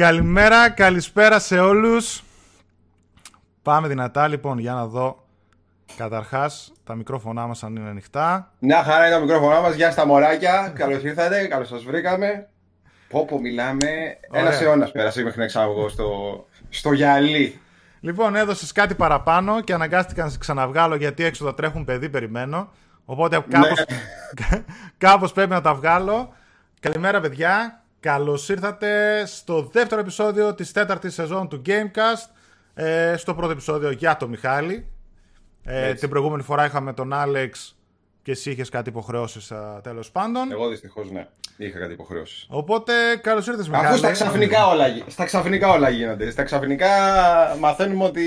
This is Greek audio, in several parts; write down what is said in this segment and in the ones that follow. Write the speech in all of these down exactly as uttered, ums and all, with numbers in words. Καλημέρα, καλησπέρα σε όλους. Πάμε δυνατά λοιπόν, για να δω καταρχάς τα μικρόφωνά μας αν είναι ανοιχτά. Μια χαρά είναι τα μικρόφωνά μας, γεια στα μωράκια, καλώς ήρθατε, καλώς σας βρήκαμε. Πόπο μιλάμε, ένας αιώνας πέρασε μέχρι να εξάγω στο, στο γυαλί. Λοιπόν, έδωσες κάτι παραπάνω και αναγκάστηκα να σε ξαναβγάλω γιατί έξω θα τρέχουν παιδί, περιμένω. Οπότε κάπως, ναι. κάπως πρέπει να τα βγάλω. Καλημέρα παιδιά. Καλώς ήρθατε στο δεύτερο επεισόδιο της τέταρτης σεζόν του Gamecast. ε, Στο πρώτο επεισόδιο για τον Μιχάλη. ε, Την προηγούμενη φορά είχαμε τον Άλεξ και εσύ είχες κάτι υποχρεώσεις, α, τέλος πάντων. Εγώ δυστυχώς ναι, είχα κάτι υποχρεώσεις. Οπότε καλώς ήρθες Μιχάλη. Αφού στα ξαφνικά όλα, στα ξαφνικά όλα γίνονται. Στα ξαφνικά μαθαίνουμε ότι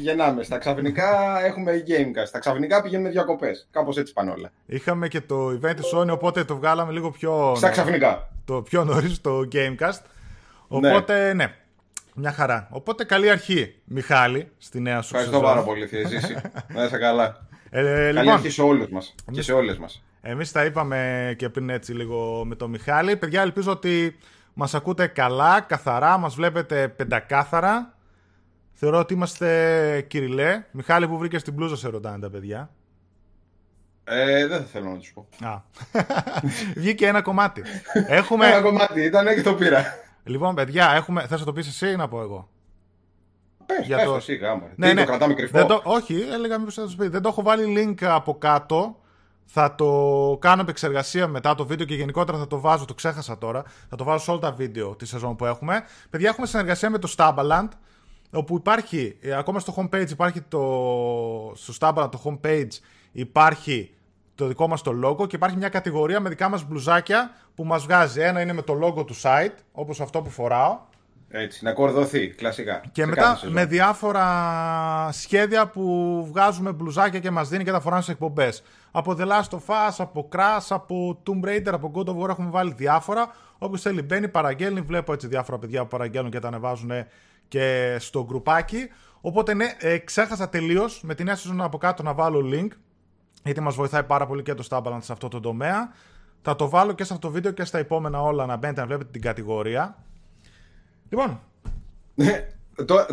γεννάμε. Στα ξαφνικά έχουμε Gamecast. Στα ξαφνικά πηγαίνουμε διακοπές. Κάπως έτσι πάνε όλα. Είχαμε και το event της Sony, οπότε το βγάλαμε λίγο πιο... Στα ξαφνικά. Το πιο νωρίς το Gamecast. Οπότε ναι, ναι. Μια χαρά. Οπότε καλή αρχή Μιχάλη στη νέα σου σεζόν. Ευχαριστώ πάρα πολύ, Θεσίση. Να είσαι καλά. Ε, καλή αρχή σε όλους μας εμείς, και σε όλες μας. Εμείς τα είπαμε και πριν έτσι λίγο με τον Μιχάλη. Παιδιά, ελπίζω ότι μας ακούτε καλά, καθαρά, μας βλέπετε πεντακάθαρα. Θεωρώ ότι είμαστε κυριλέ. Μιχάλη, που βρήκες την μπλούζα σε ρωτάνε τα παιδιά. Ε, δεν θα θέλω να τους πω. Α. Βγήκε ένα κομμάτι. Έχουμε... Ένα κομμάτι, ήταν και το πήρα. Λοιπόν παιδιά, έχουμε... θες να το πεις εσύ ή να πω εγώ? Πες, πες το εσύ γάμα. Ναι, ναι. Το κρατάμε κρυφό. Το... Όχι, έλεγα μήπως θα τους πει. Δεν το έχω βάλει link από κάτω. Θα το κάνω επεξεργασία μετά το βίντεο και γενικότερα θα το βάζω, το ξέχασα τώρα. Θα το βάζω σε όλα τα βίντεο τη σεζόν που έχουμε. Παιδιά, έχουμε συνεργασία με το Stabaland, όπου υπάρχει, ακόμα στο homepage υπάρχει το... στο Stabaland το homepage υπάρχει το δικό μας το logo και υπάρχει μια κατηγορία με δικά μας μπλουζάκια που μας βγάζει. Ένα είναι με το logo του site, όπως αυτό που φοράω. Έτσι, να κορδωθεί, κλασικά. Και μετά με διάφορα σχέδια που βγάζουμε μπλουζάκια και μας δίνει και τα φοράνε σε εκπομπές. Από The Last of Us, από Crash, από Tomb Raider, από God of War έχουμε βάλει διάφορα. Όποιος θέλει μπαίνει, παραγγέλνει. Βλέπω έτσι διάφορα παιδιά που παραγγέλνουν και τα ανεβάζουν και στο γκρουπάκι. Οπότε ναι, ε, ξέχασα τελείως με τη νέα σεζόν από κάτω να βάλω link. Γιατί μας βοηθάει πάρα πολύ και το Stabaland σε αυτό το τομέα. Θα το βάλω και σε αυτό το βίντεο και στα επόμενα όλα, να μπαίνετε να βλέπετε την κατηγορία. Λοιπόν.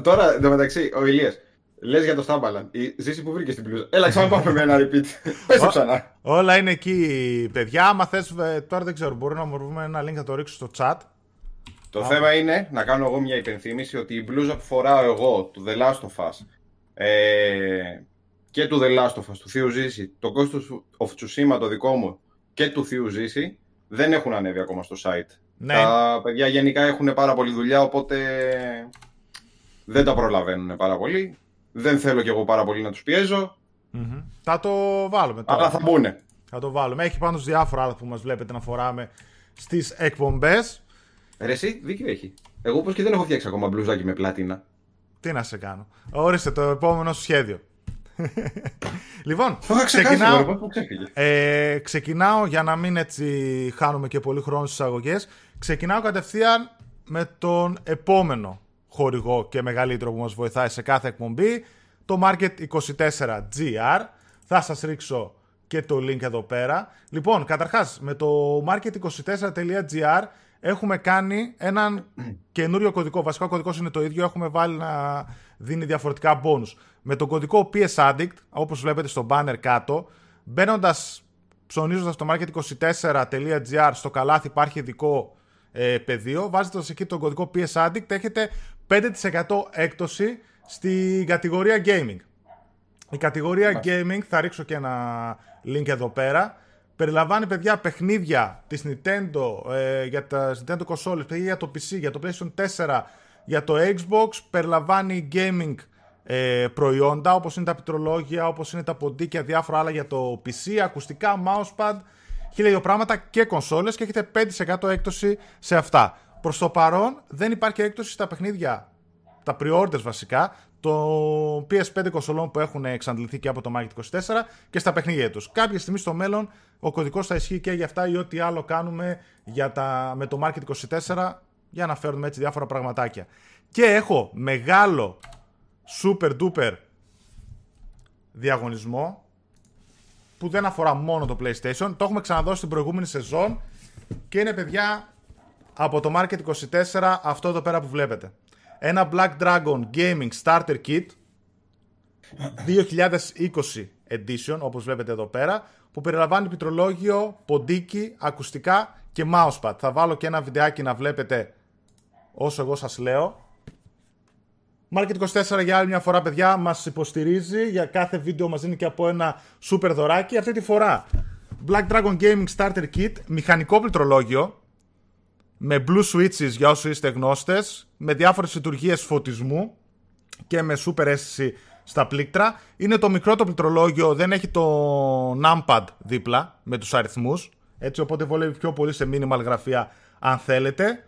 Τώρα, εν τω μεταξύ, ο Ηλίας, λες για το Στάμπαλαν. Η Ζήση που βρήκε στην πλούζα. Έλα, ξαναπάμε με ένα repeat. Πες το ξανά. Όλα είναι εκεί, παιδιά. Άμα θες, τώρα δεν ξέρω, μπορούμε να βρούμε ένα link, θα το ρίξω στο chat. Το Άμα. θέμα είναι να κάνω εγώ μια υπενθύμηση ότι η μπλούζα που φοράω εγώ, του The Last of Us ε, και του The Last of Us, του Θείου Ζήση, το Ghost of Tsushima το δικό μου και του Θείου Ζήση, δεν έχουν ανέβει ακόμα στο site. Ναι. Τα παιδιά γενικά έχουν πάρα πολλή δουλειά, οπότε δεν τα προλαβαίνουν πάρα πολύ. Δεν θέλω κι εγώ πάρα πολύ να τους πιέζω. Mm-hmm. Θα το βάλουμε τώρα. Αλλά θα μπουνε. Θα το βάλουμε. Έχει πάντως διάφορα άλλα που μας βλέπετε να φοράμε στις εκπομπές. Ρε εσύ, δίκιο έχει. Εγώ πως και δεν έχω φτιάξει ακόμα μπλουζάκι με πλατίνα. Τι να σε κάνω. Όρισε το επόμενο σχέδιο. Λοιπόν, ξεκινάω, ε, ξεκινάω για να μην έτσι χάνουμε και πολύ χρόνο στις αγωγές. Ξεκινάω κατευθείαν με τον επόμενο χορηγό και μεγαλύτερο που μας βοηθάει σε κάθε εκπομπή, το Μάρκετ είκοσι τέσσερα τελεία τζι αρ. Θα σας ρίξω και το link εδώ πέρα. Λοιπόν, καταρχάς με το Μάρκετ είκοσι τέσσερα τελεία τζι αρ έχουμε κάνει έναν καινούριο κωδικό. Βασικά κωδικός είναι το ίδιο, έχουμε βάλει να δίνει διαφορετικά bonus. Με τον κωδικό πι ες Addict, όπως βλέπετε στο banner κάτω, μπαίνοντας, ψωνίζοντας το Market είκοσι τέσσερα τελεία τζι αρ, στο καλάθι υπάρχει ειδικό ε, πεδίο, βάζοντας εκεί τον κωδικό πι ες Addict, έχετε πέντε τοις εκατό έκπτωση στην κατηγορία Gaming. Η κατηγορία Gaming, θα ρίξω και ένα link εδώ πέρα, περιλαμβάνει, παιδιά, παιχνίδια της Nintendo, ε, για τα Nintendo consoles, παιχνίδια για το πι σι, για το PlayStation τέσσερα, για το Xbox, περιλαμβάνει Gaming ε, προϊόντα, όπως είναι τα πιτρολόγια, όπως είναι τα ποντίκια, διάφορα άλλα για το πι σι, ακουστικά, mousepad, χίλια δύο πράγματα και κονσόλες, και έχετε πέντε τοις εκατό έκπτωση σε αυτά. Προς το παρόν δεν υπάρχει έκπτωση στα παιχνίδια, τα pre-orders βασικά, των πι ες φάιβ κονσολών που έχουν εξαντληθεί και από το Market είκοσι τέσσερα και στα παιχνίδια τους. Κάποια στιγμή στο μέλλον ο κωδικός θα ισχύει και για αυτά ή ό,τι άλλο κάνουμε για τα... με το Market είκοσι τέσσερα για να φέρνουμε έτσι διάφορα πραγματάκια. Και έχω μεγάλο super duper διαγωνισμό που δεν αφορά μόνο το PlayStation. Το έχουμε ξαναδώσει την προηγούμενη σεζόν και είναι, παιδιά, από το Market είκοσι τέσσερα αυτό εδώ πέρα που βλέπετε. Ένα Black Dragon Gaming Starter Kit είκοσι είκοσι Edition, όπως βλέπετε εδώ πέρα, που περιλαμβάνει πληκτρολόγιο, ποντίκι, ακουστικά και mousepad. Θα βάλω και ένα βιντεάκι να βλέπετε όσο εγώ σας λέω. Μάρκετ είκοσι τέσσερα για άλλη μια φορά, παιδιά, μας υποστηρίζει. Για κάθε βίντεο μας δίνει και από ένα super δωράκι. Αυτή τη φορά Black Dragon Gaming Starter Kit, μηχανικό πληκτρολόγιο με blue switches για όσους είστε γνώστες, με διάφορες λειτουργίες φωτισμού και με super αίσθηση στα πλήκτρα. Είναι το μικρό το πληκτρολόγιο, δεν έχει το numpad δίπλα με τους αριθμούς, έτσι, οπότε βολεύει πιο πολύ σε minimal γραφεία αν θέλετε.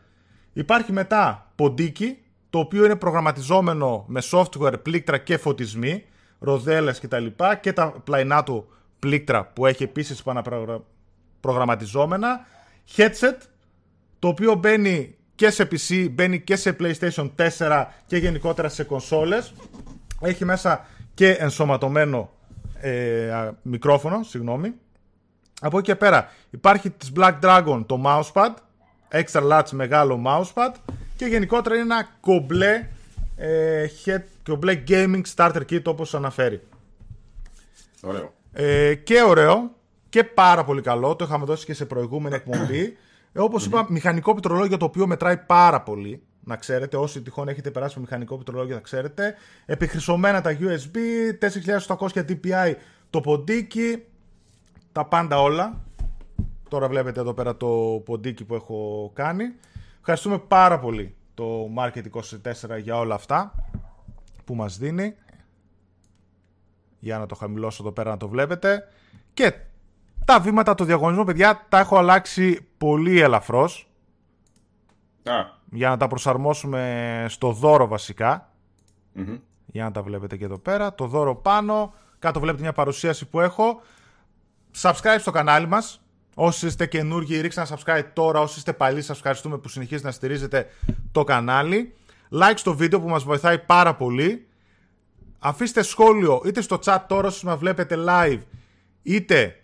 Υπάρχει μετά ποντίκι, το οποίο είναι προγραμματιζόμενο με software, πλήκτρα και φωτισμοί, ροδέλες κτλ. Και τα πλαϊνά του πλήκτρα που έχει επίσης προγραμματιζόμενα. Headset, το οποίο μπαίνει και σε πι σι, μπαίνει και σε PlayStation τέσσερα και γενικότερα σε κονσόλες. Έχει μέσα και ενσωματωμένο ε, μικρόφωνο, συγγνώμη. Από εκεί και πέρα υπάρχει της Black Dragon το mousepad, extra large μεγάλο mousepad, και γενικότερα είναι ένα κομπλέ, ε, head, κομπλέ gaming starter kit όπως αναφέρει. Ωραίο. Ε, και ωραίο και πάρα πολύ καλό, το είχαμε δώσει και σε προηγούμενη εκπομπή. Ε, όπως είπα, μηχανικό πληκτρολόγιο το οποίο μετράει πάρα πολύ. Να ξέρετε, όσοι τυχόν έχετε περάσει με μηχανικό πληκτρολόγιο θα ξέρετε. Επιχρυσωμένα τα γιου ες μπι, τέσσερα χιλιάδες οκτακόσια ντι πι άι το ποντίκι, τα πάντα όλα. Τώρα βλέπετε εδώ πέρα το ποντίκι που έχω κάνει. Ευχαριστούμε πάρα πολύ το Market είκοσι τέσσερα για όλα αυτά που μας δίνει. Για να το χαμηλώσω εδώ πέρα να το βλέπετε. Και τα βήματα, το διαγωνισμό, παιδιά, τα έχω αλλάξει πολύ ελαφρώς. Α. Για να τα προσαρμόσουμε στο δώρο βασικά. Mm-hmm. Για να τα βλέπετε και εδώ πέρα. Το δώρο πάνω. Κάτω βλέπετε μια παρουσίαση που έχω. Subscribe στο κανάλι μας. Όσοι είστε καινούργοι, ρίξτε ένα subscribe τώρα. Όσοι είστε παλιοί, σας ευχαριστούμε που συνεχίζετε να στηρίζετε το κανάλι. Like στο βίντεο που μας βοηθάει πάρα πολύ. Αφήστε σχόλιο είτε στο chat τώρα όσοι μας βλέπετε live, είτε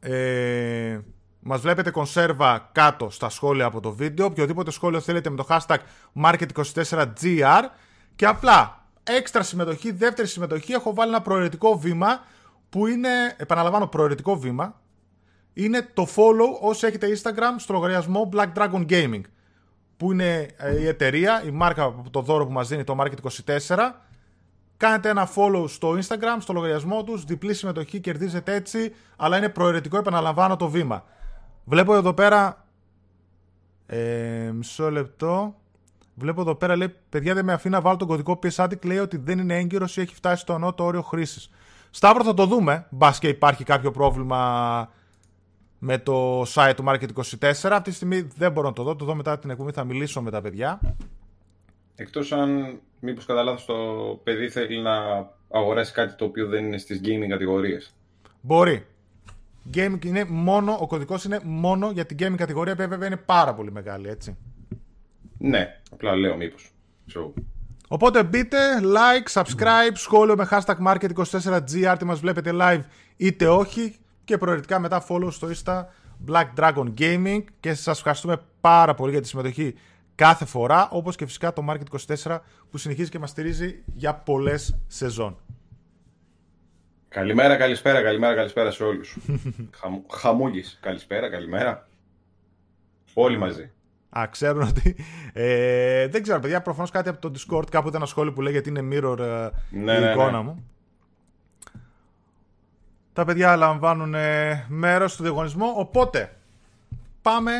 ε, μας βλέπετε κονσέρβα κάτω στα σχόλια από το βίντεο. Οποιοδήποτε σχόλιο θέλετε με το hashtag Market είκοσι τέσσερα τζι αρ. Και απλά έξτρα συμμετοχή, δεύτερη συμμετοχή, έχω βάλει ένα προαιρετικό βήμα που είναι, επαναλαμβάνω, προαιρετικό βήμα. Είναι το follow όσοι έχετε Instagram στο λογαριασμό Black Dragon Gaming, που είναι η εταιρεία, η μάρκα από το δώρο που μας δίνει το Market είκοσι τέσσερα. Κάνετε ένα follow στο Instagram, στο λογαριασμό τους, διπλή συμμετοχή κερδίζετε έτσι, αλλά είναι προαιρετικό, επαναλαμβάνω, το βήμα. Βλέπω εδώ πέρα, ε, μισό λεπτό, βλέπω εδώ πέρα λέει, παιδιά δεν με αφήνει να βάλω τον κωδικό πι ες Addict, λέει ότι δεν είναι έγκυρος ή έχει φτάσει στο ανώτο όριο χρήσης. Σταύρο, θα το δούμε, μπας και υπάρχει κάποιο πρόβλημα με το site του Market είκοσι τέσσερα. Αυτή τη στιγμή δεν μπορώ να το δω. Το δω μετά την εκπομπή, θα μιλήσω με τα παιδιά. Εκτός αν μήπως κατά λάθος το παιδί θέλει να αγοράσει κάτι το οποίο δεν είναι στις gaming κατηγορίες. Μπορεί. Gaming είναι μόνο, ο κωδικός είναι μόνο για την gaming κατηγορία, που βέβαια είναι πάρα πολύ μεγάλη, έτσι. Ναι, απλά λέω μήπως. So. Οπότε μπείτε, like, subscribe, σχόλιο με hashtag Market είκοσι τέσσερα τζι αρ, τι μας βλέπετε live είτε όχι. Και προαιρετικά μετά follow στο Insta Black Dragon Gaming. Και σας ευχαριστούμε πάρα πολύ για τη συμμετοχή κάθε φορά, όπως και φυσικά το Market είκοσι τέσσερα που συνεχίζει και μας στηρίζει για πολλές σεζόν. Καλημέρα, καλησπέρα, καλημέρα, καλησπέρα σε όλους. Χαμ, Χαμούγης, καλησπέρα, καλημέρα. Όλοι μαζί. Α, ξέρουν ότι... Ε, δεν ξέρω, παιδιά, προφανώς κάτι από το Discord, κάπου ήταν ένα σχόλιο που λέει γιατί είναι mirror ε, ναι, η εικόνα ναι, ναι. μου. Τα παιδιά λαμβάνουν μέρος στο διαγωνισμό, οπότε πάμε,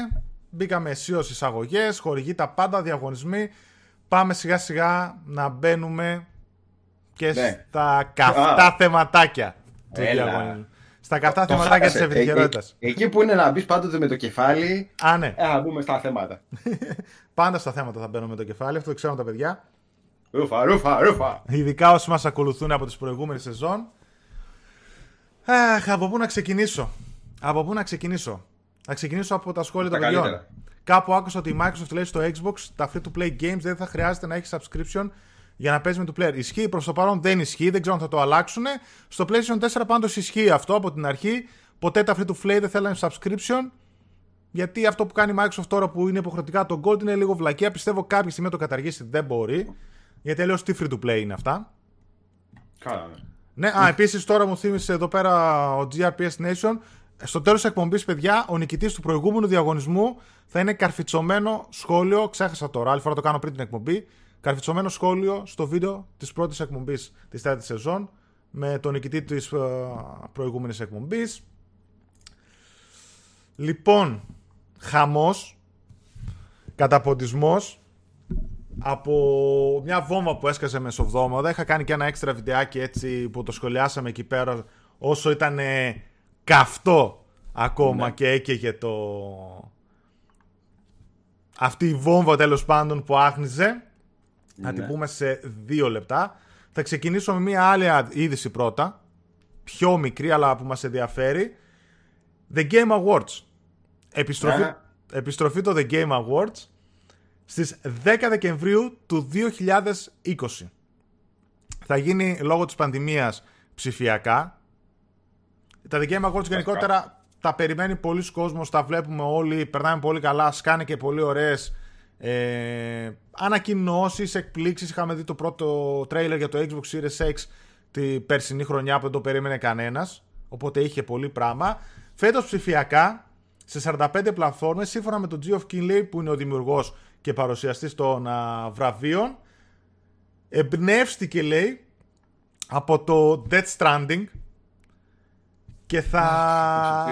μπήκαμε αισίως εισαγωγές, χορηγεί τα πάντα, διαγωνισμοί, πάμε σιγά σιγά να μπαίνουμε και ναι. στα καυτά Α, θεματάκια του διαγωνισμού. Στα καυτά το θεματάκια χάσε. Της επιτυχιότητας. Ε, ε, εκεί που είναι να μπεις πάντοτε με το κεφάλι, Α, ναι. ε, να μπούμε στα θέματα. Πάντα στα θέματα θα μπαίνουμε με το κεφάλι, αυτό το ξέρουν τα παιδιά. Ρούφα, ρούφα, ρούφα. Ειδικά όσοι μας ακολουθούν από τις προηγούμενες σεζόν. Αχ, από πού να ξεκινήσω. Από πού να ξεκινήσω. Να ξεκινήσω από τα σχόλια τα των παιδιών. Καλύτερα. Κάπου άκουσα ότι η Microsoft λέει στο Xbox τα free-to-play games δεν θα χρειάζεται να έχει subscription για να παίζει με το player. Ισχύει, προς το παρόν δεν ισχύει, δεν ξέρω αν θα το αλλάξουν. Στο PlayStation τέσσερα πάντως ισχύει αυτό από την αρχή. Ποτέ τα free-to-play δεν θέλανε subscription. Γιατί αυτό που κάνει η Microsoft τώρα που είναι υποχρεωτικά το Gold είναι λίγο βλακεία. Πιστεύω κάποια στιγμή το καταργήσει, δεν μπορεί. Γιατί αλλιώς τι free to play είναι αυτά. Καλά, ναι. Ναι, α, επίσης τώρα μου θύμισε εδώ πέρα ο τζι αρ πι ες Nation. Στο τέλος της εκπομπής, παιδιά, ο νικητής του προηγούμενου διαγωνισμού θα είναι καρφιτσωμένο σχόλιο. Ξέχασα τώρα, άλλη φορά το κάνω πριν την εκπομπή. Καρφιτσωμένο σχόλιο στο βίντεο της πρώτης εκπομπής της τέταρτης σεζόν με τον νικητή της προηγούμενης εκπομπής. Λοιπόν, χαμός, καταποντισμός από μια βόμβα που έσκασε μεσοβδόμαδα. Είχα κάνει και ένα έξτρα βιντεάκι έτσι που το σχολιάσαμε εκεί πέρα όσο ήταν καυτό ακόμα, ναι, και έκαιγε το... αυτή η βόμβα τέλος πάντων που άχνιζε. Ναι. Να την πούμε σε δύο λεπτά. Θα ξεκινήσω με μια άλλη είδηση πρώτα, πιο μικρή αλλά που μας ενδιαφέρει. The Game Awards. Επιστροφή, yeah. επιστροφή το The Game Awards στις δέκα Δεκεμβρίου του δύο χιλιάδες είκοσι. Θα γίνει λόγω της πανδημίας ψηφιακά. Τα The Game Awards yeah. γενικότερα τα περιμένει πολλοί κόσμος, τα βλέπουμε όλοι, περνάμε πολύ καλά, σκάνε και πολύ ωραίες ε, ανακοινώσεις, εκπλήξεις. Είχαμε δει το πρώτο τρέιλερ για το Xbox Series X την περσινή χρονιά που δεν το περίμενε κανένας. Οπότε είχε πολύ πράγμα. Φέτος ψηφιακά, σε σαράντα πέντε πλατφόρμες, σύμφωνα με τον Geoff Kinley, που είναι ο δημιουργός και παρουσιαστής των α, βραβείων, εμπνεύστηκε, λέει, από το Death Stranding και θα,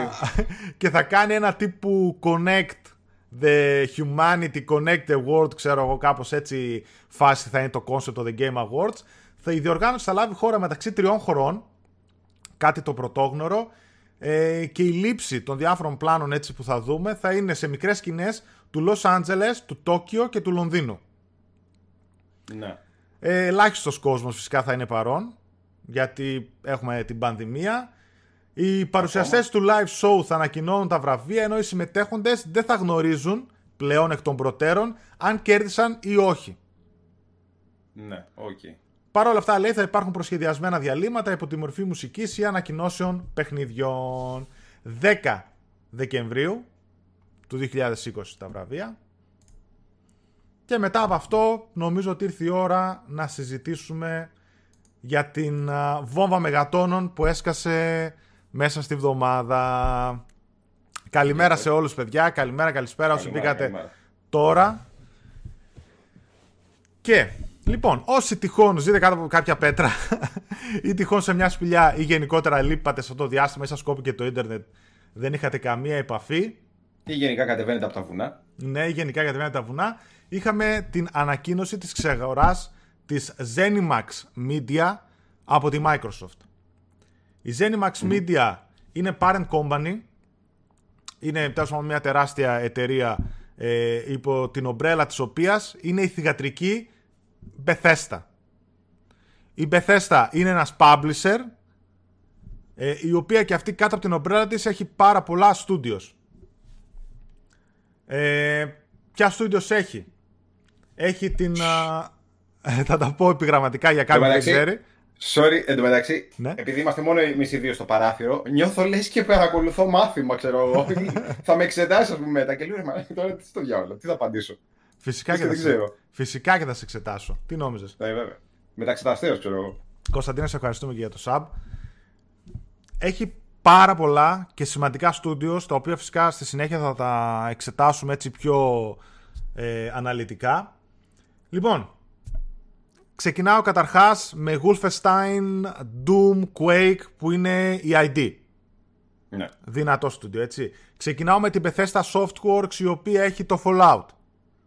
και θα κάνει ένα τύπου Connect the Humanity, Connect the World, ξέρω εγώ, κάπως έτσι φάση θα είναι το concept of The Game Awards. Θα, η διοργάνωση θα λάβει χώρα μεταξύ τριών χωρών, κάτι το πρωτόγνωρο, και η λήψη των διάφορων πλάνων έτσι που θα δούμε θα είναι σε μικρές σκηνές του Λος Άντζελες, του Τόκιο και του Λονδίνου. Ναι. Ε, ελάχιστος κόσμος φυσικά θα είναι παρόν, γιατί έχουμε την πανδημία. Οι παρουσιαστές του live show θα ανακοινώνουν τα βραβεία, ενώ οι συμμετέχοντες δεν θα γνωρίζουν πλέον εκ των προτέρων αν κέρδισαν ή όχι. Ναι, οκ. Okay. Παρ' όλα αυτά, λέει, θα υπάρχουν προσχεδιασμένα διαλύματα υπό τη μορφή μουσικής ή ανακοινώσεων παιχνιδιών. δέκα Δεκεμβρίου του δύο χιλιάδες είκοσι τα βραβεία. Και μετά από αυτό νομίζω ότι ήρθε η ώρα να συζητήσουμε για την α, βόμβα μεγατόνων που έσκασε μέσα στη βδομάδα. Καλημέρα σε όλους, παιδιά. Καλημέρα, καλησπέρα όσοι μπήκατε τώρα. Και... λοιπόν, όσοι τυχόν ζείτε κάτω από κάποια πέτρα ή τυχόν σε μια σπηλιά ή γενικότερα λείπατε σε αυτό το διάστημα ή σας κόπηκε το ίντερνετ, δεν είχατε καμία επαφή, ή γενικά κατεβαίνετε από τα βουνά. Ναι, ή γενικά κατεβαίνετε από τα βουνά. Είχαμε την ανακοίνωση της ξεγοράς της Zenimax Media από τη Microsoft. Η Zenimax mm. Media είναι parent company. Είναι μια τεράστια εταιρεία ε, υπό την ομπρέλα της οποίας είναι η θυγατρική Bethesda. Η Bethesda είναι ένας publisher ε, η οποία και αυτή κάτω από την ομπρέλα της έχει πάρα πολλά studios. ε, Ποια studios έχει? Έχει την α, θα τα πω επιγραμματικά για κάποιον που ξέρει. Sorry, εν τω μεταξύ, ναι, επειδή είμαστε μόνο εμείς οι δύο στο παράθυρο, νιώθω λες και παρακολουθώ μάθημα, ξέρω εγώ. Θα με εξετάσεις, ας πούμε, μετά και λέω, μα τώρα τι στο διάολο, τι θα απαντήσω? Φυσικά και, θα... Φυσικά και θα σε εξετάσω. Τι νόμιζες? Ναι, βέβαια. Μεταξεταστέως, ξέρω εγώ. Κωνσταντίνε, σε ευχαριστούμε και για το sub. Έχει πάρα πολλά και σημαντικά στούντιο, τα οποία φυσικά στη συνέχεια θα τα εξετάσουμε έτσι πιο ε, αναλυτικά. Λοιπόν, ξεκινάω καταρχάς με Wolfenstein, Doom, Quake, που είναι η άι ντι. Ναι. Δυνατό στούντιο, έτσι. Ξεκινάω με την Bethesda Softworks, η οποία έχει το Fallout,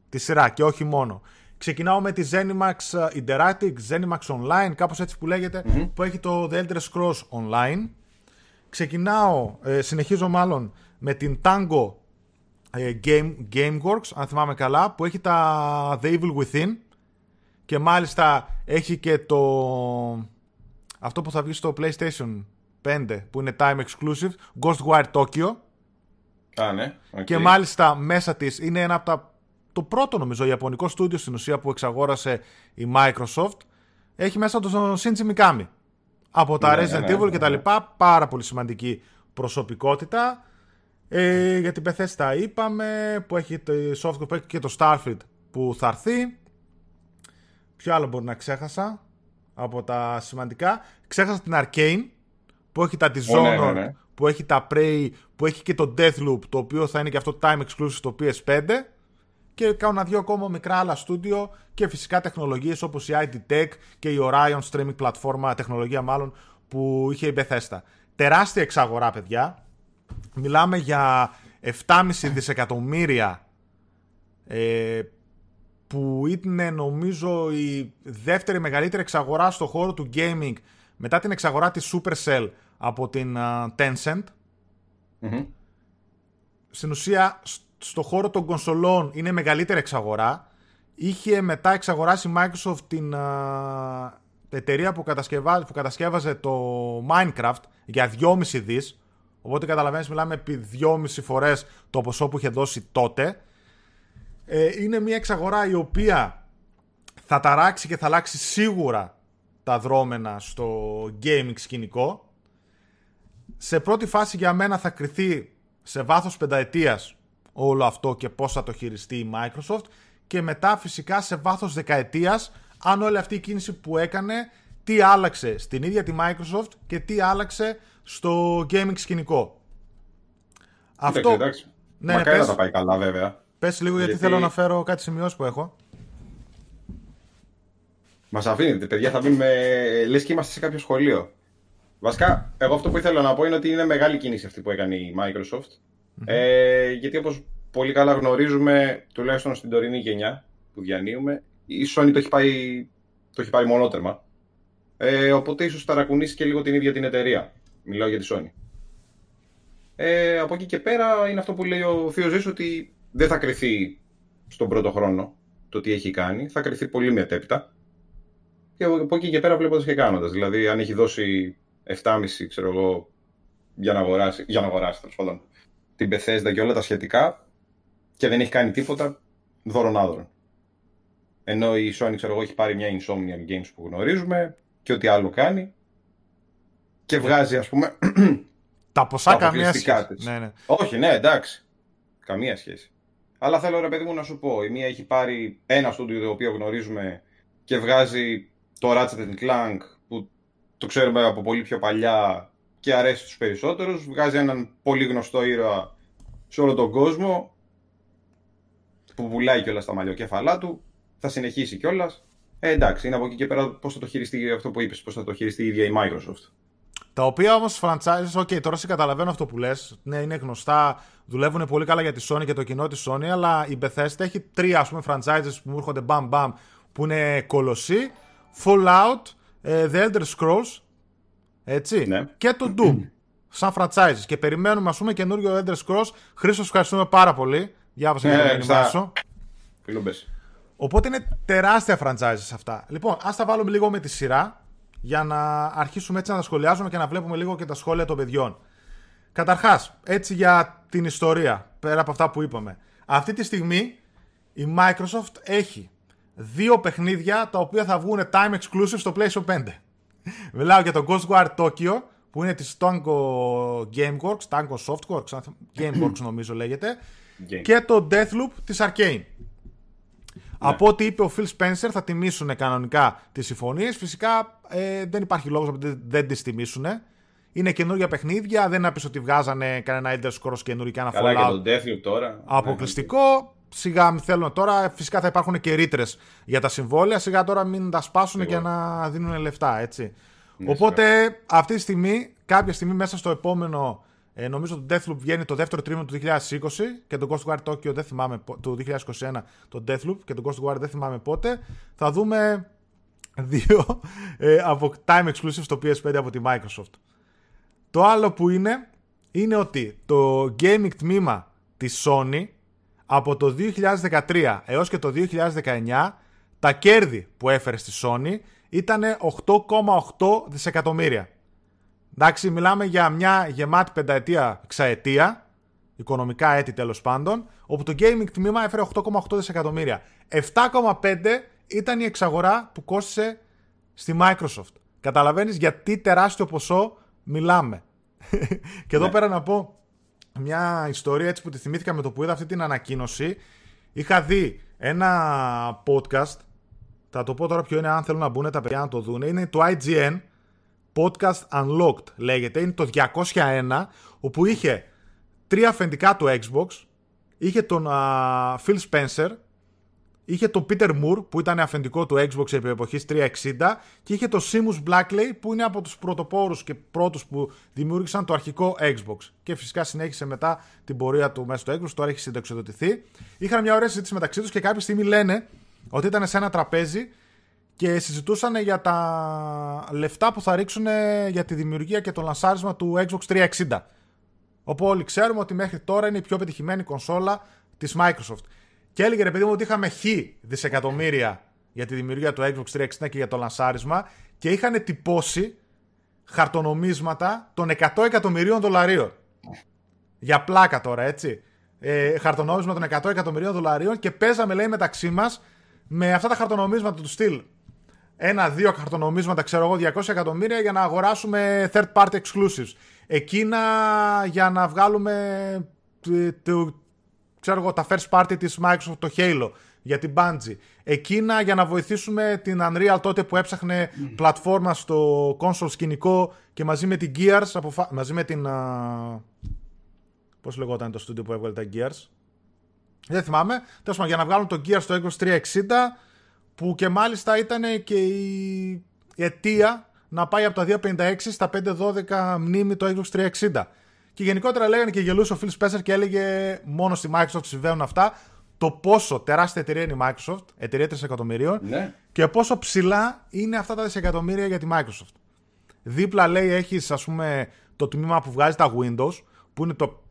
τη σειρά και όχι μόνο. Ξεκινάω με τη Zenimax Interactive, Zenimax Online, κάπως έτσι που λέγεται, mm-hmm. που έχει το The Elder Scrolls Online. Ξεκινάω, ε, συνεχίζω μάλλον, με την Tango ε, Game, Gameworks, αν θυμάμαι καλά, που έχει τα The Evil Within και μάλιστα έχει και το... αυτό που θα βγει στο PlayStation πέντε, που είναι Time Exclusive, Ghostwire Tokyo. Ah, ναι. Okay. Και μάλιστα μέσα της είναι ένα από τα... το πρώτο, νομίζω, ιαπωνικό στούντιο στην ουσία που εξαγόρασε η Microsoft. Έχει μέσα τον Shinji Mikami από τα ναι, Resident Evil ναι, ναι, ναι. και τα λοιπά. Πάρα πολύ σημαντική προσωπικότητα. Ε, για την Bethesda είπαμε, που έχει το software, που έχει και το Starfield που θα έρθει. Ποιο άλλο μπορεί να ξέχασα από τα σημαντικά? Ξέχασα την Arcane, που έχει τα Dishonored, oh, ναι, ναι, ναι. που έχει τα Prey, που έχει και το Deathloop, το οποίο θα είναι και αυτό time exclusive στο πι ες φάιβ. Και κάνα δύο ακόμα μικρά άλλα στούντιο και φυσικά τεχνολογίες όπως η άι ντι Tech και η Orion streaming πλατφόρμα, τεχνολογία μάλλον, που είχε η Bethesda. Τεράστια εξαγορά, παιδιά. Μιλάμε για επτά κόμμα πέντε δισεκατομμύρια ε, που είναι νομίζω η δεύτερη μεγαλύτερη εξαγορά στο χώρο του gaming μετά την εξαγορά της Supercell από την uh, Tencent. Mm-hmm. Στην ουσία στο χώρο των κονσολών είναι μεγαλύτερη εξαγορά. Είχε μετά εξαγοράσει η Microsoft την uh, εταιρεία που, κατασκευά, που κατασκεύαζε το Minecraft για δυόμισι δις. Οπότε καταλαβαίνεις, μιλάμε επί δυόμισι φορές το ποσό που είχε δώσει τότε. Ε, είναι μια εξαγορά η οποία θα ταράξει και θα αλλάξει σίγουρα τα δρόμενα στο gaming σκηνικό. Σε πρώτη φάση για μένα θα κριθεί σε βάθος πενταετίας όλο αυτό και πώς θα το χειριστεί η Microsoft, και μετά φυσικά σε βάθος δεκαετίας αν όλη αυτή η κίνηση που έκανε τι άλλαξε στην ίδια τη Microsoft και τι άλλαξε στο gaming σκηνικό. Εντάξει, αυτό... εντάξει. Ναι, μακάρι να τα πάει καλά βέβαια. Πες λίγο γιατί, γιατί θέλω να φέρω κάτι σημειώσεις που έχω. Μας αφήνετε, παιδιά, θα μείνουμε λες και είμαστε σε κάποιο σχολείο. Βασικά, εγώ αυτό που ήθελα να πω είναι ότι είναι μεγάλη κίνηση αυτή που έκανε η Microsoft. Mm-hmm. Ε, γιατί όπως πολύ καλά γνωρίζουμε, τουλάχιστον στην τωρινή γενιά που διανύουμε, η Sony το έχει πάει, το έχει πάει μονότερμα. Ε, οπότε ίσως ταρακουνήσει και λίγο την ίδια την εταιρεία. Μιλάω για τη Sony. Ε, από εκεί και πέρα είναι αυτό που λέει ο Θείος Ζης, ότι δεν θα κριθεί στον πρώτο χρόνο το τι έχει κάνει, θα κριθεί πολύ μετέπειτα. Και από εκεί και πέρα βλέποντας και κάνοντας. Δηλαδή, αν έχει δώσει επτά κόμμα πέντε ξέρω εγώ, για να αγοράσει, για να αγοράσει τέλος πάντων, την Bethesda και όλα τα σχετικά, και δεν έχει κάνει τίποτα, δώρον άδωρον. Ενώ η Sony, ξέρω εγώ, έχει πάρει μια Insomnia Games που γνωρίζουμε και ό,τι άλλο κάνει. Και βγάζει, ας πούμε, τα ποσά τα αποκλειστικά της. Ναι, ναι. Όχι, ναι, εντάξει. Καμία σχέση. Αλλά θέλω, ρε παιδί μου, να σου πω: η μία έχει πάρει ένα στούντιο το οποίο γνωρίζουμε και βγάζει το Ratchet and Clank που το ξέρουμε από πολύ πιο παλιά και αρέσει στους περισσότερους. Βγάζει έναν πολύ γνωστό ήρωα σε όλο τον κόσμο που πουλάει κιόλας τα μαλλιοκέφαλά του. Θα συνεχίσει κιόλας. Ε, εντάξει, είναι από εκεί και πέρα πώς θα το χειριστεί αυτό που είπες, πώς θα το χειριστεί η ίδια η Microsoft. Τα οποία όμως franchises, οκ, okay, τώρα σε καταλαβαίνω αυτό που λες, ναι, είναι γνωστά, δουλεύουν πολύ καλά για τη Sony και το κοινό της Sony, αλλά η Bethesda έχει τρία, ας πούμε, franchises που μου έρχονται μπαμ μπαμ, που είναι κολοσσοί, Fallout, The Elder Scrolls, έτσι, ναι, και το Doom, σαν franchises. Και περιμένουμε, ας πούμε, καινούριο Elder Scrolls. Χρήστος, ευχαριστούμε πάρα πολύ, διάβασα για να ενημάσω. Οπότε είναι τεράστια franchises αυτά. Λοιπόν, ας τα βάλουμε λίγο με τη σειρά, για να αρχίσουμε έτσι να τα σχολιάζουμε και να βλέπουμε λίγο και τα σχόλια των παιδιών. Καταρχάς, έτσι για την ιστορία, πέρα από αυτά που είπαμε. Αυτή τη στιγμή η Microsoft έχει δύο παιχνίδια τα οποία θα βγουν time exclusive στο PlayStation πέντε. Μιλάω για το Ghostwire Tokyo, που είναι της Tango Gameworks, Tango Softworks, Gameworks νομίζω λέγεται, Game. και το Deathloop της Arcane. Ναι. Από ό,τι είπε ο Phil Spencer, θα τιμήσουν κανονικά τις συμφωνίες. Φυσικά ε, δεν υπάρχει λόγος να δεν τις τιμήσουν. Είναι καινούργια παιχνίδια, δεν να πεις ότι βγάζανε κανένα Elder Scrolls καινούργιο και ένα Fallout. Καλά, και τον Deathloop τώρα. Αποκλειστικό. Ναι. Σιγά μην θέλουν τώρα. Φυσικά θα υπάρχουν και ρήτρες για τα συμβόλαια. Σιγά τώρα μην τα σπάσουν και να δίνουν λεφτά, έτσι. Ναι, οπότε σιγά. Αυτή τη στιγμή, κάποια στιγμή μέσα στο επόμενο, ε, νομίζω το Deathloop βγαίνει το δεύτερο τρίμηνο του είκοσι είκοσι και το Ghostwire Tokyo δεν θυμάμαι το είκοσι είκοσι ένα το Deathloop και το Ghostwire δεν θυμάμαι πότε, θα δούμε δύο ε, από time exclusive στο πι ες φάιβ από τη Microsoft. Το άλλο που είναι είναι ότι το gaming τμήμα της Sony από το δύο χιλιάδες δεκατρία έως και το δύο χιλιάδες δεκαεννιά τα κέρδη που έφερε στη Sony ήταν οκτώ κόμμα οκτώ δισεκατομμύρια. Εντάξει, μιλάμε για μια γεμάτη πενταετία, εξαετία, οικονομικά έτη τέλος πάντων, όπου το gaming τμήμα έφερε οκτώ κόμμα οκτώ δισεκατομμύρια. επτά κόμμα πέντε ήταν η εξαγορά που κόστισε στη Microsoft. Καταλαβαίνεις γιατί τεράστιο ποσό μιλάμε. Και εδώ ναι. πέρα να πω μια ιστορία έτσι που τη θυμήθηκα με το που είδα αυτή την ανακοίνωση. Είχα δει ένα podcast, θα το πω τώρα ποιο είναι, αν θέλουν να μπουν τα παιδιά να το δουν. Είναι το άι τζι εν Podcast Unlocked λέγεται, είναι το διακόσια ένα, όπου είχε τρία αφεντικά του Xbox, είχε τον uh, Phil Spencer, είχε τον Peter Moore που ήταν αφεντικό του Xbox επί εποχής τριακόσια εξήντα και είχε τον Seamus Blackley που είναι από τους πρωτοπόρους και πρώτους που δημιούργησαν το αρχικό Xbox και φυσικά συνέχισε μετά την πορεία του μέσα στο Xbox, τώρα έχει συνταξιοδοτηθεί. Είχαν μια ωραία συζήτηση μεταξύ τους και κάποια στιγμή λένε ότι ήταν σε ένα τραπέζι και συζητούσαν για τα λεφτά που θα ρίξουν για τη δημιουργία και το λανσάρισμα του Xbox τριακόσια εξήντα. Όπου όλοι ξέρουμε ότι μέχρι τώρα είναι η πιο πετυχημένη κονσόλα της Microsoft. Και έλεγε ρε παιδί μου ότι είχαμε χ δισεκατομμύρια για τη δημιουργία του Xbox τριακόσια εξήντα και για το λανσάρισμα και είχαν τυπώσει χαρτονομίσματα των εκατό εκατομμυρίων δολαρίων. Για πλάκα τώρα, έτσι. Ε, χαρτονόμισμα των εκατό εκατομμυρίων δολαρίων και παίζαμε, λέει, μεταξύ μας με αυτά τα χαρτονομίσματα του στυλ. Ένα-δύο χαρτονομίσματα, ξέρω εγώ, διακόσια εκατομμύρια για να αγοράσουμε third party exclusives. Εκείνα για να βγάλουμε το, ξέρω εγώ, τα first party της Microsoft, το Halo, για την Bungie. Εκείνα για να βοηθήσουμε την Unreal τότε που έψαχνε mm. πλατφόρμα στο console σκηνικό και μαζί με την Gears, αποφα... μαζί με την... Uh... πώς λεγόταν το στούντιο που έβγαλε τα Gears. Δεν θυμάμαι. Τέλος πάντων, για να βγάλουν το Gears στο Xbox τριακόσια εξήντα, που και μάλιστα ήταν και η αιτία να πάει από τα διακόσια πενήντα έξι στα πεντακόσια δώδεκα μνήμη το Xbox τριακόσια εξήντα. Και γενικότερα λέγανε και γελούσε ο Phil Spencer και έλεγε μόνο στη Microsoft συμβαίνουν αυτά, το πόσο τεράστια εταιρεία είναι η Microsoft, εταιρεία τριών εκατομμυρίων, ναι, και πόσο ψηλά είναι αυτά τα δισεκατομμύρια για τη Microsoft. Δίπλα, λέει, έχεις, ας πούμε, το τμήμα που βγάζει τα Windows, που είναι το,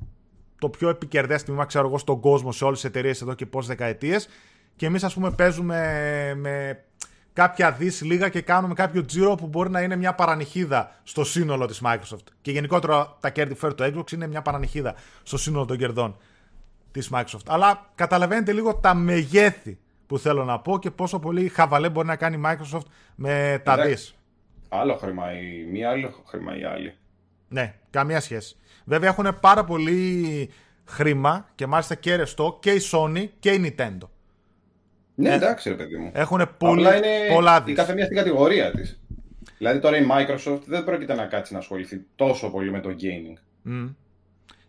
το πιο επικερδές τμήμα, ξέρω εγώ, στον κόσμο, σε όλες τις εταιρείες εδώ και πόσες δεκαετίες. Και εμείς, ας πούμε, παίζουμε με κάποια δις λίγα και κάνουμε κάποιο τζίρο που μπορεί να είναι μια παρανυχίδα στο σύνολο της Microsoft. Και γενικότερα τα κέρδη φέρει το Xbox είναι μια παρανυχίδα στο σύνολο των κερδών της Microsoft. Αλλά καταλαβαίνετε λίγο τα μεγέθη που θέλω να πω και πόσο πολύ χαβαλέ μπορεί να κάνει η Microsoft με τα δις. Άλλο χρήμα η μία, άλλο χρήμα η άλλη. Ναι, καμία σχέση. Βέβαια έχουν πάρα πολύ χρήμα και μάλιστα και ρευστό και η Sony και η Nintendo. Ναι, εντάξει, ρε παιδί μου. Έχουν πολύ, είναι πολλά δις. Η καθεμία στην κατηγορία της. Δηλαδή τώρα η Microsoft δεν πρόκειται να κάτσει να ασχοληθεί τόσο πολύ με το gaming. Mm.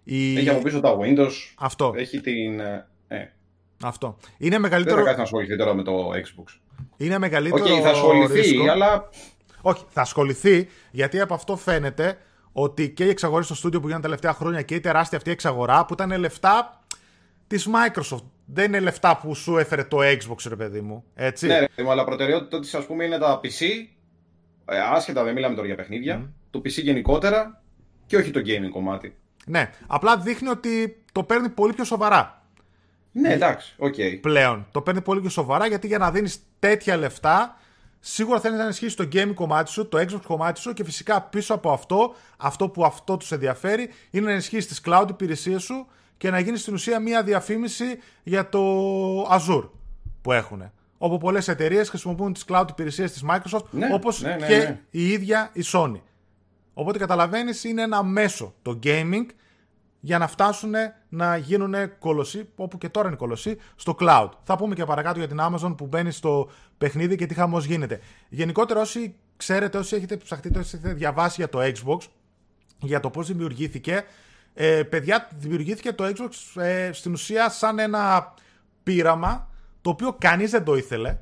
Η... Έχει από πίσω τα Windows. Αυτό. Έχει την... Ε. Αυτό. Είναι μεγαλύτερο... Δεν θα κάτσει να ασχοληθεί τώρα με το Xbox. Είναι μεγαλύτερο ρίσκο. Okay, θα ασχοληθεί, ρίσκο. αλλά... Όχι, θα ασχοληθεί, γιατί από αυτό φαίνεται ότι και οι εξαγορές στο στούντιο που γίνανε τα τελευταία χρόνια και η τεράστια αυτή εξαγορά που ήταν λεφτά της Microsoft. Δεν είναι λεφτά που σου έφερε το Xbox, ρε παιδί μου. Έτσι. Ναι, ρε παιδί μου, αλλά προτεραιότητα της, ας πούμε, είναι τα πι σι. Ε, άσχετα, δεν μιλάμε τώρα για παιχνίδια. Mm. Το πι σι γενικότερα και όχι το gaming κομμάτι. Ναι, απλά δείχνει ότι το παίρνει πολύ πιο σοβαρά. Ναι, εντάξει, οκ. Okay. Πλέον. Το παίρνει πολύ πιο σοβαρά γιατί για να δίνεις τέτοια λεφτά, σίγουρα θέλεις να ενισχύσεις το gaming κομμάτι σου, το Xbox κομμάτι σου και φυσικά πίσω από αυτό, αυτό που αυτό τους ενδιαφέρει, είναι να ενισχύσεις τις cloud υπηρεσίες σου και να γίνει στην ουσία μία διαφήμιση για το Azure που έχουν. Όπου πολλές εταιρείες χρησιμοποιούν τις cloud υπηρεσίες της Microsoft, ναι, όπως ναι, ναι, και ναι. η ίδια η Sony. Οπότε καταλαβαίνεις, είναι ένα μέσο το gaming για να φτάσουν να γίνουν κολοσσοί, όπου και τώρα είναι κολοσσοί, στο cloud. Θα πούμε και παρακάτω για την Amazon που μπαίνει στο παιχνίδι και τι χαμός γίνεται. Γενικότερα όσοι ξέρετε, όσοι έχετε ψαχτεί, όσοι έχετε διαβάσει για το Xbox, για το πώς δημιουργήθηκε, Ε, παιδιά, δημιουργήθηκε το Xbox ε, στην ουσία σαν ένα πείραμα το οποίο κανείς δεν το ήθελε.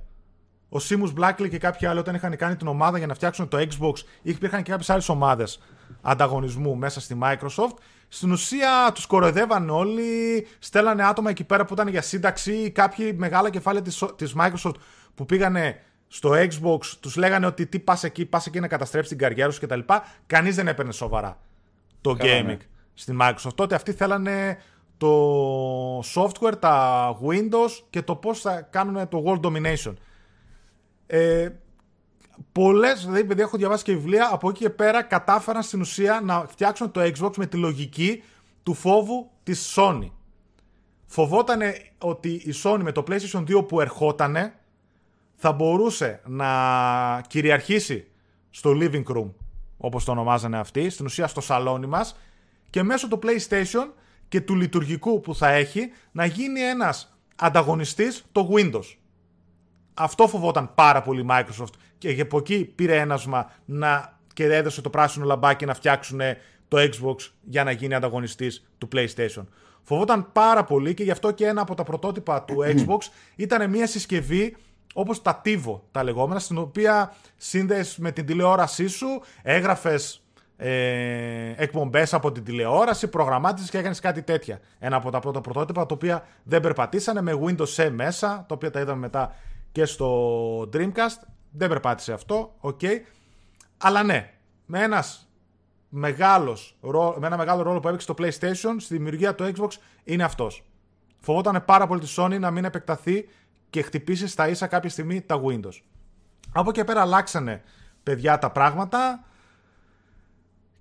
Ο Seamus Blackley και κάποιοι άλλοι όταν είχαν κάνει την ομάδα για να φτιάξουν το Xbox, υπήρχαν και κάποιες άλλες ομάδες ανταγωνισμού μέσα στη Microsoft. Στην ουσία τους κοροϊδεύαν όλοι, στέλνανε άτομα εκεί πέρα που ήταν για σύνταξη, κάποιοι μεγάλα κεφάλαια της, της Microsoft που πήγανε στο Xbox, τους λέγανε ότι τι πας εκεί, πας εκεί να καταστρέψεις την καριέρα σου κτλ. Κανείς δεν έπαιρνε σοβαρά το gaming στην Microsoft. Τότε αυτοί θέλανε το software, τα Windows και το πώς θα κάνουν το world domination. Ε, πολλές, δηλαδή, παιδιά, έχω διαβάσει και βιβλία, από εκεί και πέρα κατάφεραν στην ουσία να φτιάξουν το Xbox με τη λογική του φόβου της Sony. Φοβότανε ότι η Sony με το PlayStation δύο που ερχότανε θα μπορούσε να κυριαρχήσει στο living room, όπως το ονομάζανε αυτοί, στην ουσία στο σαλόνι μας, και μέσω του PlayStation και του λειτουργικού που θα έχει να γίνει ένας ανταγωνιστής το Windows. Αυτό φοβόταν πάρα πολύ Microsoft και από εκεί πήρε ένασμα να και έδωσε το πράσινο λαμπάκι να φτιάξουν το Xbox για να γίνει ανταγωνιστής του PlayStation. Φοβόταν πάρα πολύ και γι' αυτό και ένα από τα πρωτότυπα του Xbox ήταν μια συσκευή όπως τα Tivo τα λεγόμενα, στην οποία σύνδεσες με την τηλεόρασή σου, έγραφες ε, εκπομπές από την τηλεόραση, προγραμμάτισες και έκανες κάτι τέτοια. Ένα από τα πρώτα πρωτότυπα τα οποία δεν περπατήσανε με Windows E μέσα, τα οποία τα είδαμε μετά και στο Dreamcast. Δεν περπάτησε αυτό, οκ. Okay. Αλλά ναι, με ένας μεγάλος, με ένα μεγάλο ρόλο που έπαιξε το PlayStation στη δημιουργία του Xbox είναι αυτός. Φοβόταν πάρα πολύ τη Sony να μην επεκταθεί και χτυπήσει στα ίσα κάποια στιγμή τα Windows. Από εκεί πέρα αλλάξανε, παιδιά, τα πράγματα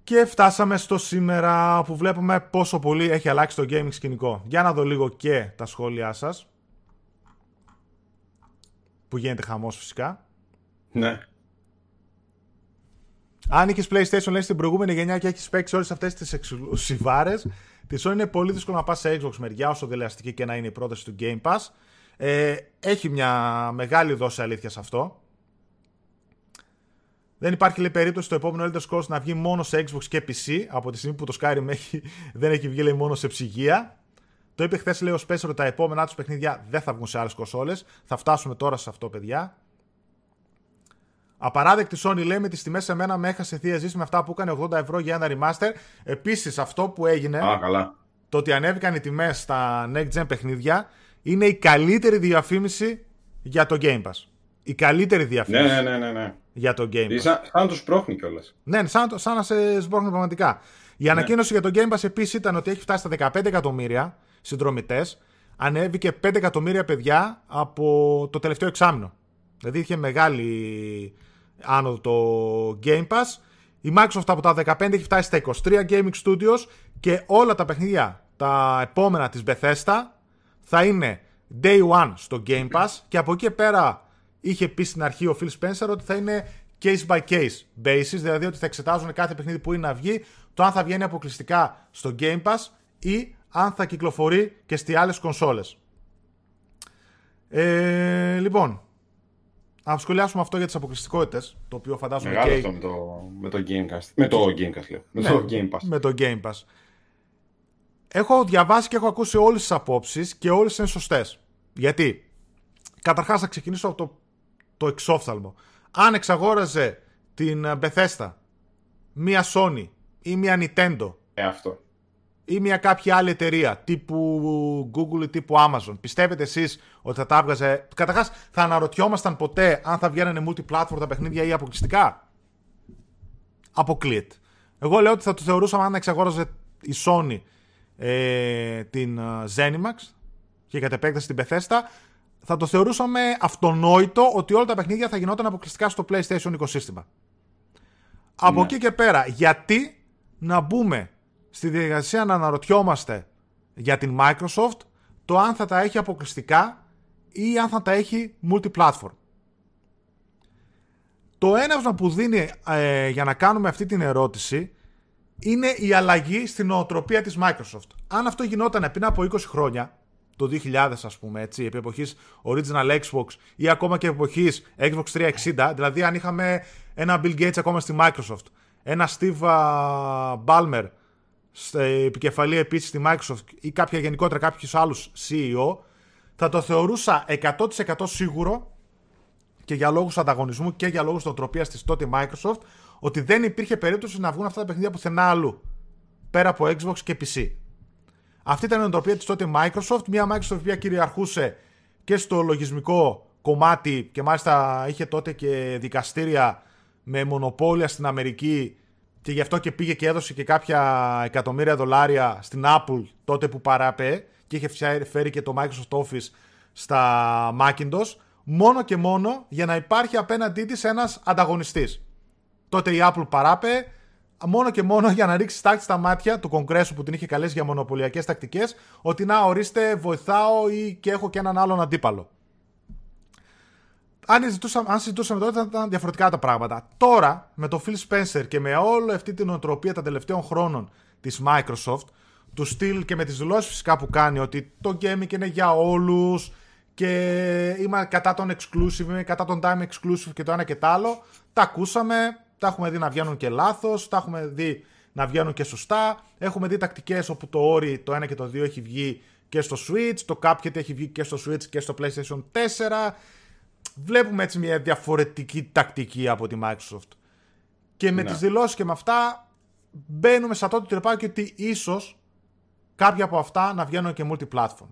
και φτάσαμε στο σήμερα που βλέπουμε πόσο πολύ έχει αλλάξει το gaming σκηνικό. Για να δω λίγο και τα σχόλιά σας, που γίνεται χαμός φυσικά. Ναι. Αν είχες PlayStation, λέει, στην προηγούμενη γενιά και έχεις παίξει όλες αυτές τις εξουσιβάρες, τη Sony είναι πολύ δύσκολο να πας σε Xbox μεριά, όσο δελεαστική και να είναι η πρόταση του Game Pass. Ε, έχει μια μεγάλη δόση αλήθεια σε αυτό. Δεν υπάρχει, λέει, περίπτωση το επόμενο Elder Scrolls να βγει μόνο σε Xbox και πι σι, από τη στιγμή που το Skyrim έχει, δεν έχει βγει, λέει, μόνο σε ψυγεία. Το είπε χθες, λέει, ο Spencer, τα επόμενά τους παιχνίδια δεν θα βγουν σε άλλες κονσόλες. Θα φτάσουμε τώρα σε αυτό, παιδιά. Απαράδεκτη Sony, λέει, με τις τιμές σε μένα με έχασε θεία ζήση με αυτά που έκανε ογδόντα ευρώ για ένα remaster. Επίσης, αυτό που έγινε, Α, καλά. το ότι ανέβηκαν οι τιμές στα next-gen παιχνίδια, είναι η καλύτερη διαφήμιση για το Game Pass. Η καλύτερη διαφήμιση ναι, ναι, ναι, ναι. για το Game Pass. Σαν, σαν να τους πρόχνει κιόλας. Ναι, σαν, σαν να σε σπρώχνει πραγματικά. Η ναι. ανακοίνωση για το Game Pass επίσης ήταν ότι έχει φτάσει στα δεκαπέντε εκατομμύρια συνδρομητές. Ανέβηκε πέντε εκατομμύρια παιδιά από το τελευταίο εξάμηνο. Δηλαδή είχε μεγάλη άνοδο το Game Pass. Η Microsoft από τα δεκαπέντε έχει φτάσει στα είκοσι τρία Gaming Studios και όλα τα παιχνίδια τα επόμενα της Bethesda θα είναι Day One στο Game Pass και από εκεί πέρα είχε πει στην αρχή ο Phil Spencer ότι θα είναι case by case basis, δηλαδή ότι θα εξετάζουν κάθε παιχνίδι που είναι να βγει, το αν θα βγαίνει αποκλειστικά στο Game Pass ή αν θα κυκλοφορεί και στις άλλες κονσόλες. Ε, λοιπόν, να σχολιάσουμε αυτό για τις αποκλειστικότητες, το οποίο φαντάζομαι Μεγάλο και... αυτό με το, με το Gamecast. Με το Gamecast, λέω. Με, ναι, το Game Pass. με το Game Pass. Έχω διαβάσει και έχω ακούσει όλες τις απόψεις και όλες είναι σωστές. Γιατί, καταρχάς, θα ξεκινήσω από το, το εξόφθαλμο. Αν εξαγόραζε την Bethesda μία Sony ή μία Nintendo ε, αυτό. ή μία κάποια άλλη εταιρεία τύπου Google ή τύπου Amazon, πιστεύετε εσείς ότι θα τα έβγαζε? Καταρχάς, θα αναρωτιόμασταν ποτέ αν θα βγαίνανε multi-platform τα παιχνίδια ή αποκλειστικά? Αποκλείεται. Εγώ λέω ότι θα το θεωρούσαμε αν εξαγόραζε η Sony Ε, την Zenimax και κατ' επέκταση την Bethesda, θα το θεωρούσαμε αυτονόητο ότι όλα τα παιχνίδια θα γινόταν αποκλειστικά στο PlayStation οικοσύστημα. Ναι. Από εκεί και πέρα, γιατί να μπούμε στη διαδικασία να αναρωτιόμαστε για την Microsoft το αν θα τα έχει αποκλειστικά ή αν θα τα έχει multi-platform? Το έναυσμα που δίνει ε, για να κάνουμε αυτή την ερώτηση είναι η αλλαγή στην νοοτροπία της Microsoft. Αν αυτό γινόταν πριν από είκοσι χρόνια, το δύο χιλιάδες ας πούμε, έτσι, επί εποχής Original Xbox ή ακόμα και εποχής Xbox τριακόσια εξήντα, δηλαδή αν είχαμε ένα Bill Gates ακόμα στη Microsoft, ένα Steve Ballmer επικεφαλή επίσης στη Microsoft ή κάποια γενικότερα κάποιους άλλους σι ι ο, θα το θεωρούσα εκατό τοις εκατό σίγουρο και για λόγους ανταγωνισμού και για λόγους νοοτροπίας της τότε Microsoft, ότι δεν υπήρχε περίπτωση να βγουν αυτά τα παιχνίδια πουθενά αλλού, πέρα από Xbox και πι σι. Αυτή ήταν η νοοτροπία της τότε Microsoft, μια Microsoft η οποία κυριαρχούσε και στο λογισμικό κομμάτι και μάλιστα είχε τότε και δικαστήρια με μονοπόλια στην Αμερική και γι' αυτό και πήγε και έδωσε και κάποια εκατομμύρια δολάρια στην Apple τότε που παράπεε και είχε φέρει και το Microsoft Office στα Macintosh, μόνο και μόνο για να υπάρχει απέναντί της ένας ανταγωνιστής. Τότε η Apple παράπεε μόνο και μόνο για να ρίξει στάχτη στα μάτια του Κογκρέσου που την είχε καλέσει για μονοπωλιακές τακτικές, ότι να ορίστε βοηθάω ή και έχω και έναν άλλον αντίπαλο. Αν συζητούσαμε, αν συζητούσαμε τότε θα ήταν διαφορετικά τα πράγματα. Τώρα με το Phil Spencer και με όλη αυτή την νοοτροπία των τελευταίων χρόνων της Microsoft, του στυλ και με τις δηλώσεις φυσικά που κάνει ότι το gaming είναι για όλους και είμαι κατά τον exclusive, είμαι κατά τον time exclusive και το ένα και το άλλο. Τα ακούσαμε, τα έχουμε δει να βγαίνουν και λάθος, τα έχουμε δει να βγαίνουν και σωστά. Έχουμε δει τακτικές όπου το όρι το ένα και το δύο έχει βγει και στο Switch, το Cuphead έχει βγει και στο Switch και στο PlayStation τέσσερα. Βλέπουμε έτσι μια διαφορετική τακτική από τη Microsoft. Και με ναι. τις δηλώσεις και με αυτά μπαίνουμε σε αυτό το τρυπάκι ότι ίσως κάποια από αυτά να βγαίνουν και multi-platform.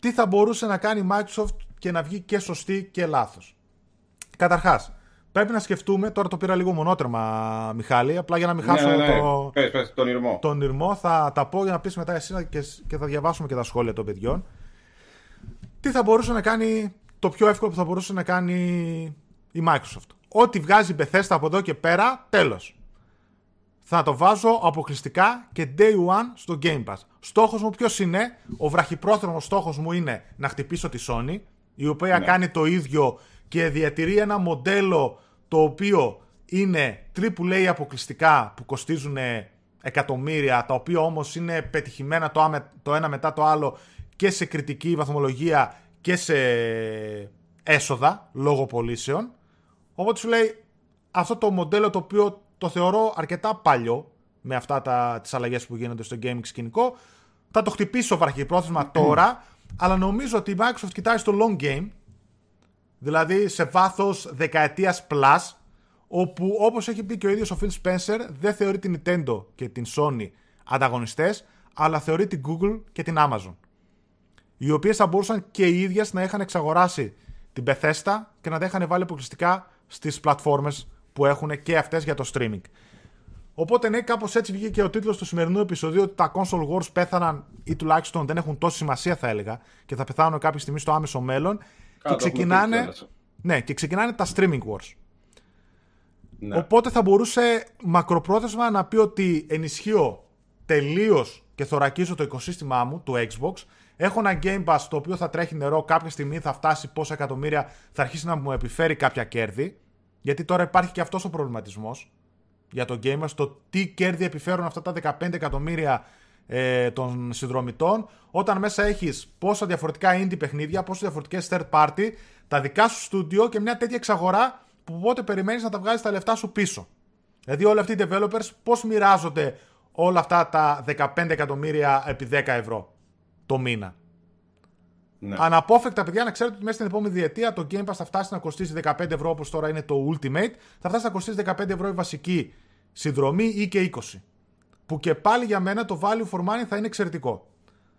Τι θα μπορούσε να κάνει η Microsoft και να βγει και σωστή και λάθος? Καταρχάς, πρέπει να σκεφτούμε, τώρα το πήρα λίγο μονότρεμα Μιχάλη, απλά για να μην ναι, χάσω ναι, ναι. Το... Πες, πες, τον ηρμό. Τον ηρμό θα τα πω για να πεις μετά εσύ και, και θα διαβάσουμε και τα σχόλια των παιδιών. Τι θα μπορούσε να κάνει, το πιο εύκολο που θα μπορούσε να κάνει η Microsoft? Ό,τι βγάζει η Bethesda από εδώ και πέρα, τέλος. Θα το βάζω αποκλειστικά και day one στο Game Pass. Στόχος μου ποιος είναι? Ο βραχυπρόθεσμος στόχος μου είναι να χτυπήσω τη Sony, η οποία ναι. κάνει το ίδιο και διατηρεί ένα μοντέλο το οποίο είναι έι έι αποκλειστικά που κοστίζουν εκατομμύρια, τα οποία όμως είναι πετυχημένα το, άμε, το ένα μετά το άλλο και σε κριτική βαθμολογία και σε έσοδα λόγω πωλήσεων. Οπότε σου λέει αυτό το μοντέλο το οποίο το θεωρώ αρκετά παλιό με αυτά τα, τις αλλαγές που γίνονται στο gaming σκηνικό. Θα το χτυπήσω βραχυπρόθεσμα τώρα, αλλά νομίζω ότι η Microsoft κοιτάει στο long game, δηλαδή σε βάθος δεκαετίας plus, όπου όπως έχει πει και ο ίδιος ο Phil Spencer δεν θεωρεί την Nintendo και την Sony ανταγωνιστές, αλλά θεωρεί την Google και την Amazon, οι οποίες θα μπορούσαν και οι ίδιες να είχαν εξαγοράσει την Bethesda και να τα είχαν βάλει αποκλειστικά στις πλατφόρμες που έχουν και αυτές για το streaming. Οπότε ναι, κάπως έτσι βγήκε και ο τίτλος του σημερινού επεισοδίου, ότι τα console wars πέθαναν ή τουλάχιστον δεν έχουν τόση σημασία θα έλεγα και θα πεθάνουν κάποια στιγμή στο άμεσο μέλλον. Κάτω, και, ξεκινάνε, ναι, και ξεκινάνε τα streaming wars. Ναι. Οπότε θα μπορούσε μακροπρόθεσμα να πει ότι ενισχύω τελείως και θωρακίζω το οικοσύστημά μου, το Xbox. Έχω ένα Game Pass το οποίο θα τρέχει νερό, κάποια στιγμή θα φτάσει πόσα εκατομμύρια, θα αρχίσει να μου επιφέρει κάποια κέρδη. Γιατί τώρα υπάρχει και αυτός ο προβληματισμός για το Game Pass, το τι κέρδη επιφέρουν αυτά τα δεκαπέντε εκατομμύρια ε, των συνδρομητών, όταν μέσα έχεις πόσα διαφορετικά indie παιχνίδια, πόσα διαφορετικές third party, τα δικά σου στούντιο και μια τέτοια εξαγορά που πότε περιμένεις να τα βγάζεις τα λεφτά σου πίσω. Δηλαδή όλοι αυτοί οι developers πώς μοιράζονται όλα αυτά τα δεκαπέντε εκατομμύρια επί δέκα ευρώ το μήνα? Ναι. Αναπόφευκτα, παιδιά, να ξέρετε ότι μέσα στην επόμενη διετία το Game Pass θα φτάσει να κοστίζει δεκαπέντε ευρώ, όπως τώρα είναι το Ultimate. Θα φτάσει να κοστίζει δεκαπέντε ευρώ η βασική συνδρομή ή και είκοσι. Που και πάλι για μένα το value for money θα είναι εξαιρετικό.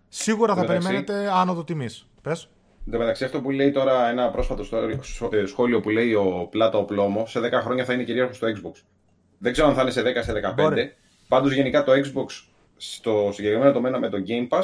Σίγουρα θα μεταξύ, περιμένετε άνοδο τιμής. Πες. Μεταξύ, αυτό που λέει τώρα ένα πρόσφατο σχόλιο που λέει ο Πλάτα ο Πλόμο, σε δέκα χρόνια θα είναι κυρίαρχο στο Xbox. Δεν ξέρω αν θα είναι σε δέκα, σε δεκαπέντε. Πάντως, γενικά το Xbox στο συγκεκριμένο τομέα με το Game Pass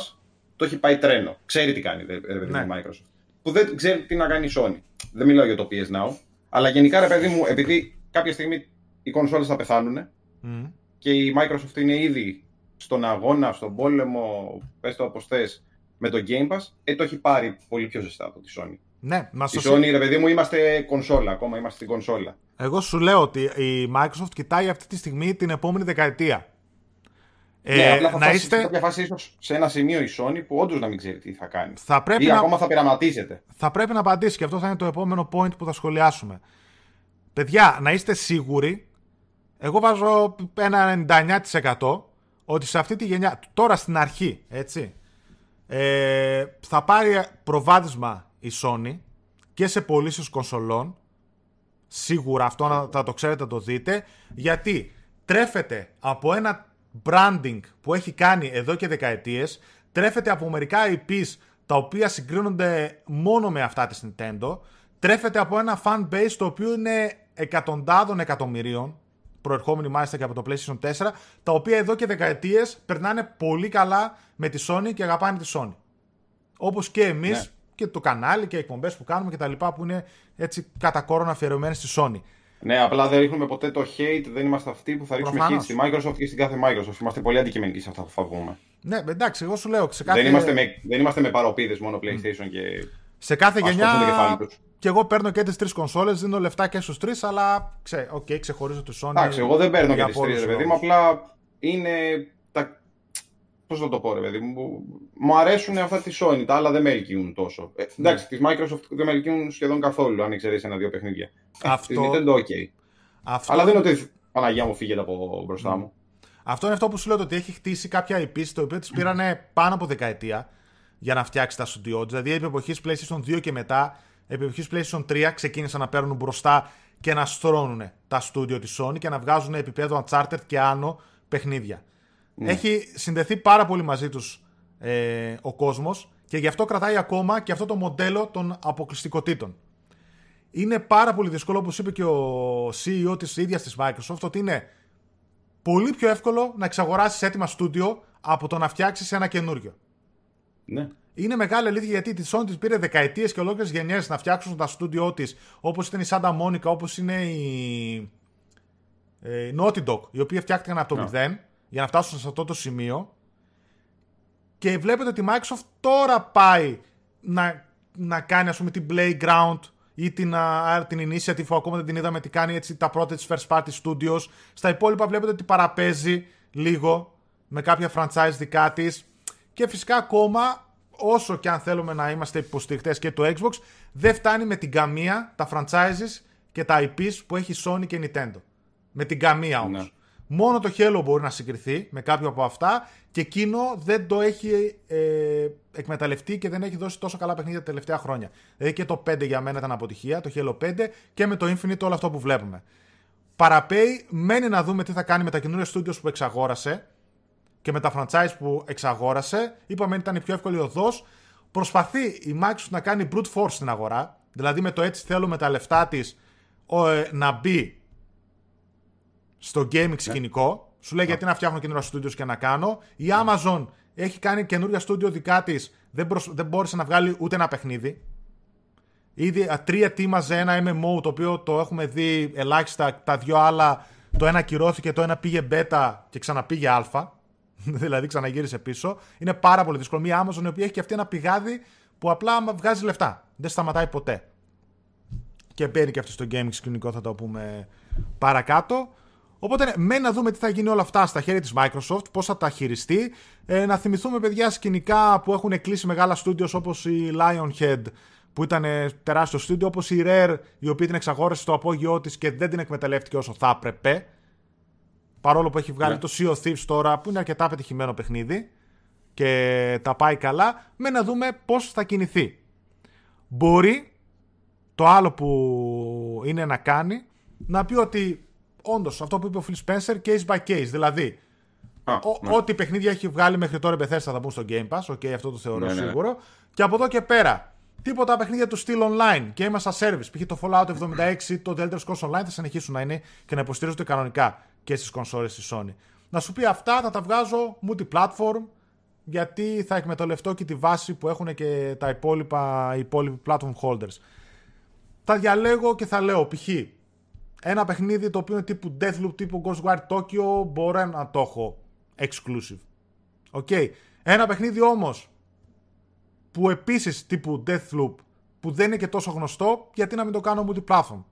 το έχει πάει τρένο. Ξέρει τι κάνει η ναι. Microsoft. Που δεν ξέρει τι να κάνει η Sony. Δεν μιλάω για το πι ες Now. Αλλά γενικά, ρε παιδί μου, επειδή κάποια στιγμή οι κονσόλες θα πεθάνουν mm. και η Microsoft είναι ήδη στον αγώνα, στον πόλεμο, πες το όπως θες, με το Game Pass, ε, το έχει πάρει πολύ πιο ζεστά από τη Sony. Ναι, μας η Sony, ρε παιδί μου, είμαστε κονσόλα. Ακόμα είμαστε στην κονσόλα. Εγώ σου λέω ότι η Microsoft κοιτάει αυτή τη στιγμή την επόμενη δεκαετία. Ε, ναι, απλά θα να είστε... σε κάποια φάση ίσως σε ένα σημείο η Sony που όντως να μην ξέρει τι θα κάνει. Θα πρέπει ή να... ακόμα θα πειραματίζεται. Θα πρέπει να απαντήσει και αυτό θα είναι το επόμενο point που θα σχολιάσουμε. Παιδιά, να είστε σίγουροι, εγώ βάζω ένα ενενήντα εννέα τοις εκατό ότι σε αυτή τη γενιά, τώρα στην αρχή, έτσι, ε, θα πάρει προβάδισμα η Sony και σε πωλήσεις κονσολών. Σίγουρα αυτό θα το ξέρετε, θα το δείτε. Γιατί τρέφεται από ένα branding που έχει κάνει εδώ και δεκαετίες, τρέφεται από μερικά άι πις τα οποία συγκρίνονται μόνο με αυτά της Nintendo, τρέφεται από ένα fan base το οποίο είναι εκατοντάδων εκατομμυρίων, προερχόμενοι μάλιστα και από το PlayStation τέσσερα, τα οποία εδώ και δεκαετίες περνάνε πολύ καλά με τη Sony και αγαπάνε τη Sony. Όπως και εμείς ναι. και το κανάλι και οι εκπομπές που κάνουμε και τα λοιπά, που είναι έτσι κατά κόρον αφιερωμένες στη Sony. Ναι, απλά δεν ρίχνουμε ποτέ το hate, δεν είμαστε αυτοί που θα ρίξουμε hate στη Microsoft και στην κάθε Microsoft. Είμαστε πολύ αντικειμενικοί σε αυτά που θα βγούμε. Ναι, εντάξει, εγώ σου λέω. Σε κάθε... δεν, είμαστε με, δεν είμαστε με παροπίδες μόνο PlayStation mm. και. Σε κάθε γενιά. Και εγώ παίρνω και τις τρεις κονσόλες, δίνω λεφτά και στους τρεις, αλλά ξέ, okay, ξεχωρίζω τους Sony. Εντάξει, εγώ δεν παίρνω και τις τρεις, ρε παιδί μου, απλά είναι. Τα... πώς να το πω ρε παιδί μου, μου αρέσουν αυτά τη Sony, τα άλλα δεν με ελκύουν τόσο. Ε, εντάξει, τις Microsoft δεν με ελκύουν σχεδόν καθόλου, αν ξέρεις ένα-δύο παιχνίδια. Αυτό... Της Nintendo, ok. Αυτό... Αλλά δεν είναι ότι Παναγία μου φύγεται από μπροστά μου. Αυτό είναι αυτό που σου λέω, ότι έχει χτίσει κάποια επίσης, το οποίο της πήρανε πάνω από δεκαετία για να φτιάξει τα studio. Δηλαδή, επί εποχής PlayStation δύο και μετά, επί εποχής PlayStation τρία ξεκίνησαν να παίρνουν μπροστά και να στρώνουν τα studio της Sony και να βγάζουν επίπεδο Uncharted και άνω παιχνίδια. Mm. Έχει συνδεθεί πάρα πολύ μαζί τους ε, ο κόσμος και γι' αυτό κρατάει ακόμα και αυτό το μοντέλο των αποκλειστικοτήτων. Είναι πάρα πολύ δύσκολο, όπως είπε και ο σι ι ο της ίδιας της Microsoft, ότι είναι πολύ πιο εύκολο να εξαγοράσεις έτοιμα στούντιο από το να φτιάξεις ένα καινούριο. Ναι. Είναι μεγάλη αλήθεια, γιατί τη Sony της πήρε δεκαετίες και ολόκληρες γενιές να φτιάξουν τα στούντιό της, όπως ήταν η Santa Monica, όπως είναι η... η Naughty Dog, οι οποίοι φτιάχτηκαν από το yeah. μηδέν για να φτάσουν σε αυτό το σημείο. Και βλέπετε ότι η Microsoft τώρα πάει να, να κάνει, ας πούμε, την Playground ή την, α, την Initiative, που ακόμα δεν την είδαμε τι κάνει, έτσι, τα πρώτα της First Party Studios. Στα υπόλοιπα βλέπετε ότι παραπέζει λίγο με κάποια franchise δικά της. Και φυσικά ακόμα, όσο και αν θέλουμε να είμαστε υποστηρικτές και του Xbox, δεν φτάνει με την καμία τα franchises και τα άι πις που έχει Sony και Nintendo. Με την καμία όμως. Ναι. Μόνο το Halo μπορεί να συγκριθεί με κάποιο από αυτά και εκείνο δεν το έχει ε, εκμεταλλευτεί και δεν έχει δώσει τόσο καλά παιχνίδια τα τελευταία χρόνια. Δηλαδή και το πέντε για μένα ήταν αποτυχία, το Halo πέντε, και με το Infinite όλο αυτό που βλέπουμε. Παραπέει, μένει να δούμε τι θα κάνει με τα καινούργια studios που εξαγόρασε και με τα franchise που εξαγόρασε. Είπαμε ήταν η πιο εύκολη οδός. Προσπαθεί η Microsoft να κάνει brute force στην αγορά, δηλαδή με το έτσι θέλουμε τα λεφτά της ε, να μπει στο gaming σκηνικό, yeah. σου λέει yeah. γιατί να φτιάχνω καινούργια studios και να κάνω. Η Amazon yeah. έχει κάνει καινούργια studio δικά της, δεν, προσ... δεν μπόρεσε να βγάλει ούτε ένα παιχνίδι. Ήδη τρία τίμαζε ένα εμ εμ ο, το οποίο το έχουμε δει ελάχιστα, τα δύο άλλα, το ένα κυρώθηκε, το ένα πήγε beta και ξαναπήγε α, δηλαδή ξαναγύρισε πίσω. Είναι πάρα πολύ δύσκολο. Μια Amazon η οποία έχει και αυτή ένα πηγάδι που απλά βγάζει λεφτά, δεν σταματάει ποτέ. Και μπαίνει και αυτή στο gaming σκηνικό, θα το πούμε παρακάτω. Οπότε, μένει να δούμε τι θα γίνει όλα αυτά στα χέρια της Microsoft, πώς θα τα χειριστεί. Ε, να θυμηθούμε, παιδιά, σκηνικά που έχουν κλείσει μεγάλα studios, όπως η Lionhead, που ήταν τεράστιο studio, όπως η Rare, η οποία την εξαγόρασε στο απόγειό της και δεν την εκμεταλλεύτηκε όσο θα έπρεπε. Παρόλο που έχει βγάλει yeah. το Sea of Thieves τώρα, που είναι αρκετά πετυχημένο παιχνίδι και τα πάει καλά. Μένει να δούμε πώς θα κινηθεί. Μπορεί το άλλο που είναι να κάνει, να πει ότι όντως, αυτό που είπε ο Phil Spencer, case by case. Δηλαδή, ah, ο, ναι. ό,τι παιχνίδια έχει βγάλει μέχρι τώρα η Bethesda θα μπουν στο Game Pass. Οκ, okay, αυτό το θεωρώ ναι, σίγουρο. Ναι. Και από εδώ και πέρα, τίποτα παιχνίδια του Steal Online και Game as a Service. Π.χ. το Fallout εβδομήντα έξι, το The Elder Scrolls Online θα συνεχίσουν να είναι και να υποστηρίζονται κανονικά και στις κονσόλες της Sony. Να σου πει αυτά θα τα βγάζω multi-platform, γιατί θα εκμεταλλευτώ και τη βάση που έχουν και τα υπόλοιπα, υπόλοιπα platform holders. Τα διαλέγω και θα λέω, π.χ. ένα παιχνίδι το οποίο είναι τύπου Deathloop, τύπου Ghostwire Tokyo, μπορώ να το έχω exclusive. Οκ. Okay. Ένα παιχνίδι όμως που επίσης τύπου Deathloop, που δεν είναι και τόσο γνωστό, γιατί να μην το κάνω multi-platform.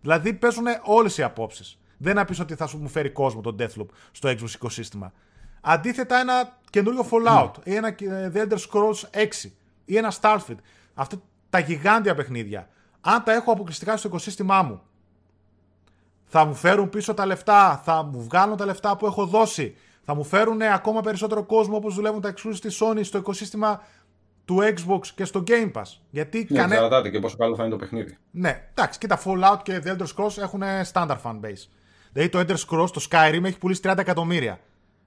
Δηλαδή παίζουν όλες οι απόψεις. Δεν να πεις ότι θα σου μου φέρει κόσμο το Deathloop στο Xbox οικοσύστημα. Αντίθετα, ένα καινούριο Fallout ή ένα The Elder Scrolls έξι ή ένα Starfield. Αυτά τα γιγάντια παιχνίδια, αν τα έχω αποκλειστικά στο οικοσύστημά μου, θα μου φέρουν πίσω τα λεφτά, θα μου βγάλουν τα λεφτά που έχω δώσει, θα μου φέρουν ακόμα περισσότερο κόσμο, όπως δουλεύουν τα exclusive της Sony στο οικοσύστημα του Xbox και στο Game Pass. Γιατί ναι, κανέ... Εξαρτάται και πόσο καλό θα είναι το παιχνίδι. Ναι, εντάξει, και τα Fallout και The Elder Scrolls έχουν standard fan base. Δηλαδή το Elder Scrolls, το Skyrim έχει πουλήσει τριάντα εκατομμύρια.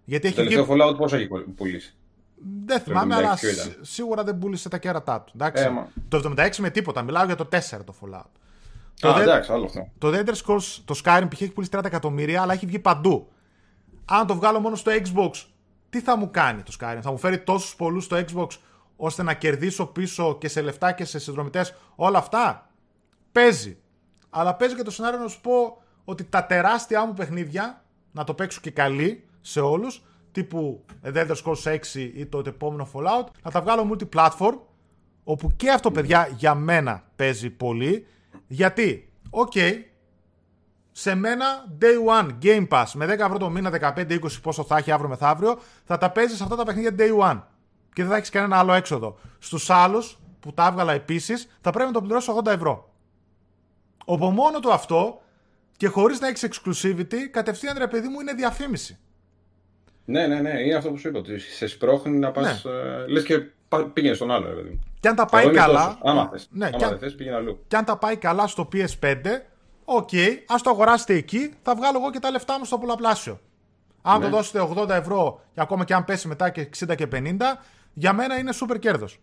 Γιατί έχει τελευταίο και... Fallout πόσο έχει πουλήσει? Δεν θυμάμαι, αλλά σίγουρα δεν πούλησε τα κέρατά του. Ε, το εβδομήντα έξι με τίποτα, μιλάω για το τέσσερα το Fallout. Το, Α, δε... εντάξει, άλλο αυτό. Το Elder Scrolls, το Skyrim π.χ. έχει πουλήσει τριάντα εκατομμύρια, αλλά έχει βγει παντού. Αν το βγάλω μόνο στο Xbox, τι θα μου κάνει το Skyrim? Θα μου φέρει τόσους πολλούς στο Xbox ώστε να κερδίσω πίσω και σε λεφτά και σε συνδρομητές όλα αυτά? Παίζει. Αλλά παίζει και το σενάριο να σου πω ότι τα τεράστια μου παιχνίδια, να το παίξω και καλή σε όλους, τύπου Elder Scrolls έξι ή το επόμενο Fallout, να τα βγάλω multi-platform, όπου και αυτό, παιδιά, για μένα παίζει πολύ. Γιατί, οκ, okay, σε μένα Day One, Game Pass, με δέκα ευρώ το μήνα, δεκαπέντε είκοσι πόσο θα έχει αύριο μεθαύριο, θα τα παίζεις αυτά τα παιχνίδια Day One και δεν θα έχεις κανένα άλλο έξοδο. Στους άλλους που τα έβγαλα επίσης, θα πρέπει να το πληρώσω ογδόντα ευρώ. Από μόνο του αυτό και χωρίς να έχεις exclusivity, κατευθείαν ρε παιδί μου είναι διαφήμιση. Ναι, ναι, ναι, είναι αυτό που σου είπα. Ότι σε σπρώχνει να πας. Ναι. Ε, λες και πήγαινε στον άλλο, ρε παιδί μου. Και αν τα πάει καλά. Άμα θες. Ναι, άμα δεν θες, πήγαινε αλλού. Και αν τα πάει καλά στο πι ες φάιβ, οκ, okay, ας το αγοράσετε εκεί, θα βγάλω εγώ και τα λεφτά μου στο πολλαπλάσιο. Αν ναι. το δώσετε ογδόντα ευρώ, και ακόμα και αν πέσει μετά και εξήντα και πενήντα, για μένα είναι super κέρδος.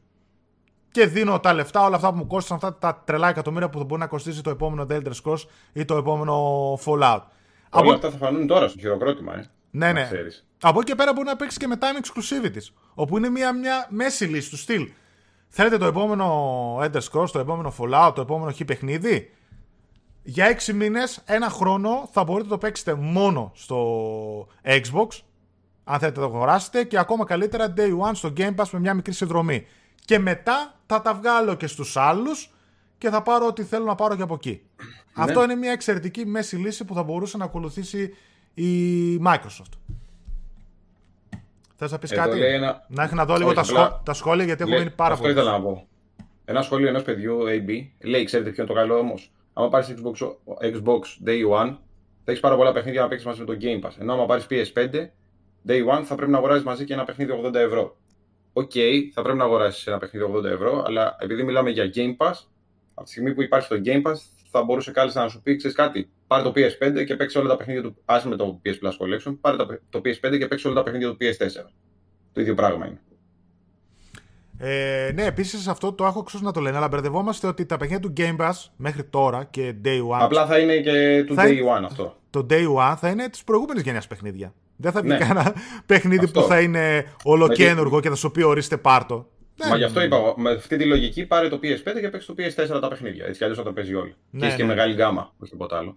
Και δίνω τα λεφτά, όλα αυτά που μου κόστησαν, αυτά τα τρελά εκατομμύρια που μπορεί να κοστίσει το επόμενο Elder Scrolls ή το επόμενο Fallout. Όλα Από... αυτά θα φανούν τώρα στο χειροκρότημα, ε. Ναι, ναι. Από εκεί και πέρα μπορεί να παίξει και με time exclusivities, όπου είναι μια, μια μέση λύση του στυλ. Θέλετε το επόμενο Elder Scrolls, το επόμενο Fallout, το επόμενο χι παιχνίδι. Για έξι μήνες, ένα χρόνο θα μπορείτε να το παίξετε μόνο στο Xbox, αν θέλετε να το αγοράσετε, και ακόμα καλύτερα Day One στο Game Pass με μια μικρή συνδρομή. Και μετά θα τα βγάλω και στους άλλους και θα πάρω ό,τι θέλω να πάρω και από εκεί. Ναι. Αυτό είναι μια εξαιρετική μέση λύση που θα μπορούσε να ακολουθήσει η Microsoft. Θες να πεις εδώ κάτι, ένα... να έχει να δω λίγο τα, πλά... σχόλια, τα σχόλια, γιατί έχω μείνει πάρα πολύ. Αυτό ήθελα να πω. Ένα σχόλιο ενός παιδιού, έι μπι, λέει, ξέρετε ποιο είναι το καλό όμως. Άμα πάρεις Xbox, Xbox Day One, θα έχεις πάρα πολλά παιχνίδια να παίξεις μαζί με το Game Pass. Ενώ άμα πάρεις πι ες φάιβ, Day One θα πρέπει να αγοράσεις μαζί και ένα παιχνίδι ογδόντα ευρώ. Οκ, okay, θα πρέπει να αγοράσεις ένα παιχνίδι ογδόντα ευρώ, αλλά επειδή μιλάμε για Game Pass, από τη στιγμή που υπάρχει το Game Pass, θα μπορούσε κάλλιστα να σου πει: ξέρεις κάτι, πάρε το πι ες φάιβ και παίξει όλα τα παιχνίδια του. Ας με το πι ες Plus Collection, πάρε το πι ες φάιβ και παίξει όλα τα παιχνίδια του πι ες φορ. Το ίδιο πράγμα είναι. Ε, ναι, επίσης αυτό το έχω εξώσει να το λένε, αλλά μπερδευόμαστε ότι τα παιχνίδια του Game Pass μέχρι τώρα και Day One. Απλά θα είναι και του Day One αυτό. Το Day One θα είναι τη προηγούμενη γενιά παιχνίδια. Δεν θα βγει ναι. κανένα παιχνίδι αυτό. Που θα είναι ολοκένουργο και θα σου πει ορίστε πάρτο. Μα ναι. γι' αυτό είπα, με αυτή τη λογική πάρε το πι ες φάιβ και παίξει το πι ες φορ τα παιχνίδια. Έτσι κι αλλιώς θα τα παίζει όλοι. Ναι, και έχει ναι. και μεγάλη γκάμα, όχι τίποτα άλλο.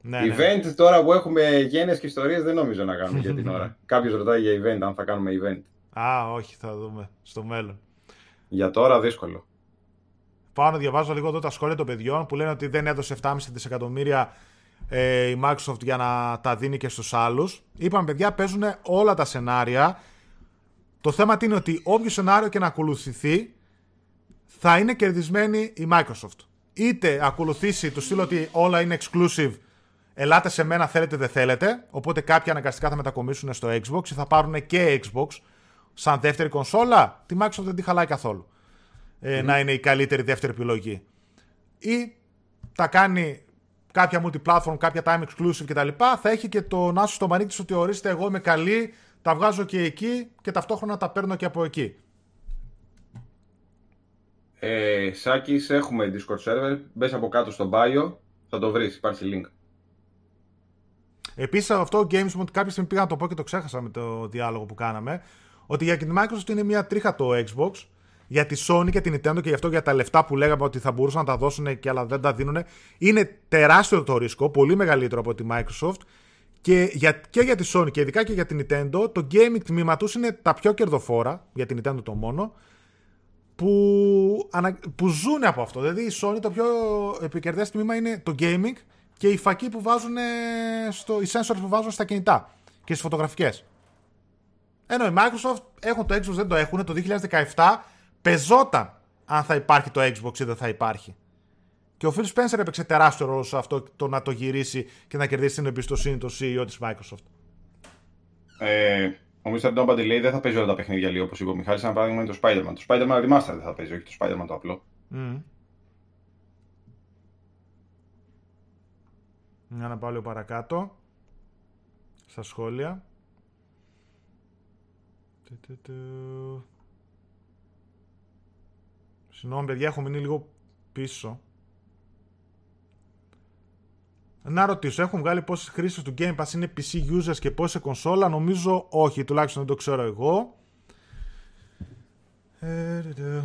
Ναι, event ναι. τώρα που έχουμε γέννες και ιστορίες δεν νομίζω να κάνουμε για την ώρα. Κάποιος ρωτάει για event, αν θα κάνουμε event. Α, όχι, θα δούμε στο μέλλον. Για τώρα δύσκολο. Πάω να διαβάζω λίγο εδώ τα σχόλια των παιδιών που λένε ότι δεν έδωσε επτά κόμμα πέντε δισεκατομμύρια ε, η Microsoft για να τα δίνει και στους άλλους. Είπαμε, παιδιά, παίζουν όλα τα σενάρια. Το θέμα είναι ότι όποιο σενάριο και να ακολουθηθεί θα είναι κερδισμένη η Microsoft. Είτε ακολουθήσει το στήλο ότι όλα είναι exclusive, ελάτε σε μένα θέλετε δεν θέλετε, οπότε κάποιοι αναγκαστικά θα μετακομίσουν στο Xbox ή θα πάρουν και Xbox σαν δεύτερη κονσόλα, τη Microsoft δεν τη χαλάει καθόλου ε, mm. να είναι η καλύτερη δεύτερη επιλογή. Ή τα κάνει κάποια multi-platform, κάποια time exclusive κτλ. Θα έχει και τον άσο στο μανίκι της ότι ορίστε εγώ είμαι καλή, τα βγάζω και εκεί και ταυτόχρονα τα παίρνω και από εκεί. Ε, Σάκης, έχουμε Discord server. Μπες από κάτω στο bio, θα το βρεις, υπάρχει link. Επίσης αυτό, GameSmod, κάποια στιγμή πήγα να το πω και το ξέχασα με το διάλογο που κάναμε, ότι για την Microsoft είναι μια τρίχα το Xbox, για τη Sony και την Nintendo και γι' αυτό για τα λεφτά που λέγαμε ότι θα μπορούσαν να τα δώσουν και αλλά δεν τα δίνουν, είναι τεράστιο το ρίσκο, πολύ μεγαλύτερο από τη Microsoft. Και για, και για τη Sony και ειδικά και για την Nintendo, το gaming τμήμα τους είναι τα πιο κερδοφόρα, για την Nintendo το μόνο, που, ανα, που ζουν από αυτό. Δηλαδή η Sony το πιο επικερδές τμήμα είναι το gaming και οι φακοί που βάζουν, στο, οι sensors που βάζουν στα κινητά και στις φωτογραφικές. Ενώ η Microsoft έχουν το Xbox, δεν το έχουν, το δύο χιλιάδες δεκαεπτά πεζόταν αν θα υπάρχει το Xbox ή δεν θα υπάρχει. Και ο Phil Spencer έπαιξε τεράστιο ρόλο σε αυτό, το να το γυρίσει και να κερδίσει την εμπιστοσύνη του σι ι ο της Microsoft. Ε, ο μίστερ Nobody λέει δεν θα παίζει όλα τα παιχνίδια λίγο όπως είπε ο Μιχάλης. Ένα παράδειγμα είναι το Spider-Man. Το Spider-Man Remastered δεν θα παίζει, όχι το Spider-Man το απλό. Mm. Για να πάω λίγο παρακάτω στα σχόλια. Συγγνώμη, παιδιά, έχω μείνει λίγο πίσω. Να ρωτήσω, έχουν βγάλει πόσες χρήσεις του Game Pass είναι πι σι users και πόσες κονσόλα? Νομίζω όχι, τουλάχιστον δεν το ξέρω εγώ. Ε, δε, δε.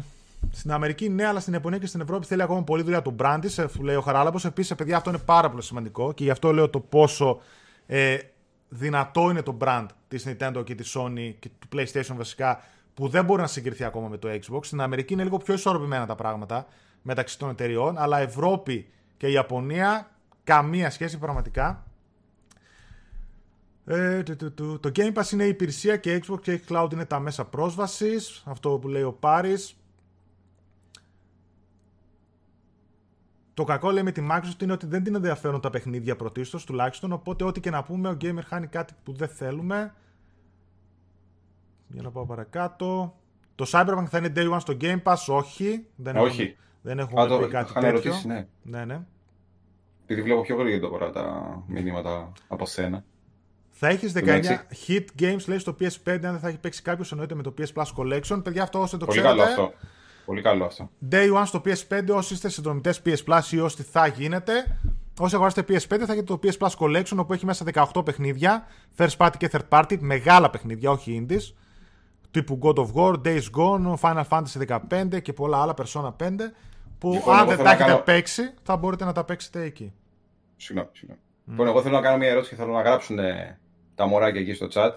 Στην Αμερική ναι, αλλά στην Ιαπωνία και στην Ευρώπη θέλει ακόμα πολύ δουλειά του brand της, λέει ο Χαράλαμπος. Επίσης, παιδιά, αυτό είναι πάρα πολύ σημαντικό και γι' αυτό λέω το πόσο ε, δυνατό είναι το brand της Nintendo και της Sony και του PlayStation βασικά, που δεν μπορεί να συγκριθεί ακόμα με το Xbox. Στην Αμερική είναι λίγο πιο ισορροπημένα τα πράγματα μεταξύ των εταιριών, αλλά Ευρώπη και η Ιαπωνία Καμία σχέση πραγματικά. Ε, το, το, το, το Game Pass είναι η υπηρεσία και Xbox και Cloud είναι τα μέσα πρόσβασης. Αυτό που λέει ο Πάρης. Το κακό, λέει, με τη Microsoft είναι ότι δεν την ενδιαφέρουν τα παιχνίδια πρωτίστως, τουλάχιστον. Οπότε ό,τι και να πούμε, ο gamer χάνει κάτι που δεν θέλουμε. Για να πάω παρακάτω. Το Cyberpunk θα είναι Day One στο Game Pass? Όχι. Δεν Όχι. Έχουμε, δεν έχουμε Α, το, πει κάτι τέτοιο. Ρωτήσει, ναι. ναι, ναι. Επειδή βλέπω πιο γρήγορα τώρα τα μηνύματα από σένα. Θα έχεις δεκαεννιά hit games, λέει, στο πι ες φάιβ. Αν δεν θα έχει παίξει κάποιος, εννοείται με το πι ες Plus Collection. Παιδιά, αυτό όσο το Πολύ ξέρετε. Καλό αυτό. Πολύ καλό αυτό. Day One στο πι ες φάιβ, όσοι είστε συνδρομητές πι ες Plus ή όσοι θα γίνετε. Όσοι αγοράσετε πι ες φάιβ θα έχετε το πι ες Plus Collection, όπου έχει μέσα δεκαοκτώ παιχνίδια, first party και third party, μεγάλα παιχνίδια, όχι indies, τύπου God of War, Days Gone, Final Fantasy δεκαπέντε και πολλά άλλα, Persona πέντε, που λοιπόν, αν δεν τα έχετε κάνω... παίξει, θα μπορείτε να τα παίξετε εκεί. Συγγνώμη, συγγνώμη. Mm. Λοιπόν, εγώ θέλω να κάνω μια ερώτηση και θέλω να γράψουν ε, τα μωράκια εκεί στο chat.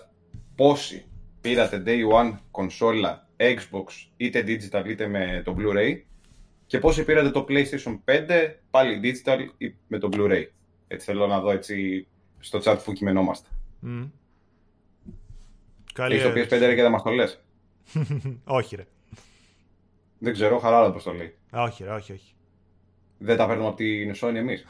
Πόσοι πήρατε Day One κονσόλα Xbox, είτε digital είτε με το Blu-ray, και πόσοι πήρατε το PlayStation πέντε, πάλι digital ή με το Blu-ray. Έτσι θέλω να δω, έτσι, στο chat που κειμενόμαστε. Mm. Έχεις το πι ες φάιβ και δεν μας το λες. Όχι ρε. Δεν ξέρω, χαράλα πως το λέει. Όχι ρε, όχι, όχι. Δεν τα παίρνουμε από την Sony εμείς.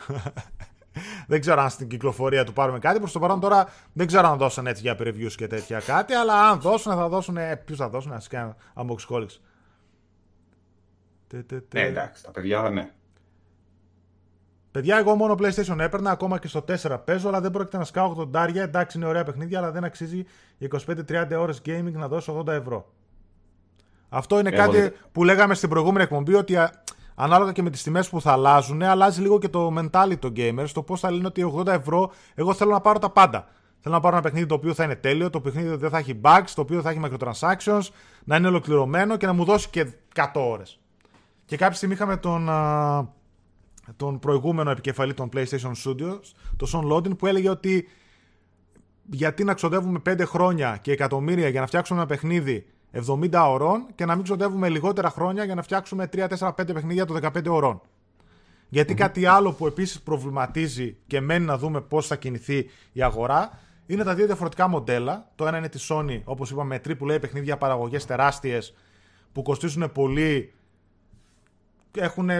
Δεν ξέρω αν στην κυκλοφορία του πάρουμε κάτι. Προς το παρόν τώρα δεν ξέρω αν δώσαν έτσι για previews και τέτοια κάτι. Αλλά αν δώσουν, θα δώσουν. Ποιους θα δώσουν, ας κάνουν unbox calls. Ναι, εντάξει, τα παιδιά δεν είναι. Παιδιά, εγώ μόνο PlayStation έπαιρνα, ακόμα και στο τέσσερα παίζω, αλλά δεν πρόκειται να σκάω ογδόντα. Εντάξει, είναι ωραία παιχνίδια, αλλά δεν αξίζει οι είκοσι πέντε με τριάντα ώρες gaming να δώσω ογδόντα ευρώ. Αυτό είναι Έχω κάτι δείτε. που λέγαμε στην προηγούμενη εκπομπή, ότι ανάλογα και με τις τιμές που θα αλλάζουν, αλλάζει λίγο και το mentality των gamers, το πώς θα λένε ότι ογδόντα ευρώ, εγώ θέλω να πάρω τα πάντα. Θέλω να πάρω ένα παιχνίδι το οποίο θα είναι τέλειο, το παιχνίδι δεν θα έχει bugs, το οποίο θα έχει microtransactions, να είναι ολοκληρωμένο και να μου δώσει και εκατό ώρες. Και κάποια στιγμή είχαμε τον, τον προηγούμενο επικεφαλή των PlayStation Studios, τον Sean Lodin, που έλεγε ότι γιατί να ξοδεύουμε πέντε χρόνια και εκατομμύρια για να φτιάξουμε ένα παιχνίδι εβδομήντα ωρών και να μην ξοδεύουμε λιγότερα χρόνια για να φτιάξουμε τρία, τέσσερα, πέντε παιχνίδια το δεκαπέντε ωρών. Γιατί mm-hmm. κάτι άλλο που επίσης προβληματίζει και μένει να δούμε πώς θα κινηθεί η αγορά είναι τα δύο διαφορετικά μοντέλα. Το ένα είναι τη Sony, όπως είπαμε, τριπλ έι παιχνίδια, παραγωγές τεράστιες που κοστίζουν πολύ. Έχουν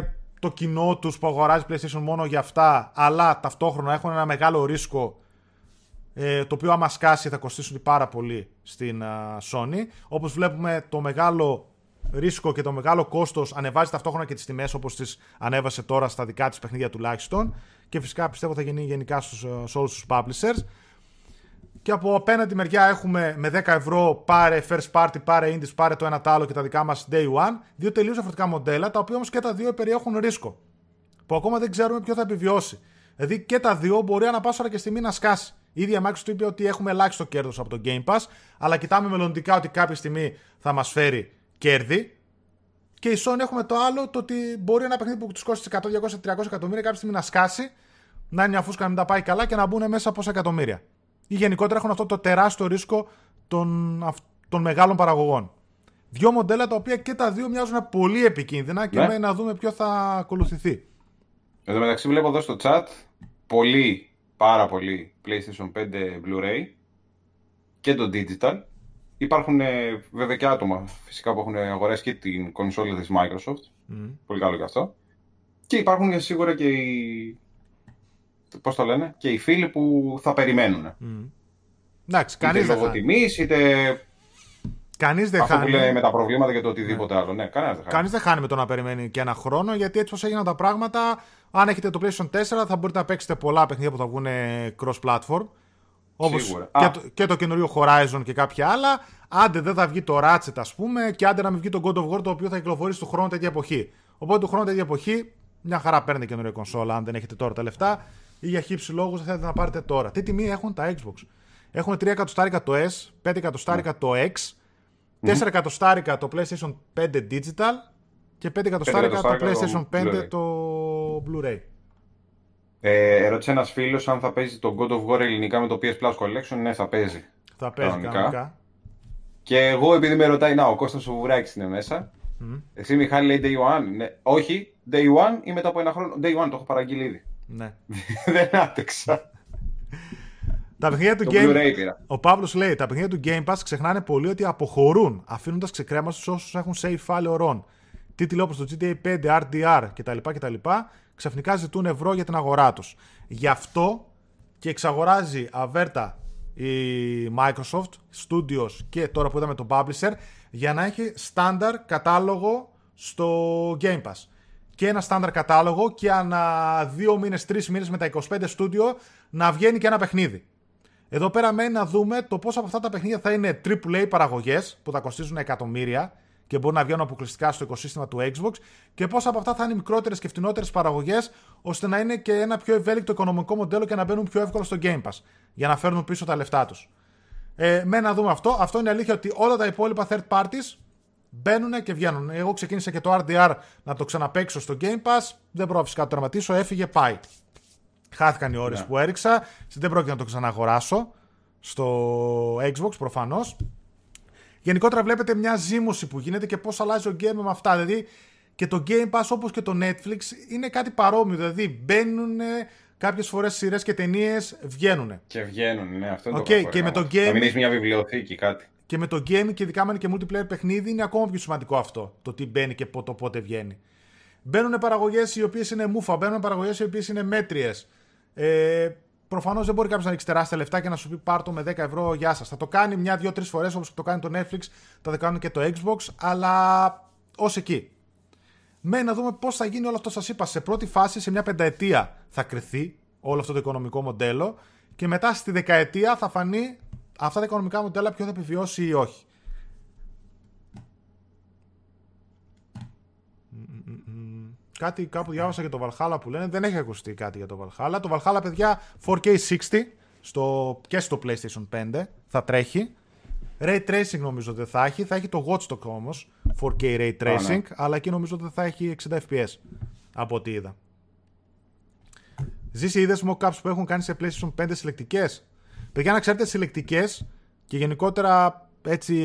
το κοινό τους που αγοράζει PlayStation μόνο για αυτά, αλλά ταυτόχρονα έχουν ένα μεγάλο ρίσκο, ε, το οποίο άμα σκάσει θα κοστίσουν πάρα πολύ στην uh, Sony. Όπως βλέπουμε, το μεγάλο ρίσκο και το μεγάλο κόστος ανεβάζει ταυτόχρονα και τις τιμές, όπως τις ανέβασε τώρα στα δικά της παιχνίδια τουλάχιστον, και φυσικά πιστεύω θα γίνει γενικά στους, σε όλους τους publishers. Και από απέναντι μεριά έχουμε με δέκα ευρώ πάρε first party, πάρε indies, πάρε το ένα τ' άλλο και τα δικά μας day one. Δύο τελείως διαφορετικά μοντέλα, τα οποία όμως και τα δύο περιέχουν ρίσκο. Που ακόμα δεν ξέρουμε ποιο θα επιβιώσει. Δηλαδή και τα δύο μπορεί ανά πάσα ώρα και στιγμή να σκάσει. Η ίδια Microsoft είπε ότι έχουμε ελάχιστο κέρδος από το Game Pass, αλλά κοιτάμε μελλοντικά ότι κάποια στιγμή θα μας φέρει κέρδη. Και η Sony έχουμε το άλλο, το ότι μπορεί ένα παιχνίδι που τους κόστησε εκατό, διακόσια, τριακόσια εκατομμύρια κάποια στιγμή να σκάσει, να είναι μια φούσκα, να μην τα πάει καλά και να μπουν μέσα πόσα εκατομμύρια. Ή γενικότερα έχουν αυτό το τεράστιο ρίσκο των, των μεγάλων παραγωγών. Δύο μοντέλα τα οποία και τα δύο μοιάζουν πολύ επικίνδυνα και ναι. να δούμε ποιο θα ακολουθηθεί. Εν τω μεταξύ βλέπω εδώ στο chat πολύ, πάρα πολύ PlayStation πέντε Blu-ray και το digital. Υπάρχουν βέβαια και άτομα φυσικά που έχουν αγοράσει και την κονσόλα της Microsoft. Mm. Πολύ καλό και αυτό. Και υπάρχουν σίγουρα και οι... Πώς το λένε, και οι φίλοι που θα περιμένουν. Mm. Εντάξει, κανείς δεν χάνει. Είτε κανείς δεν χάνει. Αυτό που λέει με τα προβλήματα και το οτιδήποτε yeah. άλλο. Ναι, κανένας δεν χάνει. Κανείς δεν χάνει με το να περιμένει και ένα χρόνο, γιατί έτσι όπως έγιναν τα πράγματα, αν έχετε το PlayStation τέσσερα θα μπορείτε να παίξετε πολλά παιχνίδια που θα βγουν cross-platform. Όπως και το, και το καινούριο Horizon και κάποια άλλα. Άντε δεν θα βγει το Ratchet, ας πούμε, και άντε να μην βγει το God of War, το οποίο θα κυκλοφορήσει του χρόνου τέτοια εποχή. Οπότε του χρόνου τέτοια εποχή, μια χαρά παίρνετε καινούριο κονσόλα, αν δεν έχετε τώρα τα λεφτά. Ή για χύψη λόγους δεν θέλετε να πάρετε τώρα. Τι τιμή έχουν τα Xbox? Έχουν τρία εκατοστάρικα το S, πέντε εκατοστάρικα mm. το X, τέσσερα εκατοστάρικα το PlayStation πέντε Digital και πέντε εκατοστάρικα το PlayStation πέντε Blu-ray. Το Blu-ray. Ε, ερώτησε ένας φίλος αν θα παίζει το God of War ελληνικά με το πι ες Plus Collection. Ναι, θα παίζει. Θα παίζει κανονικά. κανονικά. Και εγώ, επειδή με ρωτάει, να, ο Κώστας ο Βουράκης είναι μέσα. Mm. Εσύ Μιχάλη λέει Day One. Ναι. Όχι, Day One ή μετά από ένα χρόνο. Day One το έχω παραγγείλει ήδη. Ναι. Δεν άντεξα. Τα παιχνίδια του Game Pass. Ο Παύλος λέει: τα παιχνίδια του Game Pass ξεχνάνε πολύ ότι αποχωρούν, αφήνοντας ξεκρέμαστους όσους έχουν save file ορών. Τίτλοι όπως το τζι τι έι φάιβ, αρ ντι αρ κτλ, κτλ. Ξαφνικά ζητούν ευρώ για την αγορά τους. Γι' αυτό και εξαγοράζει αβέρτα η Microsoft, Studios και τώρα που είδαμε τον Publisher, για να έχει στάνταρ κατάλογο στο Game Pass. Και ένα στάνταρ κατάλογο και ανά δύο μήνες, τρεις μήνες με τα είκοσι πέντε στούντιο να βγαίνει και ένα παιχνίδι. Εδώ πέρα μένει να δούμε το πόσα από αυτά τα παιχνίδια θα είναι έι έι έι παραγωγές που θα κοστίζουν εκατομμύρια και μπορούν να βγαίνουν αποκλειστικά στο οικοσύστημα του Xbox και πόσα από αυτά θα είναι μικρότερες και φτηνότερες παραγωγές ώστε να είναι και ένα πιο ευέλικτο οικονομικό μοντέλο και να μπαίνουν πιο εύκολα στο Game Pass για να φέρνουν πίσω τα λεφτά τους. Ε, μένει να δούμε αυτό. Αυτό είναι αλήθεια ότι όλα τα υπόλοιπα third parties μπαίνουν και βγαίνουν. Εγώ ξεκίνησα και το αρ ντι αρ να το ξαναπαίξω στο Game Pass. Δεν μπορώ φυσικά να το τερματίσω. Έφυγε, πάει. Χάθηκαν οι ώρες yeah. που έριξα. Δεν πρόκειται να το ξαναγοράσω στο Xbox προφανώς. Γενικότερα βλέπετε μια ζήμωση που γίνεται και πώς αλλάζει ο game με αυτά. Δηλαδή και το Game Pass όπως και το Netflix είναι κάτι παρόμοιο. Δηλαδή μπαίνουν κάποιες φορές σειρές και ταινίες, βγαίνουν. Και βγαίνουν, ναι. Αυτό είναι okay, το κακό. Και με το game... Να μην είσαι μια βιβλιοθήκη, κάτι. Και με το game και ειδικά με και multiplayer παιχνίδι είναι ακόμα πιο σημαντικό αυτό. Το τι μπαίνει και το πότε βγαίνει. Μπαίνουν παραγωγές οι οποίες είναι μούφα, μπαίνουν παραγωγές οι οποίες είναι μέτριες. Ε, προφανώς δεν μπορεί κάποιος να ανοίξει τεράστια λεφτά και να σου πει πάρ' το με δέκα ευρώ, γεια σας. Θα το κάνει μια, δύο, τρεις φορές όπως το κάνει το Netflix, θα το κάνουν και το Xbox, αλλά ως εκεί. Μένει να δούμε πώς θα γίνει όλο αυτό. Σας είπα, σε πρώτη φάση, σε μια πενταετία θα κρυθεί όλο αυτό το οικονομικό μοντέλο και μετά στη δεκαετία θα φανεί αυτά τα οικονομικά μοντέλα ποιο θα επιβιώσει ή όχι. Κάτι κάπου διάβασα για το Valhalla που λένε. Δεν έχει ακουστεί κάτι για το Valhalla. Το Valhalla, παιδιά, φορ κέι εξήντα στο, και στο PlayStation φάιβ θα τρέχει. Ray Tracing νομίζω δεν θα έχει. Θα έχει το Watch Dogs όμως, φορ κέι Ray Tracing, oh, no. αλλά εκεί νομίζω δεν θα έχει εξήντα φρέιμς περ σέκοντ από ό,τι είδα. Ζήσει, είδες mockups που έχουν κάνει σε PlayStation φάιβ συλλεκτικές. Παιδιά, να ξέρετε, συλλεκτικές και γενικότερα έτσι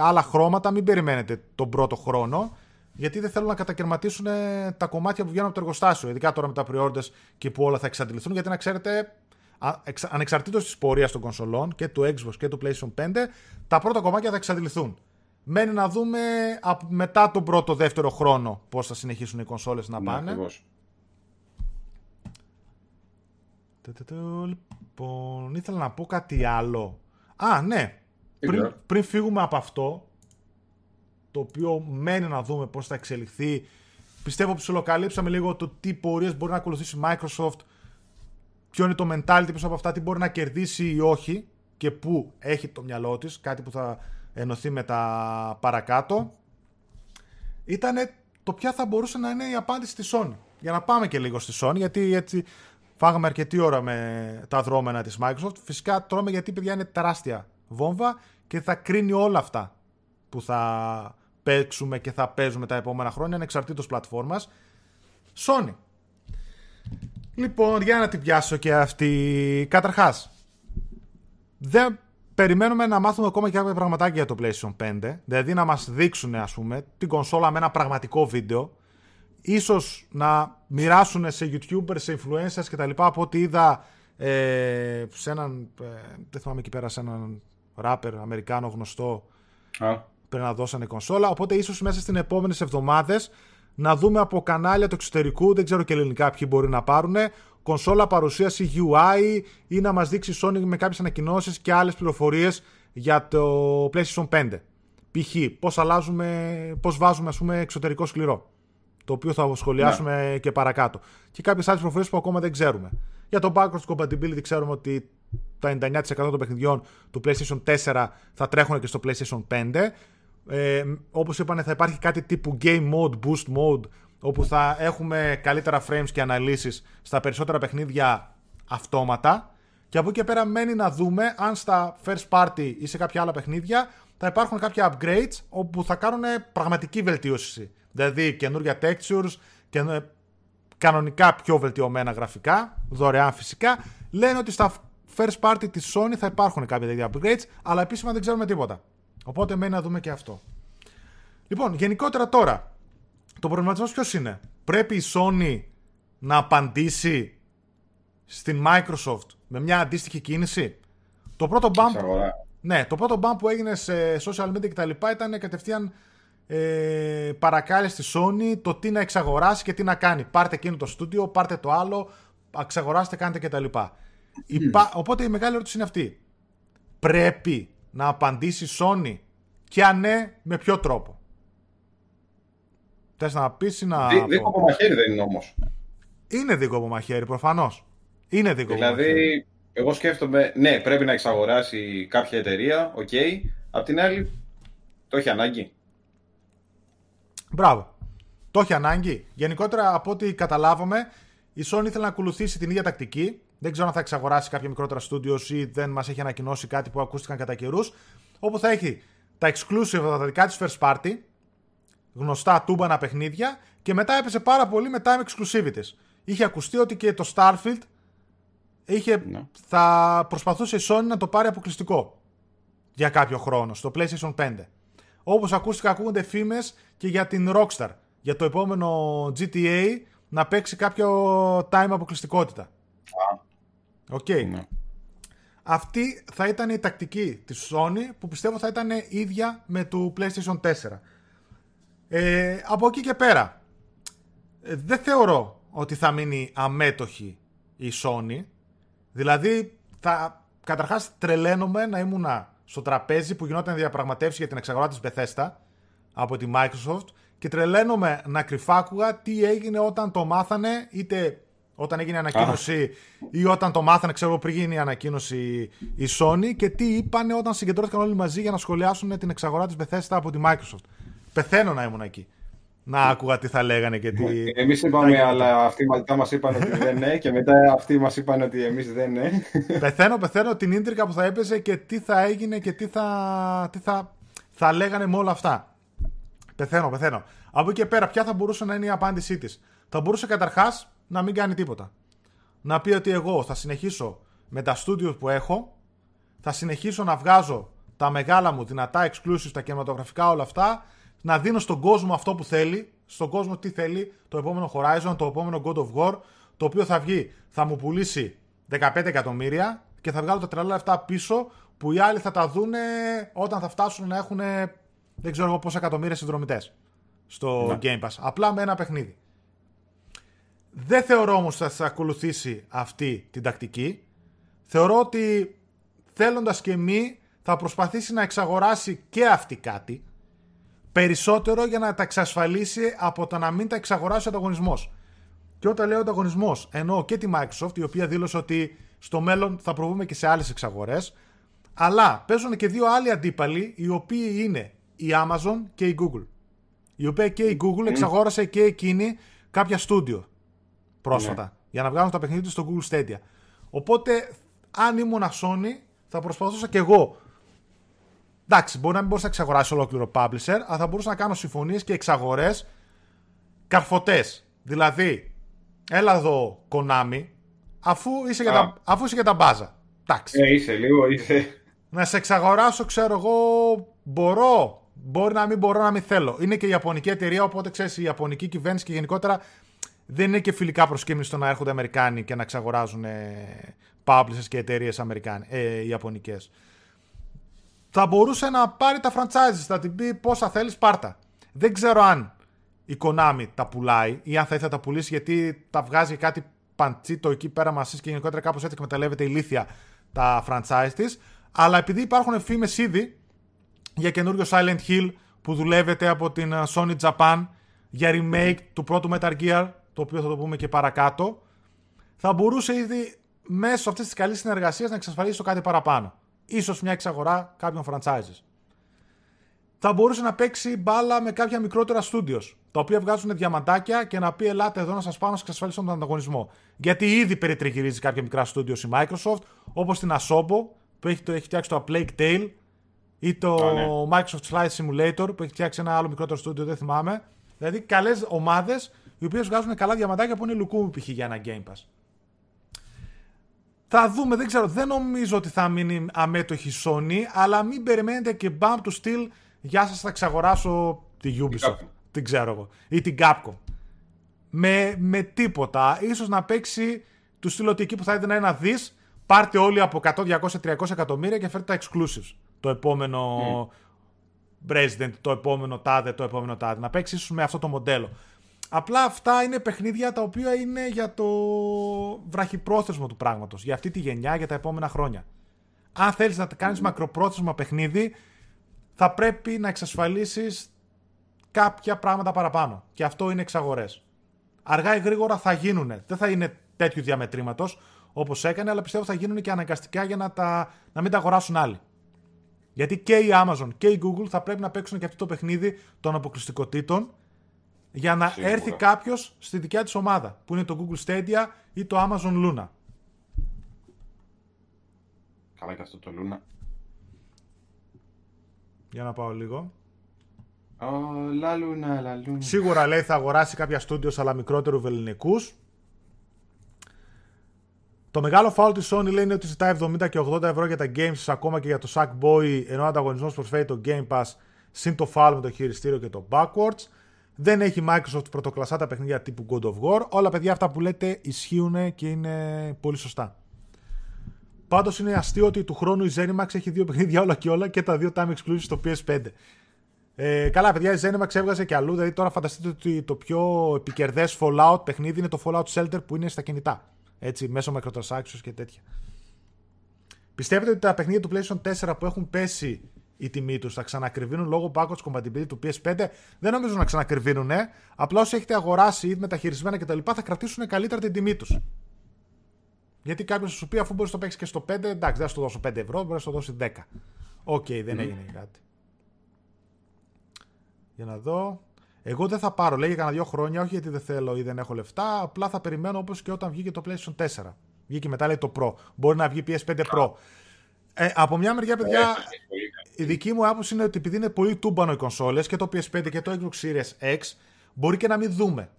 άλλα χρώματα μην περιμένετε τον πρώτο χρόνο. Γιατί δεν θέλουν να κατακαιρματίσουν τα κομμάτια που βγαίνουν από το εργοστάσιο. Ειδικά τώρα με τα pre-orders και που όλα θα εξαντληθούν. Γιατί να ξέρετε, ανεξαρτήτως της πορείας των κονσολών και του Xbox και του PlayStation φάιβ, τα πρώτα κομμάτια θα εξαντληθούν. Μένει να δούμε μετά τον πρώτο, δεύτερο χρόνο πώς θα συνεχίσουν οι κονσόλες να πάνε. Λοιπόν, ήθελα να πω κάτι άλλο. Α, ναι. Πριν, πριν φύγουμε από αυτό, το οποίο μένει να δούμε πώς θα εξελιχθεί. Πιστεύω που ψιλοκαλύψαμε λίγο το τι πορείες μπορεί να ακολουθήσει η Microsoft, ποιο είναι το mentality πίσω από αυτά, τι μπορεί να κερδίσει ή όχι και πού έχει το μυαλό της, κάτι που θα ενωθεί με τα παρακάτω. Ήτανε το ποια θα μπορούσε να είναι η απάντηση στη Sony. Για να πάμε και λίγο στη Sony, γιατί έτσι φάγαμε αρκετή ώρα με τα δρόμενα της Microsoft. Φυσικά τρώμε γιατί, παιδιά, είναι τεράστια βόμβα και θα κρίνει όλα αυτά που θα παίξουμε και θα παίζουμε τα επόμενα χρόνια ανεξαρτήτως πλατφόρμας. Sony. Λοιπόν, για να την πιάσω και αυτή. Καταρχάς, δεν περιμένουμε να μάθουμε ακόμα και κάποια πραγματάκια για το PlayStation φάιβ. Δηλαδή να μας δείξουν, ας πούμε, την κονσόλα με ένα πραγματικό βίντεο. Ίσως να μοιράσουν σε YouTubers, σε influencers και τα λοιπά, από ό,τι είδα ε, σε έναν, ε, δεν θυμάμαι εκεί πέρα, σε έναν rapper Αμερικάνο γνωστό. Yeah. Πρέπει να δώσανε κονσόλα. Οπότε ίσως μέσα στις επόμενες εβδομάδες να δούμε από κανάλια του εξωτερικού, δεν ξέρω και ελληνικά ποιοι μπορεί να πάρουν, κονσόλα, παρουσίαση γιου άι ή να μας δείξει Sony με κάποιες ανακοινώσεις και άλλες πληροφορίες για το PlayStation φάιβ. Π.χ. πώς αλλάζουμε, πώς βάζουμε, ας πούμε, εξωτερικό σκληρό, το οποίο θα σχολιάσουμε yeah. και παρακάτω. Και κάποιες άλλες πληροφορίες που ακόμα δεν ξέρουμε. Για το backwards compatibility ξέρουμε ότι τα ενενήντα εννιά τοις εκατό των παιχνιδιών του PlayStation φορ θα τρέχουν και στο PlayStation φάιβ. Ε, όπως είπανε, θα υπάρχει κάτι τύπου game mode, boost mode, όπου θα έχουμε καλύτερα frames και αναλύσεις στα περισσότερα παιχνίδια αυτόματα. Και από εκεί και πέρα μένει να δούμε αν στα first party ή σε κάποια άλλα παιχνίδια θα υπάρχουν κάποια upgrades όπου θα κάνουν πραγματική βελτίωση. Δηλαδή καινούργια textures, και κανονικά πιο βελτιωμένα γραφικά, δωρεάν φυσικά. Λένε ότι στα first party της Sony θα υπάρχουν κάποια τέτοια upgrades, αλλά επίσημα δεν ξέρουμε τίποτα. Οπότε μένει να δούμε και αυτό. Λοιπόν, γενικότερα τώρα, το προβληματισμός ποιος είναι? Πρέπει η Sony να απαντήσει στην Microsoft με μια αντίστοιχη κίνηση. Το πρώτο bump, ναι, το πρώτο bump που έγινε σε social media κτλ. Ήταν κατευθείαν ε, παρακάλεσε στη Sony το τι να εξαγοράσει και τι να κάνει. Πάρτε εκείνο το στούντιο, πάρτε το άλλο, εξαγοράστε, κάντε κτλ. Υπά... Mm. Οπότε η μεγάλη ερώτηση είναι αυτή. Πρέπει να απαντήσει η Sony και αν ναι, με ποιο τρόπο. Θες να πεις ή να... Δί, δίκο από μαχαίρι δεν είναι όμως. Είναι δίκο από μαχαίρι, προφανώς. Είναι δίκο από μαχαίρι. Δηλαδή, εγώ σκέφτομαι, ναι, πρέπει να εξαγοράσει κάποια εταιρεία, οκ. Okay. Απ' την άλλη, το έχει ανάγκη. Μπράβο. Το έχει ανάγκη. Γενικότερα, από ό,τι καταλάβαμε, η Sony ήθελε να ακολουθήσει την ίδια τακτική. Δεν ξέρω αν θα εξαγοράσει κάποια μικρότερα studios ή δεν μας έχει ανακοινώσει κάτι που ακούστηκαν κατά καιρούς. Όπου θα έχει τα exclusive, τα δικά της first party, γνωστά τούμπανα παιχνίδια, και μετά έπεσε πάρα πολύ με time exclusivities. Είχε ακουστεί ότι και το Starfield είχε, no. θα προσπαθούσε η Sony να το πάρει αποκλειστικό για κάποιο χρόνο στο PlayStation πέντε. Όπως ακούστηκαν, ακούγονται φήμες και για την Rockstar, για το επόμενο τζι τι έι να παίξει κάποιο time αποκλειστικότητα. Οκ. Okay. Ναι. Αυτή θα ήταν η τακτική της Sony, που πιστεύω θα ήταν ίδια με του PlayStation τέσσερα. Ε, από εκεί και πέρα, δεν θεωρώ ότι θα μείνει αμέτωχη η Sony. Δηλαδή, θα, καταρχάς τρελαίνομαι να ήμουν στο τραπέζι που γινόταν διαπραγματεύσεις για την εξαγορά της Bethesda από τη Microsoft, και τρελαίνομαι να κρυφάκουγα τι έγινε όταν το μάθανε, είτε όταν έγινε η ανακοίνωση ah. ή όταν το μάθανε, ξέρω, πριν γίνει η ανακοίνωση η Sony, και τι είπανε όταν συγκεντρώθηκαν όλοι μαζί για να σχολιάσουν την εξαγορά της Bethesda από τη Microsoft. Πεθαίνω να ήμουν εκεί. Να άκουγα τι θα λέγανε και τι... Εμείς είπαμε, αλλά αυτοί μετά μας είπαν ότι δεν είναι, και μετά αυτοί μας είπαν ότι εμείς δεν είναι. Πεθαίνω, πεθαίνω την ίντρικα που θα έπαιζε και τι θα έγινε και τι θα, τι θα, θα λέγανε με όλα αυτά. Πεθαίνω, πεθαίνω. Από εκεί και πέρα, ποια θα μπορούσε να είναι η απάντησή της? Θα μπορούσε καταρχάς να μην κάνει τίποτα. Να πει ότι εγώ θα συνεχίσω με τα studios που έχω, θα συνεχίσω να βγάζω τα μεγάλα μου δυνατά exclusive, τα κινηματογραφικά, όλα αυτά, να δίνω στον κόσμο αυτό που θέλει, στον κόσμο τι θέλει, το επόμενο Horizon, το επόμενο God of War, το οποίο θα βγει, θα μου πουλήσει δεκαπέντε εκατομμύρια και θα βγάλω τα τρελά αυτά πίσω, που οι άλλοι θα τα δούνε όταν θα φτάσουν να έχουν δεν ξέρω εγώ πόσα εκατομμύρια συνδρομητές στο να. Game Pass, απλά με ένα παιχνίδι. Δεν θεωρώ όμως ότι θα, θα ακολουθήσει αυτή την τακτική. Θεωρώ ότι θέλοντας και μη θα προσπαθήσει να εξαγοράσει και αυτή κάτι περισσότερο για να τα εξασφαλίσει από το να μην τα εξαγοράσει ο ανταγωνισμός. Και όταν λέω ανταγωνισμός, εννοώ και τη Microsoft, η οποία δήλωσε ότι στο μέλλον θα προβούμε και σε άλλες εξαγορές, αλλά παίζουν και δύο άλλοι αντίπαλοι, οι οποίοι είναι η Amazon και η Google, η οποία και η Google εξαγόρασε και εκείνη κάποια στούντιο πρόσφατα, ναι. για να βγάλουν τα παιχνίδια τους στο Google Stadia. Οπότε, αν ήμουν Sony, θα προσπαθούσα και εγώ. Εντάξει, μπορεί να μην μπορούσα να εξαγοράσει ολόκληρο publisher, αλλά θα μπορούσα να κάνω συμφωνίες και εξαγορές καρφωτές. Δηλαδή, έλα εδώ Konami, αφού είσαι, για τα, αφού είσαι για τα μπάζα. Εντάξει. Ε, είσαι λίγο, είσαι. Να σε εξαγοράσω, ξέρω εγώ, μπορώ. Μπορεί να μην μπορώ, να μην θέλω. Είναι και η Ιαπωνική εταιρεία, οπότε ξέρεις, η Ιαπωνική κυβέρνηση και γενικότερα δεν είναι και φιλικά προσκύμνηση στο να έρχονται Αμερικάνοι και να εξαγοράζουν ε, publishers και εταιρείες ε, Ιαπωνικές. Θα μπορούσε να πάρει τα franchises, θα την πει πόσα θέλεις, πάρτα. Δεν ξέρω αν η Konami τα πουλάει ή αν θα ήθελα να τα πουλήσει, γιατί τα βγάζει κάτι παντσίτο εκεί πέρα μαζί και γενικότερα κάπως έτσι εκμεταλλεύεται ηλίθια τα franchise της. Αλλά επειδή υπάρχουν φήμες ήδη για καινούριο Silent Hill που δουλεύεται από την Sony Japan, για remake του πρώτου Metal Gear, το οποίο θα το πούμε και παρακάτω, θα μπορούσε ήδη μέσω αυτής της καλής συνεργασίας να εξασφαλίσει το κάτι παραπάνω. Ίσως μια εξαγορά κάποιων franchises. Θα μπορούσε να παίξει μπάλα με κάποια μικρότερα studios, τα οποία βγάζουν διαμαντάκια, και να πει ελάτε εδώ να σας πάω να σας εξασφαλίσω τον ανταγωνισμό. Γιατί ήδη περιτριγυρίζει κάποια μικρά studios η Microsoft, όπως την Asobo που έχει, το, έχει φτιάξει το A Plague Tale, ή το oh, ναι. Microsoft Flight Simulator που έχει φτιάξει ένα άλλο μικρότερο studio, δεν θυμάμαι. Δηλαδή καλές ομάδες οι οποίες βγάζουν καλά διαμαντάκια που είναι λουκούμι π.χ. για ένα Game Pass. Θα δούμε, δεν ξέρω, δεν νομίζω ότι θα μείνει αμέτωχη Sony, αλλά μην περιμένετε και μπαμ του στυλ «Γεια σας, θα ξαγοράσω τη Ubisoft», την ξέρω εγώ, ή την Capcom. Με, με τίποτα, ίσως να παίξει του στείλω ότι εκεί που θα έδινα ένα δις, πάρτε όλοι από εκατό, διακόσια, τριακόσια εκατομμύρια και φέρτε τα exclusives. Το επόμενο mm. Resident, το επόμενο τάδε, το επόμενο τάδε. Να παίξεις ίσως με αυτό το μοντέλο. Απλά αυτά είναι παιχνίδια τα οποία είναι για το βραχυπρόθεσμο του πράγματος. Για αυτή τη γενιά, για τα επόμενα χρόνια. Αν θέλεις να κάνεις mm. μακροπρόθεσμα παιχνίδι, θα πρέπει να εξασφαλίσεις κάποια πράγματα παραπάνω. Και αυτό είναι εξαγορές. Αργά ή γρήγορα θα γίνουνε. Δεν θα είναι τέτοιου διαμετρήματος όπως έκανε, αλλά πιστεύω θα γίνουν και αναγκαστικά για να, τα, να μην τα αγοράσουν άλλοι. Γιατί και η Amazon και η Google θα πρέπει να παίξουν και αυτό το παιχνίδι των αποκλειστικοτήτων για να Σίγουρα. έρθει κάποιος στη δικιά της ομάδα, που είναι το Google Stadia ή το Amazon Luna. Καλά και αυτό το Luna. Για να πάω λίγο. Oh, la Luna, la Luna. Σίγουρα λέει θα αγοράσει κάποια studios, αλλά μικρότερου βελληνικούς. Το μεγάλο φάουλ της Sony λέει είναι ότι ζητάει εβδομήντα και ογδόντα ευρώ για τα games, ακόμα και για το Sackboy, ενώ ο ανταγωνισμός προσφέρει το Game Pass, συν το φάουλ με το χειριστήριο και το backwards. Δεν έχει Microsoft πρωτοκλασσά τα παιχνίδια τύπου God of War. Όλα παιδιά αυτά που λέτε ισχύουν και είναι πολύ σωστά. Πάντως είναι αστείο ότι του χρόνου η Zenimax έχει δύο παιχνίδια όλα και όλα και τα δύο time exclusive στο πι ες φάιβ. Ε, καλά παιδιά, η Zenimax έβγαζε και αλλού, δηλαδή τώρα φανταστείτε ότι το πιο επικερδές Fallout παιχνίδι είναι το Fallout Shelter που είναι στα κινητά. Έτσι, μέσω microtransactions και τέτοια. Πιστεύετε ότι τα παιχνίδια του PlayStation φορ που έχουν πέσει η τιμή τους θα ξανακριβίνουν λόγω backwards compatibility του πι ες φάιβ? Δεν νομίζω να ξανακριβίνουν, ε. απλά όσοι έχετε αγοράσει ή μεταχειρισμένα κτλ. Θα κρατήσουν καλύτερα την τιμή τους. Γιατί κάποιος σου πει, αφού μπορείς να το παίξεις και στο πέντε, εντάξει, δεν θα σου δώσω πέντε ευρώ, μπορείς να σου δώσει δέκα. Οκ, okay, δεν mm. έγινε κάτι. Για να δω. Εγώ δεν θα πάρω, λέει, για κανένα δύο χρόνια, όχι γιατί δεν θέλω ή δεν έχω λεφτά, απλά θα περιμένω όπως και όταν βγήκε το PlayStation φορ. Βγήκε μετά, λέει, το Pro. Μπορεί να βγει πι ες φάιβ Pro. Ε, από μια μεριά, παιδιά, η δική μου άποψη είναι ότι επειδή είναι πολύ τούμπανο οι κονσόλες, και το πι ες φάιβ και το Xbox Series X, μπορεί και να μην δούμε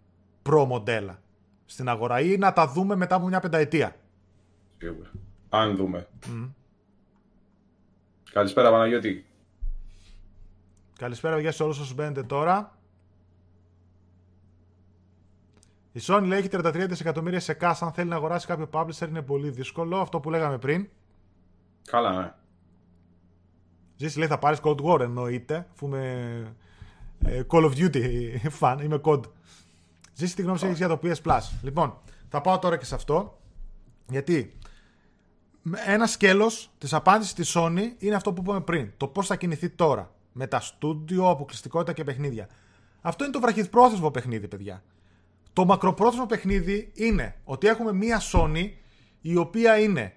Pro μοντέλα στην αγορά ή να τα δούμε μετά από μια πενταετία. Σίγουρα. Αν δούμε. Mm. Καλησπέρα, Παναγιώτη. Καλησπέρα, παιδιά, σε όλους όσους μπαίνετε τώρα. Η Sony λέει έχει τριάντα τρία δισεκατομμύρια σε cash. Αν θέλει να αγοράσει κάποιο publisher είναι πολύ δύσκολο. Αυτό που λέγαμε πριν. Καλά, ναι. Ζήση λέει θα πάρεις Cold War, εννοείται, αφού είμαι Call of Duty fan, είμαι Cold. Ζήση τη γνώμη σου για το πι ες Plus. Λοιπόν, θα πάω τώρα και σε αυτό. Γιατί ένα σκέλος της απάντησης της Sony είναι αυτό που είπαμε πριν. Το πώς θα κινηθεί τώρα. Με τα στούντιο, αποκλειστικότητα και παιχνίδια. Αυτό είναι το βραχυπρόθεσμο παιχνίδι, παιδιά. Το μακροπρόθεσμο παιχνίδι είναι ότι έχουμε μία Sony η οποία είναι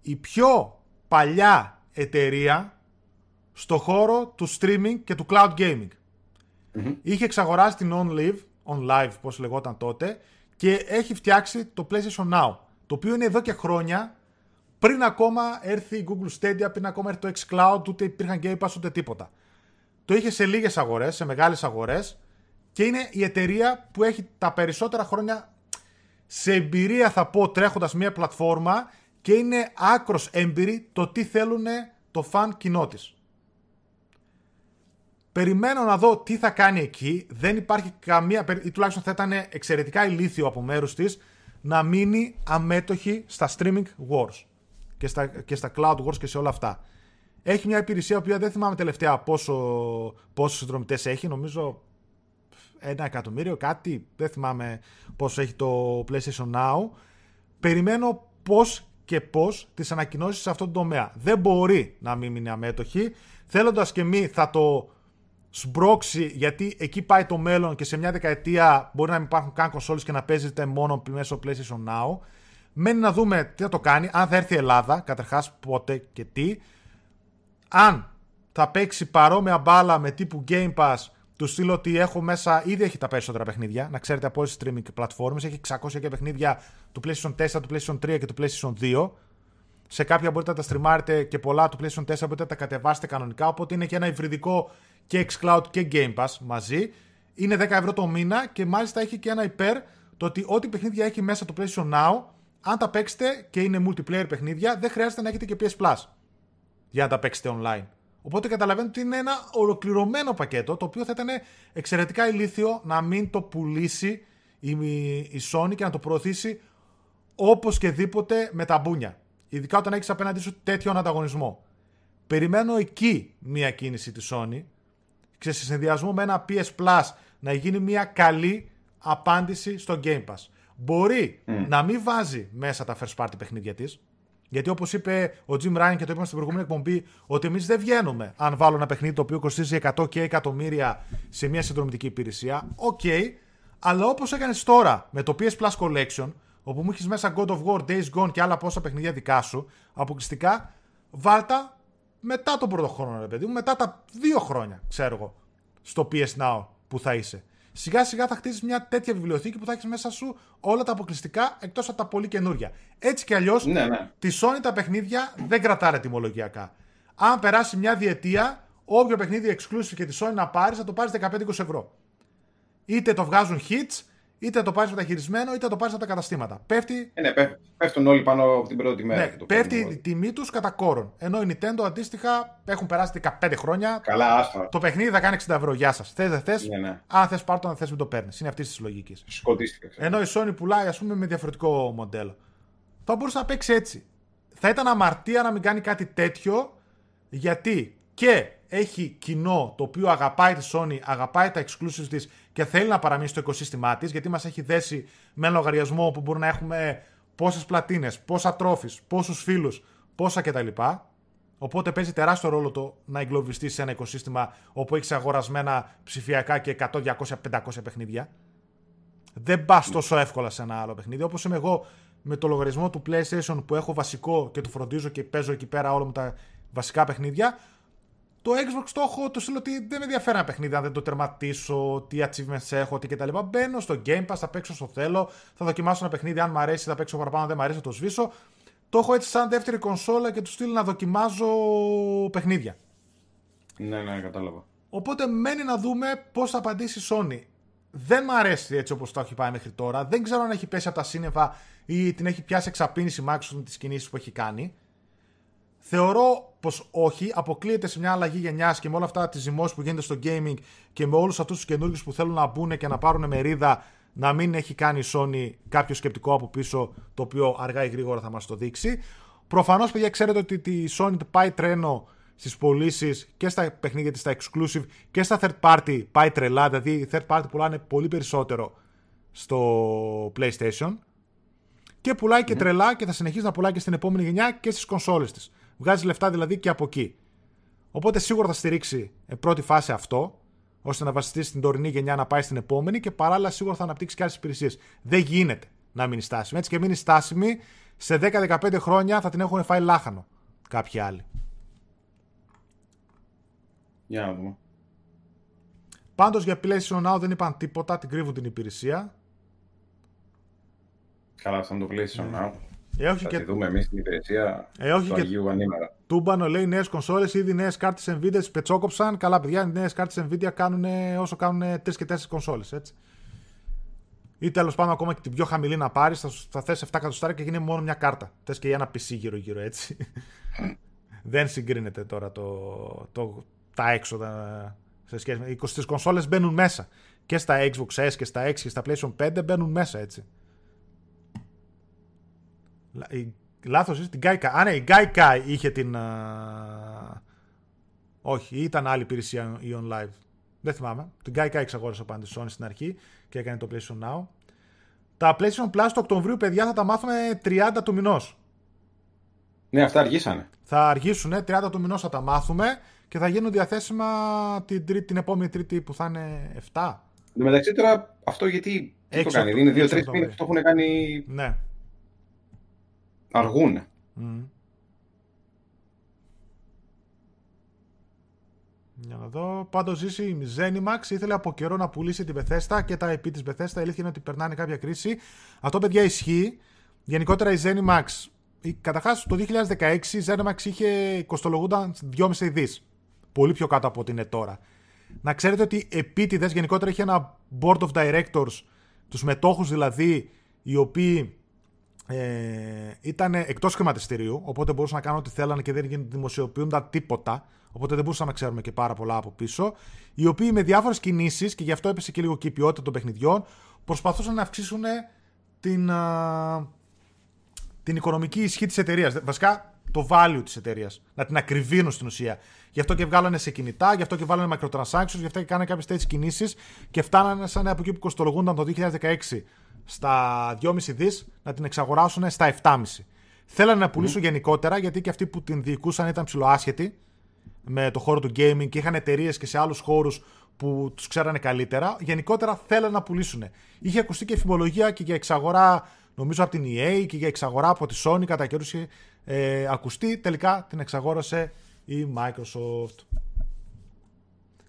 η πιο παλιά εταιρεία στο χώρο του streaming και του cloud gaming. Mm-hmm. Είχε εξαγοράσει την OnLive, OnLive πώς λεγόταν τότε, και έχει φτιάξει το PlayStation Now, το οποίο είναι εδώ και χρόνια, πριν ακόμα έρθει η Google Stadia, πριν ακόμα έρθει το xCloud, ούτε υπήρχαν Game Pass, ούτε τίποτα. Το είχε σε λίγες αγορές, σε μεγάλες αγορές, και είναι η εταιρεία που έχει τα περισσότερα χρόνια σε εμπειρία, θα πω, τρέχοντας μια πλατφόρμα, και είναι άκρος έμπειρη το τι θέλουν το φαν κοινό της. Περιμένω να δω τι θα κάνει εκεί. Δεν υπάρχει καμία, ή τουλάχιστον θα ήταν εξαιρετικά ηλίθιο από μέρους της να μείνει αμέτωχη στα streaming wars και στα, και στα cloud wars και σε όλα αυτά. Έχει μια υπηρεσία που δεν θυμάμαι τελευταία πόσο, πόσους συνδρομητές έχει, νομίζω ένα εκατομμύριο, κάτι, δεν θυμάμαι πόσο έχει το PlayStation Now. Περιμένω πώς και πώς τις ανακοινώσεις σε αυτόν τον τομέα. Δεν μπορεί να μην μείνει αμέτωχη. Θέλοντας και μη θα το σμπρώξει, γιατί εκεί πάει το μέλλον και σε μια δεκαετία μπορεί να μην υπάρχουν καν κονσόλες και να παίζετε μόνο μέσω PlayStation Now. Μένει να δούμε τι θα το κάνει, αν θα έρθει η Ελλάδα, καταρχάς πότε και τι. Αν θα παίξει παρόμοια μπάλα με τύπου Game Pass, του στείλω ότι έχω μέσα, ήδη έχει τα περισσότερα παιχνίδια, να ξέρετε, από όλες τις streaming πλατφόρμες. Έχει εξακόσια και παιχνίδια του PlayStation φορ, του PlayStation θρι και του PlayStation δύο. Σε κάποια μπορείτε να τα στριμάρετε και πολλά του PlayStation φορ μπορείτε να τα κατεβάσετε κανονικά. Οπότε είναι και ένα υβριδικό και xCloud και Game Pass μαζί. Είναι δέκα ευρώ το μήνα και μάλιστα έχει και ένα υπέρ, το ότι ό,τι παιχνίδια έχει μέσα το PlayStation Now, αν τα παίξετε και είναι multiplayer παιχνίδια, δεν χρειάζεται να έχετε και πι ες Plus για να τα παίξετε online. Οπότε καταλαβαίνετε ότι είναι ένα ολοκληρωμένο πακέτο, το οποίο θα ήταν εξαιρετικά ηλίθιο να μην το πουλήσει η Sony και να το προωθήσει όπως και δίποτε με τα μπούνια. Ειδικά όταν έχεις απέναντί σου τέτοιον ανταγωνισμό. Περιμένω εκεί μια κίνηση της Sony, σε συνδυασμό με ένα πι ες Plus, να γίνει μια καλή απάντηση στο Game Pass. Μπορεί mm. να μην βάζει μέσα τα first party παιχνίδια της, γιατί όπως είπε ο Jim Ryan και το είπαμε στην προηγούμενη εκπομπή, ότι εμείς δεν βγαίνουμε αν βάλω ένα παιχνίδι το οποίο κοστίζει εκατό και εκατομμύρια σε μια συνδρομητική υπηρεσία. Οκ, okay, αλλά όπως έκανες τώρα με το πι ες Plus Collection, όπου μου έχεις μέσα God of War, Days Gone και άλλα πόσα παιχνίδια δικά σου, αποκλειστικά βάλτα μετά τον πρώτο χρόνο, ρε παιδί μου, μετά τα δύο χρόνια, ξέρω εγώ, στο πι ες Now που θα είσαι. Σιγά σιγά θα χτίσεις μια τέτοια βιβλιοθήκη που θα έχεις μέσα σου όλα τα αποκλειστικά εκτός από τα πολύ καινούργια. Έτσι κι αλλιώς, ναι, ναι. τη Sony τα παιχνίδια δεν κρατάρε τιμολογιακά. Αν περάσει μια διετία, όποιο παιχνίδι exclusive και τη Sony να πάρεις, θα το πάρεις δεκαπέντε είκοσι ευρώ. Είτε το βγάζουν hits, είτε θα το πάρεις μεταχειρισμένο, είτε θα το πάρεις από τα καταστήματα. Πέφτει... Ναι, πέφτουν όλοι πάνω από την πρώτη μέρα. Ναι, πέφτει η τιμή τους κατά κόρον. Ενώ η Nintendo αντίστοιχα έχουν περάσει δεκαπέντε χρόνια. Καλά, άστα. Το παιχνίδι θα κάνει εξήντα ευρώ. Γεια σας. Θες, δεν θες. Ναι, ναι. Αν θες, πάρ' το, αν θες, μην το παίρνεις. Είναι αυτή τη λογική. Σκοτίστηκα. Ενώ η Sony πουλάει, ας πούμε, με διαφορετικό μοντέλο. Θα μπορούσε να παίξει έτσι. Θα ήταν αμαρτία να μην κάνει κάτι τέτοιο, γιατί και έχει κοινό το οποίο αγαπάει τη Sony, αγαπάει τα exclusives της και θέλει να παραμείνει στο οικοσύστημά της, γιατί μας έχει δέσει με ένα λογαριασμό που μπορούμε να έχουμε πόσες πλατίνες, πόσα τρόφις, πόσους φίλους, πόσα κτλ. Οπότε παίζει τεράστιο ρόλο το να εγκλωβιστείς σε ένα οικοσύστημα όπου έχεις αγορασμένα ψηφιακά και εκατό, διακόσια, πεντακόσια παιχνίδια. Δεν πας τόσο εύκολα σε ένα άλλο παιχνίδι. Όπως είμαι εγώ με το λογαριασμό του PlayStation που έχω βασικό και το φροντίζω και παίζω εκεί πέρα όλα μου τα βασικά παιχνίδια. Το Xbox το έχω, το στείλω ότι δεν με ενδιαφέρει ένα παιχνίδι, αν δεν το τερματίσω, τι achievements έχω, τι κτλ. Μπαίνω στο Game Pass, θα παίξω στο θέλω, θα δοκιμάσω ένα παιχνίδι, αν μου αρέσει θα παίξω παραπάνω, αν δεν μου αρέσει θα το σβήσω. Το έχω έτσι σαν δεύτερη κονσόλα και του στείλω να δοκιμάζω παιχνίδια. Ναι, ναι, κατάλαβα. Οπότε μένει να δούμε πώς θα απαντήσει η Sony. Δεν μου αρέσει έτσι όπως το έχει πάει μέχρι τώρα. Δεν ξέρω αν έχει πέσει από τα σύννεφα ή την έχει πιάσει εξαπίνηση Microsoft με τις κινήσεις που έχει κάνει. Θεωρώ πως όχι, αποκλείεται σε μια αλλαγή γενιάς και με όλα αυτά τις ζυμώσεις που γίνεται στο gaming και με όλους αυτούς τους καινούργιους που θέλουν να μπουν και να πάρουν μερίδα, να μην έχει κάνει η Sony κάποιο σκεπτικό από πίσω, το οποίο αργά ή γρήγορα θα μας το δείξει. Προφανώς, παιδιά, ξέρετε ότι η Sony πάει τρένο στις πωλήσεις και στα παιχνίδια της, στα exclusive και στα third party πάει τρελά, δηλαδή οι third party πουλάνε πολύ περισσότερο στο PlayStation και πουλάει και τρελά και θα συνεχίσει να πουλάει και στην επόμενη γενιά και στις κονσόλες της. Βγάζει λεφτά δηλαδή και από εκεί. Οπότε σίγουρα θα στηρίξει πρώτη φάση αυτό, ώστε να βασιστεί στην τωρινή γενιά να πάει στην επόμενη και παράλληλα σίγουρα θα αναπτύξει και άλλες υπηρεσίες. Δεν γίνεται να μείνει στάσιμη. Έτσι και μείνει στάσιμη, σε δέκα με δεκαπέντε χρόνια θα την έχουν φάει λάχανο κάποιοι άλλοι. Για να δούμε. Πάντως για PlayStation Now δεν είπαν τίποτα, την κρύβουν την υπηρεσία. Καλά, σαν το PlayStation Now. Ε, θα και... τη δούμε εμείς στην υπηρεσία ε, του και... Αγίου Ανήμερα. Τούμπανο λέει νέες κονσόλες, ήδη νέες κάρτες Nvidia τις πετσόκοψαν. Καλά παιδιά, οι νέες κάρτες Nvidia κάνουν όσο κάνουν τρεις και τέσσερις κονσόλες, έτσι. Ή τέλος πάντων ακόμα και την πιο χαμηλή να πάρεις, θα, θα θες επτά κατοστάρια και γίνει μόνο μια κάρτα. Θες και ένα πι σι γύρω γύρω, έτσι. Δεν συγκρίνεται τώρα το, το, τα έξοδα σε σχέση με... Στις κονσόλες μπαίνουν μέσα. Και στα Xbox S και στα X και στα PlayStation πέντε μπαίνουν μέσα, έτσι. Λάθος είναι την Gaikai. Α, ναι, η Gaikai είχε την. Α... Όχι, ήταν άλλη υπηρεσία η OnLive. Δεν θυμάμαι. Την Gaikai εξαγόρασε πάντα τη Sony στην αρχή και έκανε το PlayStation Now. Τα PlayStation Plus του Οκτωβρίου, παιδιά, θα τα μάθουμε τριάντα του μηνός. Ναι, αυτά αργήσανε. Θα αργήσουν, ναι, τριάντα του μηνός θα τα μάθουμε και θα γίνουν διαθέσιμα την, τρίτη, την επόμενη Τρίτη που θα είναι εφτά. Εν μεταξύ τώρα αυτό γιατί. Τι το κάνει, είναι δύο τρεις μήνες που το έχουν κάνει. Ναι. Αργούνε. Mm. Για να δω. Πάντως ζήσει η Zenimax. Ήθελε από καιρό να πουλήσει την Bethesda και τα επί της Bethesda. Η αλήθεια είναι ότι περνάνε κάποια κρίση. Αυτό, παιδιά, ισχύει. Γενικότερα η Zenimax. Καταρχάς το δύο χιλιάδες δεκαέξι η Zenimax είχε κοστολογούνταν δυόμισι δις. Πολύ πιο κάτω από ό,τι είναι τώρα. Να ξέρετε ότι επίτηδες γενικότερα είχε ένα board of directors, τους μετόχους δηλαδή, οι οποίοι Ε, ήταν εκτός χρηματιστηρίου, οπότε μπορούσαν να κάνουν ό,τι θέλανε και δεν δημοσιοποιούνταν τίποτα, οπότε δεν μπορούσαμε να ξέρουμε και πάρα πολλά από πίσω, οι οποίοι με διάφορες κινήσεις, και γι' αυτό έπεσε και λίγο και η ποιότητα των παιχνιδιών, προσπαθούσαν να αυξήσουν την, α, την οικονομική ισχύ της εταιρείας. Βασικά το value της εταιρείας. Να την ακριβίνουν στην ουσία. Γι' αυτό και βγάλανε σε κινητά, γι' αυτό και βάλανε microtransactions, γι' αυτό και κάνανε κάποιες τέτοιες κινήσεις και φτάνανε σαν από εκεί που κοστολογούνταν το δύο χιλιάδες δεκαέξι στα δυόμισι δισεκατομμύρια να την εξαγοράσουν στα επτά κόμμα πέντε. Θέλανε να πουλήσουν mm. γενικότερα, γιατί και αυτοί που την διοικούσαν ήταν ψιλοάσχετοι με το χώρο του gaming και είχαν εταιρείες και σε άλλους χώρους που τους ξέρανε καλύτερα. Γενικότερα θέλανε να πουλήσουν. Είχε ακουστεί και φημολογία και για εξαγορά, νομίζω, από την ι έι και για εξαγορά από τη Sony. Κατά καιρούς είχε ε, ακουστεί. Τελικά την εξαγόρασε η Microsoft.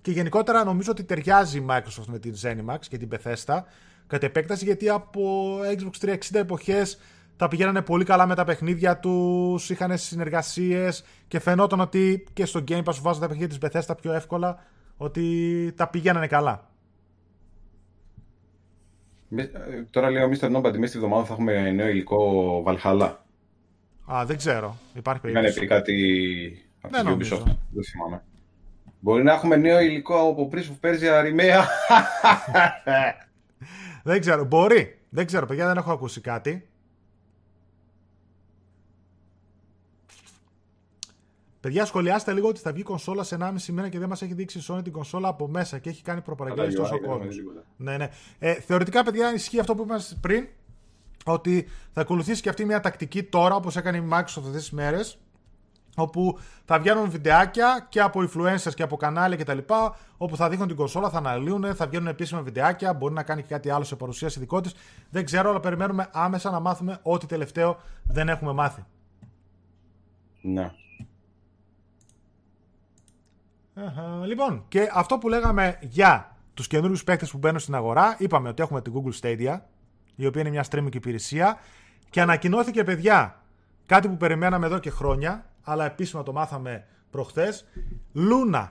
Και γενικότερα νομίζω ότι ταιριάζει η Microsoft με την ZeniMax και την Bethesda κατ' επέκταση, γιατί από Xbox τριακόσια εξήντα εποχές τα πηγαίνανε πολύ καλά με τα παιχνίδια τους, είχαν συνεργασίες και φαινόταν ότι και στο Game Pass βάζουν τα παιχνίδια της Bethesda πιο εύκολα, ότι τα πηγαίνανε καλά. Τώρα λέω μίστερ Nobody, μέσα στη βδομάδα θα έχουμε νέο υλικό Valhalla. Α, δεν ξέρω. Υπάρχει περίπτωση. Είχαν πει κάτι από την Ubisoft. Δεν θυμάμαι. Μπορεί να έχουμε νέο υλικό από Prince of Persia, Ρημαία. Δεν ξέρω. Μπορεί. Δεν ξέρω, παιδιά, δεν έχω ακούσει κάτι. Παιδιά, σχολιάστε λίγο ότι θα βγει κονσόλα σε ενάμιση μήνα και δεν μας έχει δείξει η Sony την κονσόλα από μέσα και έχει κάνει προπαραγγελίες τόσο κόσμος. Ναι, ναι. Ε, θεωρητικά, παιδιά, ισχύει αυτό που είπαμε πριν, ότι θα ακολουθήσει και αυτή μια τακτική τώρα, όπως έκανε η Microsoft αυτές τις μέρες, όπου θα βγαίνουν βιντεάκια και από influencers και από κανάλια κτλ. Όπου θα δείχνουν την κονσόλα, θα αναλύουν, θα βγαίνουν επίσημα βιντεάκια, μπορεί να κάνει και κάτι άλλο σε παρουσίαση δικό της. Δεν ξέρω, αλλά περιμένουμε άμεσα να μάθουμε ό,τι τελευταίο δεν έχουμε μάθει. Ναι. Uh-huh. Λοιπόν, και αυτό που λέγαμε για τους καινούριους παίκτες που μπαίνουν στην αγορά, είπαμε ότι έχουμε την Google Stadia, η οποία είναι μια streaming υπηρεσία, και ανακοινώθηκε, παιδιά, κάτι που περιμέναμε εδώ και χρόνια, αλλά επίσημα το μάθαμε προχθές. Luna,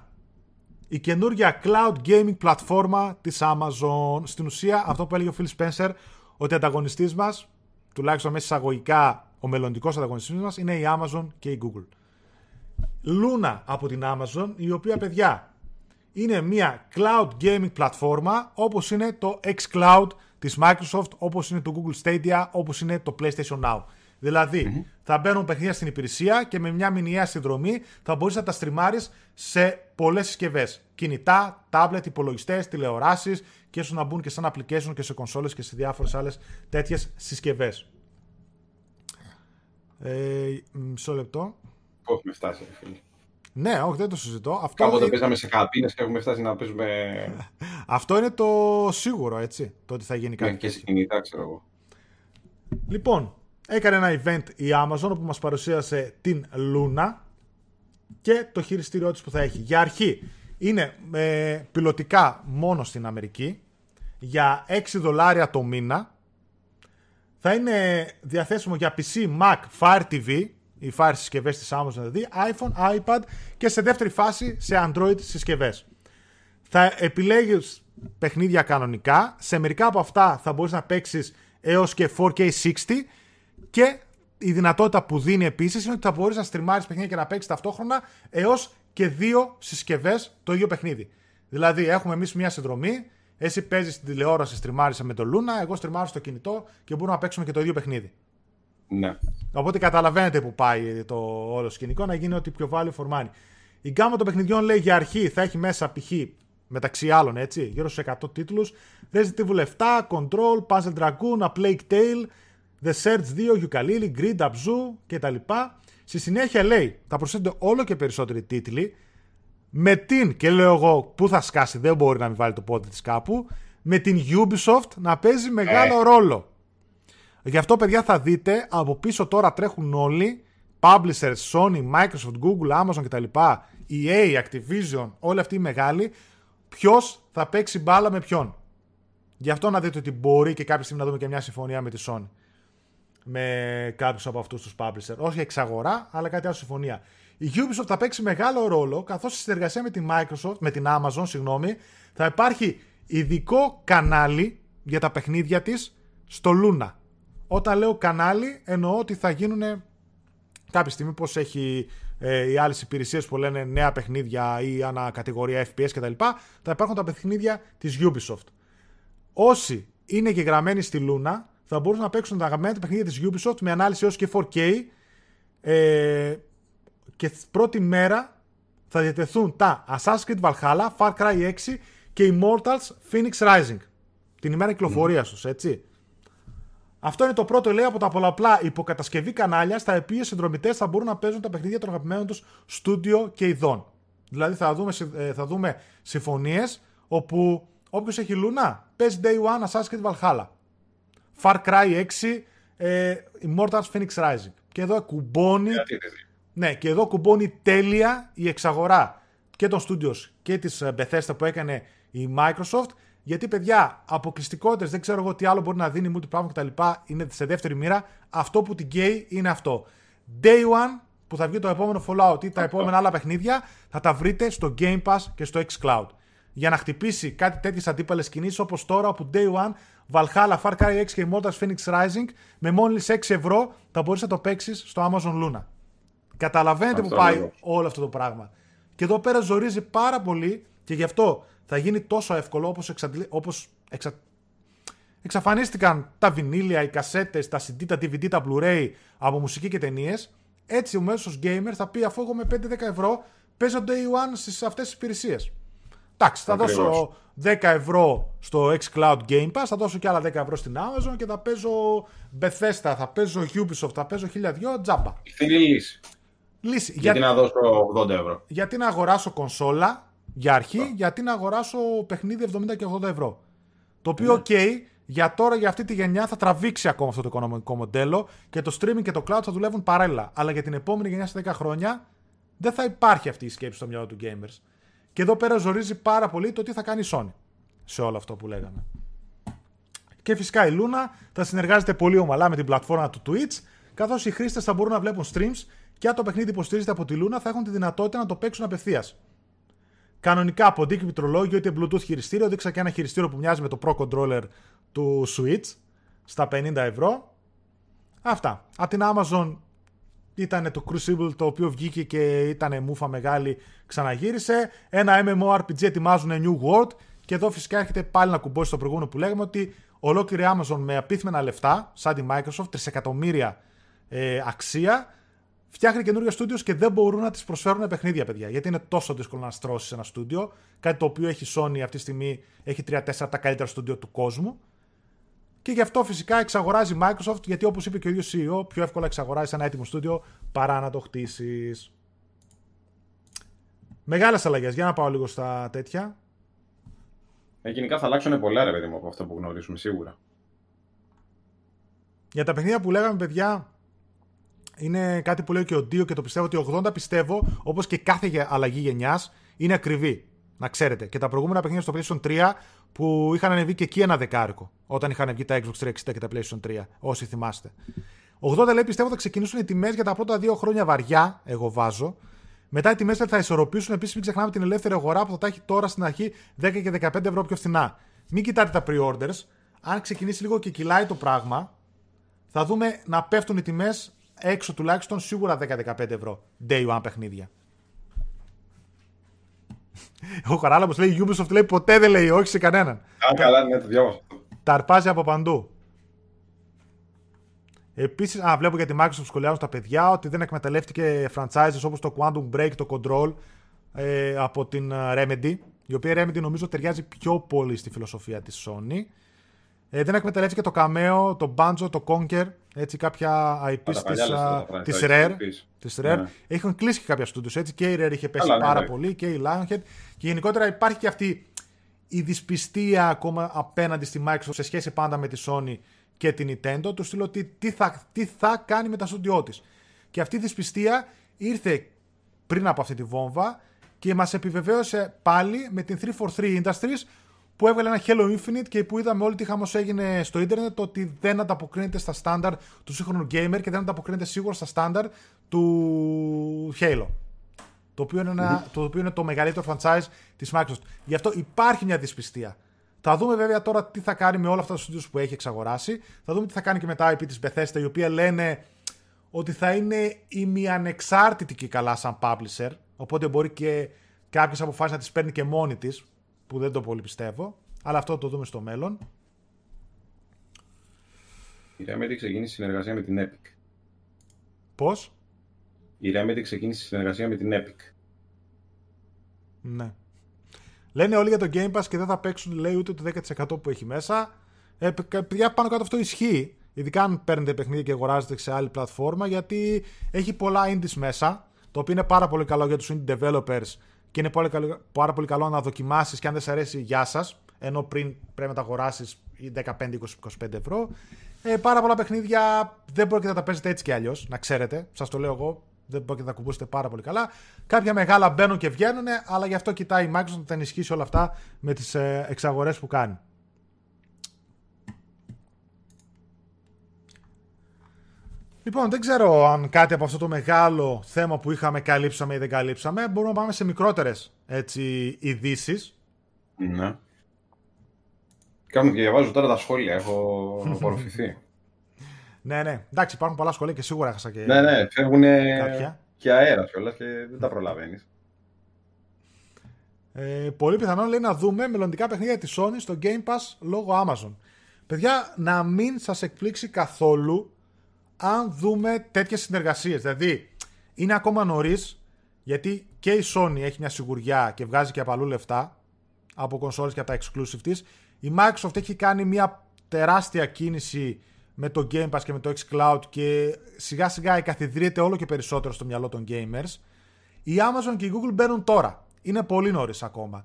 η καινούρια cloud gaming πλατφόρμα της Amazon. Στην ουσία αυτό που έλεγε ο Phil Spencer, ότι ανταγωνιστής μας, τουλάχιστον μέσα εισαγωγικά ο μελλοντικός ανταγωνιστής μας, είναι η Amazon και η Google. Luna από την Amazon, η οποία, παιδιά, είναι μια cloud gaming πλατφόρμα, όπως είναι το xCloud της Microsoft, όπως είναι το Google Stadia, όπως είναι το PlayStation Now. Δηλαδή, mm-hmm. θα μπαίνουν παιχνίδια στην υπηρεσία και με μια μηνιαία συνδρομή θα μπορείς να τα στριμάρεις σε πολλές συσκευές. Κινητά, tablet, υπολογιστές, τηλεοράσεις, και ίσως να μπουν και σαν application και σε κονσόλες και σε διάφορες άλλες τέτοιες συσκευές. Ε, μισό λεπτό. Έχουμε φτάσει, φίλε. Ναι, όχι, δεν το συζητώ. Αυτό Κάποτε είναι... παίζαμε σε καμπίνες και έχουμε φτάσει να παίζουμε. Αυτό είναι το σίγουρο, έτσι. Το ότι θα γίνει κάτι. Ναι, και σε κινητά, ξέρω εγώ. Λοιπόν, έκανε ένα event η Amazon όπου μας παρουσίασε την Luna και το χειριστήριό της που θα έχει. Για αρχή, είναι ε, πιλωτικά μόνο στην Αμερική. Για έξι δολάρια το μήνα. Θα είναι διαθέσιμο για πι σι, Mac, Fire τι βι. Οι Fire συσκευές της Amazon, δηλαδή iPhone, iPad, και σε δεύτερη φάση σε Android συσκευές. Θα επιλέγεις παιχνίδια κανονικά. Σε μερικά από αυτά θα μπορείς να παίξεις έως και φορ κέι εξήντα, και η δυνατότητα που δίνει επίσης είναι ότι θα μπορείς να στριμάρεις παιχνίδια και να παίξεις ταυτόχρονα έως και δύο συσκευές το ίδιο παιχνίδι. Δηλαδή έχουμε εμείς μια συνδρομή, εσύ παίζεις στην τηλεόραση, στριμάρισα με το Luna, εγώ στριμάρω στο κινητό και μπορούμε να παίξουμε και το ίδιο παιχνίδι. Ναι. Οπότε καταλαβαίνετε που πάει το όλο σκηνικό, να γίνει ότι πιο value for money. Η γκάμα των παιχνιδιών, λέει, για αρχή θα έχει μέσα, π.χ., μεταξύ άλλων, έτσι, γύρω στους εκατό τίτλους: Resident Evil επτά, Control, Puzzle Dragoon, A Plague Tale, The Search δύο, Yooka-Laylee, Grid, Abzu κτλ. Στη συνέχεια, λέει, θα προσθέτονται όλο και περισσότεροι τίτλοι, με την, και λέω εγώ που θα σκάσει, δεν μπορεί να μην βάλει το πόδι της κάπου, με την Ubisoft να παίζει μεγάλο ε. ρόλο. Γι' αυτό, παιδιά, θα δείτε από πίσω τώρα τρέχουν όλοι, publishers, Sony, Microsoft, Google, Amazon κτλ, ι έι, Activision, όλοι αυτοί οι μεγάλοι, ποιος θα παίξει μπάλα με ποιον. Γι' αυτό να δείτε ότι μπορεί και κάποια στιγμή να δούμε και μια συμφωνία με τη Sony, με κάποιους από αυτούς τους publishers, όχι εξαγορά, αλλά κάτι άλλο συμφωνία. Η Ubisoft θα παίξει μεγάλο ρόλο, καθώς στη συνεργασία με την Microsoft, με την Amazon, συγγνώμη, θα υπάρχει ειδικό κανάλι για τα παιχνίδια της στο Luna. Όταν λέω κανάλι, εννοώ ότι θα γίνουν κάποια στιγμή, πως έχει ε, οι άλλες υπηρεσίες που λένε νέα παιχνίδια ή ανακατηγορία εφ πι ες κτλ. Θα υπάρχουν τα παιχνίδια της Ubisoft. Όσοι είναι γεγραμμένοι στη Luna θα μπορούσαν να παίξουν τα αγαπημένα τα παιχνίδια της Ubisoft με ανάλυση έως και φορ κέι ε, και πρώτη μέρα θα διατεθούν τα Assassin's Creed Valhalla, Far Cry έξι και Immortals Fenyx Rising την ημέρα κυκλοφορίας τους, έτσι. Αυτό είναι το πρώτο, λέει, από τα πολλαπλά υποκατασκευή κανάλια στα οποία οι συνδρομητές θα μπορούν να παίζουν τα παιχνίδια των αγαπημένων τους στούντιο και ειδών. Δηλαδή θα δούμε, θα δούμε συμφωνίες όπου όποιος έχει Luna παίζει Day One, Assassin's Creed Valhalla, Far Cry έξι, ε, Immortals Fenyx Rising. Και εδώ κουμπώνει, ναι, και εδώ κουμπώνει τέλεια η εξαγορά και των studios και της Bethesda που έκανε η Microsoft. Γιατί, παιδιά, αποκλειστικότητες, δεν ξέρω εγώ τι άλλο μπορεί να δίνει, multi-platform κτλ. Είναι σε δεύτερη μοίρα. Αυτό που την καίει είναι αυτό. Day One που θα βγει το επόμενο Fallout ή τα αυτό. επόμενα άλλα παιχνίδια θα τα βρείτε στο Game Pass και στο xCloud. Για να χτυπήσει κάτι τέτοιες αντίπαλες κινήσεις όπως τώρα, όπου Day One, Valhalla, Far Cry έξι και Immortals Fenyx Rising με μόλις έξι ευρώ θα μπορείς να το παίξεις στο Amazon Luna. Καταλαβαίνετε αυτό που πάει εγώ. Όλο αυτό το πράγμα. Και εδώ πέρα ζορίζει πάρα πολύ και γι' αυτό θα γίνει τόσο εύκολο όπως, εξαντλη... όπως εξα... εξαφανίστηκαν τα βινίλια, οι κασέτες, τα σι ντι, τα ντι βι ντι, τα Blu-ray από μουσική και ταινίες. Έτσι ο μέσος gamer θα πει, αφού εγώ με πέντε με δέκα ευρώ παίζω Day One στις αυτές τις υπηρεσίες. Εντάξει, θα Ακριβώς. δώσω δέκα ευρώ στο xCloud Game Pass, θα δώσω και άλλα δέκα ευρώ στην Amazon και θα παίζω Bethesda, θα παίζω Ubisoft, θα παίζω χίλια δυο τζάμπα. Θέλει λύση. Λύση. Γιατί, γιατί να δώσω ογδόντα ευρώ. Γιατί να αγοράσω κονσόλα. Για αρχή, yeah. γιατί να αγοράσω παιχνίδι εβδομήντα και ογδόντα ευρώ. Το οποίο, οκ, yeah. okay, για τώρα, για αυτή τη γενιά θα τραβήξει ακόμα αυτό το οικονομικό μοντέλο και το streaming και το cloud θα δουλεύουν παράλληλα. Αλλά για την επόμενη γενιά σε δέκα χρόνια δεν θα υπάρχει αυτή η σκέψη στο μυαλό του gamers. Και εδώ πέρα ζορίζει πάρα πολύ το τι θα κάνει η Sony σε όλο αυτό που λέγαμε. Και φυσικά η Luna θα συνεργάζεται πολύ ομαλά με την πλατφόρμα του Twitch, καθώς οι χρήστες θα μπορούν να βλέπουν streams και αν το παιχνίδι υποστηρίζεται από τη Luna θα έχουν τη δυνατότητα να το παίξουν απευθείας. Κανονικά από δίκτυο πληκτρολόγιο είτε Bluetooth χειριστήριο, δείξα και ένα χειριστήριο που μοιάζει με το Pro Controller του Switch στα πενήντα ευρώ. Αυτά. Από την Amazon ήταν το Crucible, το οποίο βγήκε και ήταν μούφα μεγάλη, ξαναγύρισε. Ένα MMORPG ετοιμάζουν New World και εδώ φυσικά έρχεται πάλι να κουμπώσει το προηγούμενο που λέγαμε ότι ολόκληρη Amazon με απίθμενα λεφτά, σαν τη Microsoft, τρισεκατομμύρια ε, αξία, φτιάχνει καινούργια studios και δεν μπορούν να τις προσφέρουν παιχνίδια, παιδιά. Γιατί είναι τόσο δύσκολο να στρώσεις ένα studio. Κάτι το οποίο έχει Sony αυτή τη στιγμή, έχει τρία τέσσερα τα καλύτερα studio του κόσμου. Και γι' αυτό φυσικά εξαγοράζει Microsoft, γιατί όπως είπε και ο ίδιος σι ι ο, πιο εύκολα εξαγοράζεις ένα έτοιμο studio παρά να το χτίσεις. Μεγάλες αλλαγές. Για να πάω λίγο στα τέτοια. Ε, γενικά θα αλλάξουν πολλά, ρε παιδί μου, από αυτό που γνωρίζουμε σίγουρα. Για τα παιχνίδια που λέγαμε, παιδιά. Είναι κάτι που λέει και ο Ντίο και το πιστεύω ότι ογδόντα πιστεύω, όπως και κάθε αλλαγή γενιάς, είναι ακριβή. Να ξέρετε. Και τα προηγούμενα παιχνίδια στο PlayStation τρία που είχαν ανεβεί και εκεί ένα δεκάρικο, όταν είχαν βγει τα Xbox τριακόσια εξήντα και τα PlayStation τρία, όσοι θυμάστε. ογδόντα λέει πιστεύω θα ξεκινήσουν οι τιμές για τα πρώτα δύο χρόνια βαριά, εγώ βάζω. Μετά οι τιμές θα ισορροπήσουν. Επίσης, μην ξεχνάμε την ελεύθερη αγορά που θα τα έχει τώρα στην αρχή δέκα και δεκαπέντε ευρώ πιο φθηνά. Μην κοιτάτε τα pre-orders. Αν ξεκινήσει λίγο και κυλάει το πράγμα, θα δούμε να πέφτουν οι τιμές. Έξω τουλάχιστον σίγουρα δέκα με δεκαπέντε ευρώ Day One παιχνίδια. Ο Χαράλαμπος λέει η Ubisoft λέει ποτέ δεν λέει όχι σε κανέναν. Καλά, ναι, το διάβασα. Τα αρπάζει από παντού. Επίσης, α, βλέπω για τη Microsoft σχολιάζουν τα παιδιά ότι δεν εκμεταλλεύτηκε franchises όπως το Quantum Break, το Control ε, από την Remedy, η οποία Remedy νομίζω ταιριάζει πιο πολύ στη φιλοσοφία της Sony. Ε, δεν εκμεταλλεύτηκε το Cameo, το Banjo, το Conker, έτσι κάποια άι πι της Rare. Της Rare. Έχουν κλείσει και κάποια studios, έτσι και η Rare είχε πέσει Άρα, πάρα ναι. πολύ και η Lionhead. Και γενικότερα υπάρχει και αυτή η δυσπιστία ακόμα απέναντι στη Microsoft σε σχέση πάντα με τη Sony και την Nintendo. Του στείλω ότι τι θα, τι θα κάνει με τα studio της. Και αυτή η δυσπιστία ήρθε πριν από αυτή τη βόμβα και μας επιβεβαίωσε πάλι με την τριακόσια σαράντα τρία Industries, που έβγαλε ένα Halo Infinite και που είδαμε όλοι τι χαμός έγινε στο ίντερνετ, ότι δεν ανταποκρίνεται στα στάνταρ του σύγχρονου gamer και δεν ανταποκρίνεται σίγουρα στα στάνταρ του Halo, το οποίο είναι, ένα, το, οποίο είναι το μεγαλύτερο franchise της Microsoft. Γι' αυτό υπάρχει μια δυσπιστία. Θα δούμε βέβαια τώρα τι θα κάνει με όλα αυτά τα studios που έχει εξαγοράσει. Θα δούμε τι θα κάνει και με τα άι πι της Bethesda, η οποία λένε ότι θα είναι ημιανεξάρτητη και καλά σαν publisher, οπότε μπορεί και κάποιες αποφάσεις να τις παίρνει και μόνη της, που δεν το πολύ πιστεύω, αλλά αυτό το δούμε στο μέλλον. Η Remedy ξεκίνησε συνεργασία με την Epic. Πώς? Η Remedy ξεκίνησε συνεργασία με την Epic. Ναι. Λένε όλοι για το Game Pass και δεν θα παίξουν, λέει, ούτε το δέκα τοις εκατό που έχει μέσα. Ε, παιδιά, πάνω κάτω αυτό ισχύει. Ειδικά αν παίρνετε παιχνίδια και αγοράζετε σε άλλη πλατφόρμα, γιατί έχει πολλά indies μέσα, το οποίο είναι πάρα πολύ καλό για τους indie developers και είναι πάρα πολύ καλό να δοκιμάσεις και αν δεν σε αρέσει, γεια σας. Ενώ πριν πρέπει να τα αγοράσεις δεκαπέντε με είκοσι με είκοσι πέντε ευρώ. Ε, πάρα πολλά παιχνίδια δεν πρόκειται να τα παίζετε έτσι κι αλλιώς, να ξέρετε. Σας το λέω εγώ, δεν πρόκειται να τα κουμπούσετε πάρα πολύ καλά. Κάποια μεγάλα μπαίνουν και βγαίνουν, αλλά γι' αυτό κοιτάει η Microsoft να τα ενισχύσει όλα αυτά με τις εξαγορές που κάνει. Λοιπόν, δεν ξέρω αν κάτι από αυτό το μεγάλο θέμα που είχαμε καλύψαμε ή δεν καλύψαμε. Μπορούμε να πάμε σε μικρότερες ειδήσεις. Ναι. Κάνω και διαβάζω τώρα τα σχόλια. Έχω απορροφηθεί. Ναι, ναι. Εντάξει, υπάρχουν πολλά σχόλια και σίγουρα έχασα και. Ναι, ναι. Φεύγουν και αέρα κιόλας και δεν τα προλαβαίνεις. Ε, πολύ πιθανόν, λέει, να δούμε μελλοντικά παιχνίδια της Sony στο Game Pass λόγω Amazon. Παιδιά, να μην σας εκπλήξει καθόλου αν δούμε τέτοιες συνεργασίες. Δηλαδή, είναι ακόμα νωρίς, γιατί και η Sony έχει μια σιγουριά και βγάζει και από αλλού λεφτά, από κονσόλες και από τα exclusive της. Η Microsoft έχει κάνει μια τεράστια κίνηση με το Game Pass και με το xCloud και σιγά σιγά εκαθιδρύεται όλο και περισσότερο στο μυαλό των gamers. Η Amazon και η Google μπαίνουν τώρα. Είναι πολύ νωρίς ακόμα.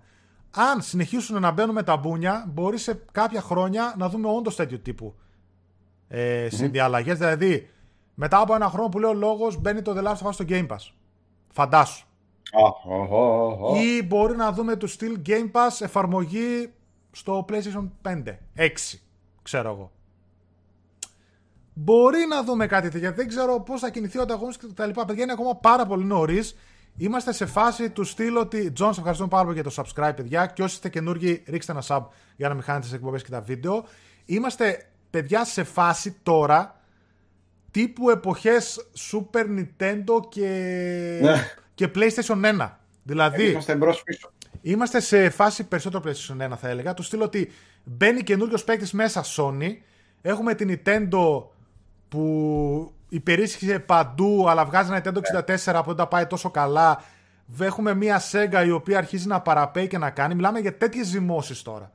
Αν συνεχίσουν να μπαίνουν με τα μπούνια, μπορεί σε κάποια χρόνια να δούμε όντως τέτοιου τύπου Ε, συνδιαλλαγές. Mm-hmm. Δηλαδή, μετά από ένα χρόνο που λέω λόγος, μπαίνει το The Last of Us στο Game Pass. Φαντάσου. Oh, oh, oh, oh. Ή μπορεί να δούμε του στυλ Game Pass εφαρμογή στο PlayStation πέντε, έξι, ξέρω εγώ. Μπορεί να δούμε κάτι τέτοιο. Δεν ξέρω πώς θα κινηθεί ο ανταγωνισμός και τα λοιπά. Παιδιά, είναι ακόμα πάρα πολύ νωρίς. Είμαστε σε φάση του στυλ ότι John, σε ευχαριστούμε πάρα πολύ για το subscribe, παιδιά. Και όσοι είστε καινούργοι, ρίξτε ένα sub για να μην χάνετε τις εκπομπές και τα βίντεο. Είμαστε, παιδιά, σε φάση τώρα τύπου εποχές Super Nintendo και, ναι, και PlayStation ένα. Δηλαδή, είμαστε, είμαστε σε φάση περισσότερο PlayStation ένα, θα έλεγα. Του στείλω ότι μπαίνει καινούριος παίκτης μέσα Sony. Έχουμε την Nintendo που υπερίσχυσε παντού, αλλά βγάζει ένα Nintendo εξήντα τέσσερα που δεν τα πάει τόσο καλά. Έχουμε μια Sega η οποία αρχίζει να παραπέει και να κάνει. Μιλάμε για τέτοιες ζυμώσεις τώρα.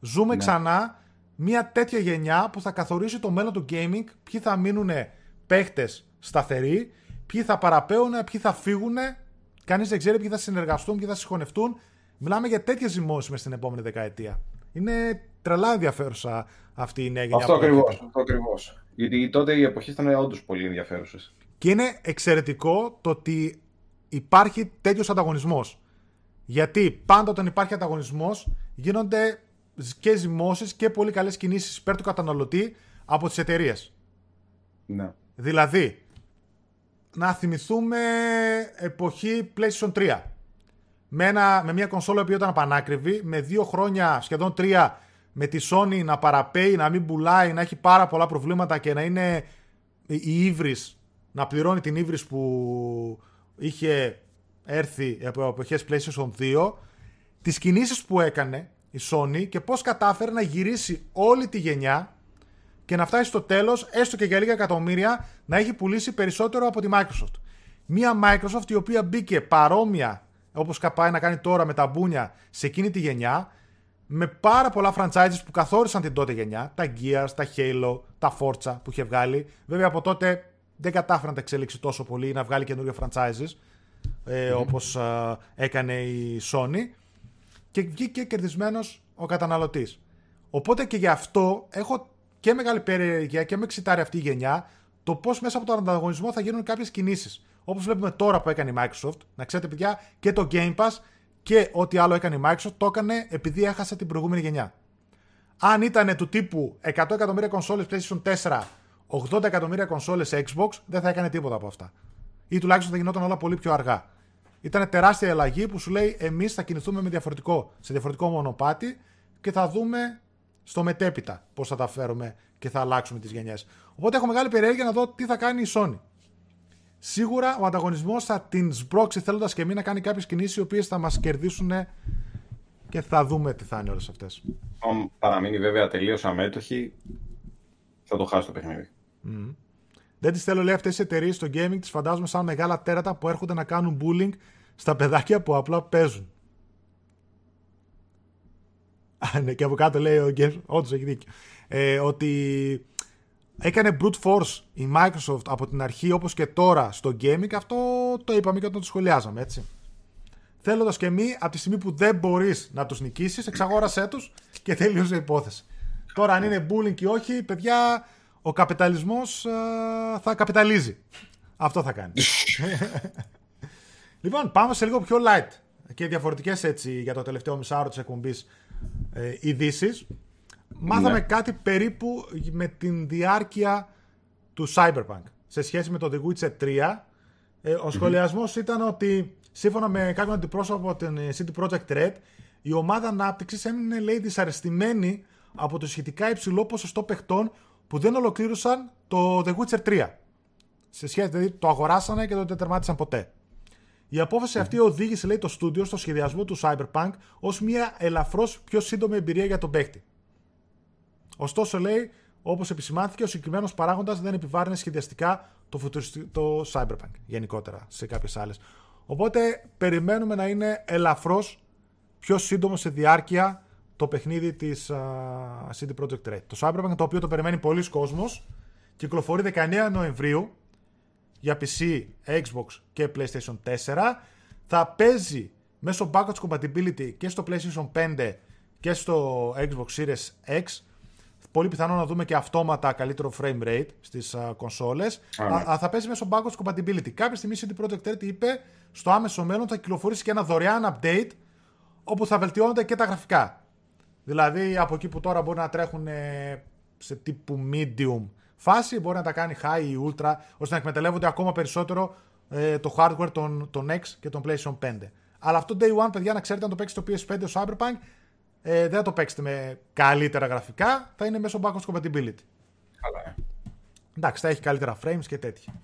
Ζούμε, ναι, ξανά μια τέτοια γενιά που θα καθορίσει το μέλλον του gaming, ποιοι θα μείνουν παίχτες σταθεροί, ποιοι θα παραπέουν, ποιοι θα φύγουν, κανείς δεν ξέρει, ποιοι θα συνεργαστούν, ποιοι θα συγχωνευτούν. Μιλάμε για τέτοιες ζυμώσεις μες στην επόμενη δεκαετία. Είναι τρελά ενδιαφέρουσα αυτή η νέα γενιά. Αυτό ακριβώς, αυτό ακριβώς. Γιατί τότε οι εποχές ήταν όντως πολύ ενδιαφέρουσες. Και είναι εξαιρετικό το ότι υπάρχει τέτοιος ανταγωνισμός. Γιατί πάντα όταν υπάρχει ανταγωνισμός γίνονται και ζυμώσεις και πολύ καλές κινήσεις υπέρ του καταναλωτή από τις εταιρείες. Ναι. Δηλαδή, να θυμηθούμε εποχή PlayStation τρία. Με, ένα, με μια κονσόλα που ήταν πανάκριβη, με δύο χρόνια, σχεδόν τρία, με τη Sony να παραπέει, να μην πουλάει, να έχει πάρα πολλά προβλήματα και να είναι η ύβρις, να πληρώνει την ύβρις που είχε έρθει από εποχές PlayStation δύο. Τις κινήσεις που έκανε η Sony και πώς κατάφερε να γυρίσει όλη τη γενιά και να φτάσει στο τέλος, έστω και για λίγα εκατομμύρια, να έχει πουλήσει περισσότερο από τη Microsoft. Μία Microsoft η οποία μπήκε παρόμοια, όπως πάει να κάνει τώρα με τα μπούνια, σε εκείνη τη γενιά, με πάρα πολλά franchises που καθόρισαν την τότε γενιά, τα Gears, τα Halo, τα Forza που είχε βγάλει. Βέβαια από τότε δεν κατάφερε να τα εξελίξει τόσο πολύ ή να βγάλει καινούργια franchises, ε, όπως ε, έκανε η Sony. Και βγήκε κερδισμένος ο καταναλωτής. Οπότε και γι' αυτό έχω και μεγάλη περιέργεια και με εξητάρει αυτή η γενιά το πώς μέσα από τον ανταγωνισμό θα γίνουν κάποιες κινήσεις. Όπως βλέπουμε τώρα που έκανε η Microsoft, να ξέρετε, παιδιά, και το Game Pass και ό,τι άλλο έκανε η Microsoft το έκανε επειδή έχασε την προηγούμενη γενιά. Αν ήταν του τύπου εκατό εκατομμύρια κονσόλες PlayStation τέσσερα, ογδόντα εκατομμύρια κονσόλες Xbox, δεν θα έκανε τίποτα από αυτά. Ή τουλάχιστον θα γινόταν όλα πολύ πιο αργά. Ήταν τεράστια αλλαγή που σου λέει εμείς θα κινηθούμε με διαφορετικό, σε διαφορετικό μονοπάτι και θα δούμε στο μετέπειτα πώς θα τα φέρουμε και θα αλλάξουμε τις γενιές. Οπότε έχω μεγάλη περιέργεια να δω τι θα κάνει η Sony. Σίγουρα ο ανταγωνισμός θα την σμπρώξει θέλοντας και εμείς να κάνει κάποιες κινήσεις οι οποίες θα μας κερδίσουν και θα δούμε τι θα είναι όλες αυτές. Αν παραμείνει βέβαια τελείως αμέτωχη, θα το χάσει το παιχνίδι. Mm. Δεν τις θέλω, λέει, αυτές τις εταιρείες στο gaming τις φαντάζομαι σαν μεγάλα τέρατα που έρχονται να κάνουν bullying στα παιδάκια που απλά παίζουν. Και από κάτω λέει ο Γκέρ, όντως έχει δίκιο, ε, ότι έκανε brute force η Microsoft από την αρχή όπως και τώρα στο gaming. Αυτό το είπαμε και όταν το σχολιάζαμε, έτσι. Θέλοντας και μη, από τη στιγμή που δεν μπορείς να τους νικήσεις, εξαγόρασέ τους και τελείωσε η υπόθεση. Τώρα αν είναι bullying ή όχι, παιδιά, ο καπιταλισμός α, θα καπιταλίζει. Αυτό θα κάνει. Λοιπόν, πάμε σε λίγο πιο light και διαφορετικές, έτσι, για το τελευταίο μισάωρο της εκπομπής ε, ειδήσεις. Μάθαμε, ναι, κάτι περίπου με την διάρκεια του Cyberpunk σε σχέση με το The Witcher τρία. Ε, ο σχολιασμός ήταν ότι σύμφωνα με κάποιον αντιπρόσωπο από την σι ντι Projekt Red, η ομάδα ανάπτυξης έμεινε, λέει, δυσαρεστημένη από το σχετικά υψηλό ποσοστό παιχτών που δεν ολοκλήρωσαν το The Witcher τρία. Σε σχέση, δηλαδή, το αγοράσανε και το δεν τερμάτισαν ποτέ. Η απόφαση αυτή οδήγησε, λέει, το στούντιο στο σχεδιασμό του Cyberpunk ως μια ελαφρώς πιο σύντομη εμπειρία για τον παίκτη. Ωστόσο, λέει, όπως επισημάνθηκε, ο συγκεκριμένος παράγοντας δεν επιβάρυνε σχεδιαστικά το, φουτουριστικό, το Cyberpunk γενικότερα σε κάποιες άλλες. Οπότε περιμένουμε να είναι ελαφρώς πιο σύντομο σε διάρκεια το παιχνίδι της uh, σι ντι Projekt Red. Το Cyberpunk, το οποίο το περιμένει πολλοί κόσμος, κυκλοφορεί δεκαεννέα Νοεμβρίου για πι σι, Xbox και PlayStation τέσσερα. Θα παίζει μέσω backwards compatibility και στο PlayStation πέντε και στο Xbox Series X. Πολύ πιθανό να δούμε και αυτόματα καλύτερο frame rate στις uh, κονσόλες. Α, α, θα παίζει μέσω backwards compatibility. Κάποια στιγμή η σι ντι Projekt Red είπε στο άμεσο μέλλον θα κυκλοφορήσει και ένα δωρεάν update όπου θα βελτιώνονται και τα γραφικά. Δηλαδή από εκεί που τώρα μπορεί να τρέχουν ε, σε τύπου medium φάση, μπορεί να τα κάνει high ή ultra, ώστε να εκμεταλλεύονται ακόμα περισσότερο ε, το hardware των, των X και των PlayStation πέντε. Αλλά αυτό day one, παιδιά, να ξέρετε, αν το παίξετε στο πι ες φάιβ το Cyberpunk, ε, δεν θα το παίξετε με καλύτερα γραφικά, θα είναι μέσω backwards compatibility. Καλά, ε. Εντάξει, θα έχει καλύτερα frames και τέτοια.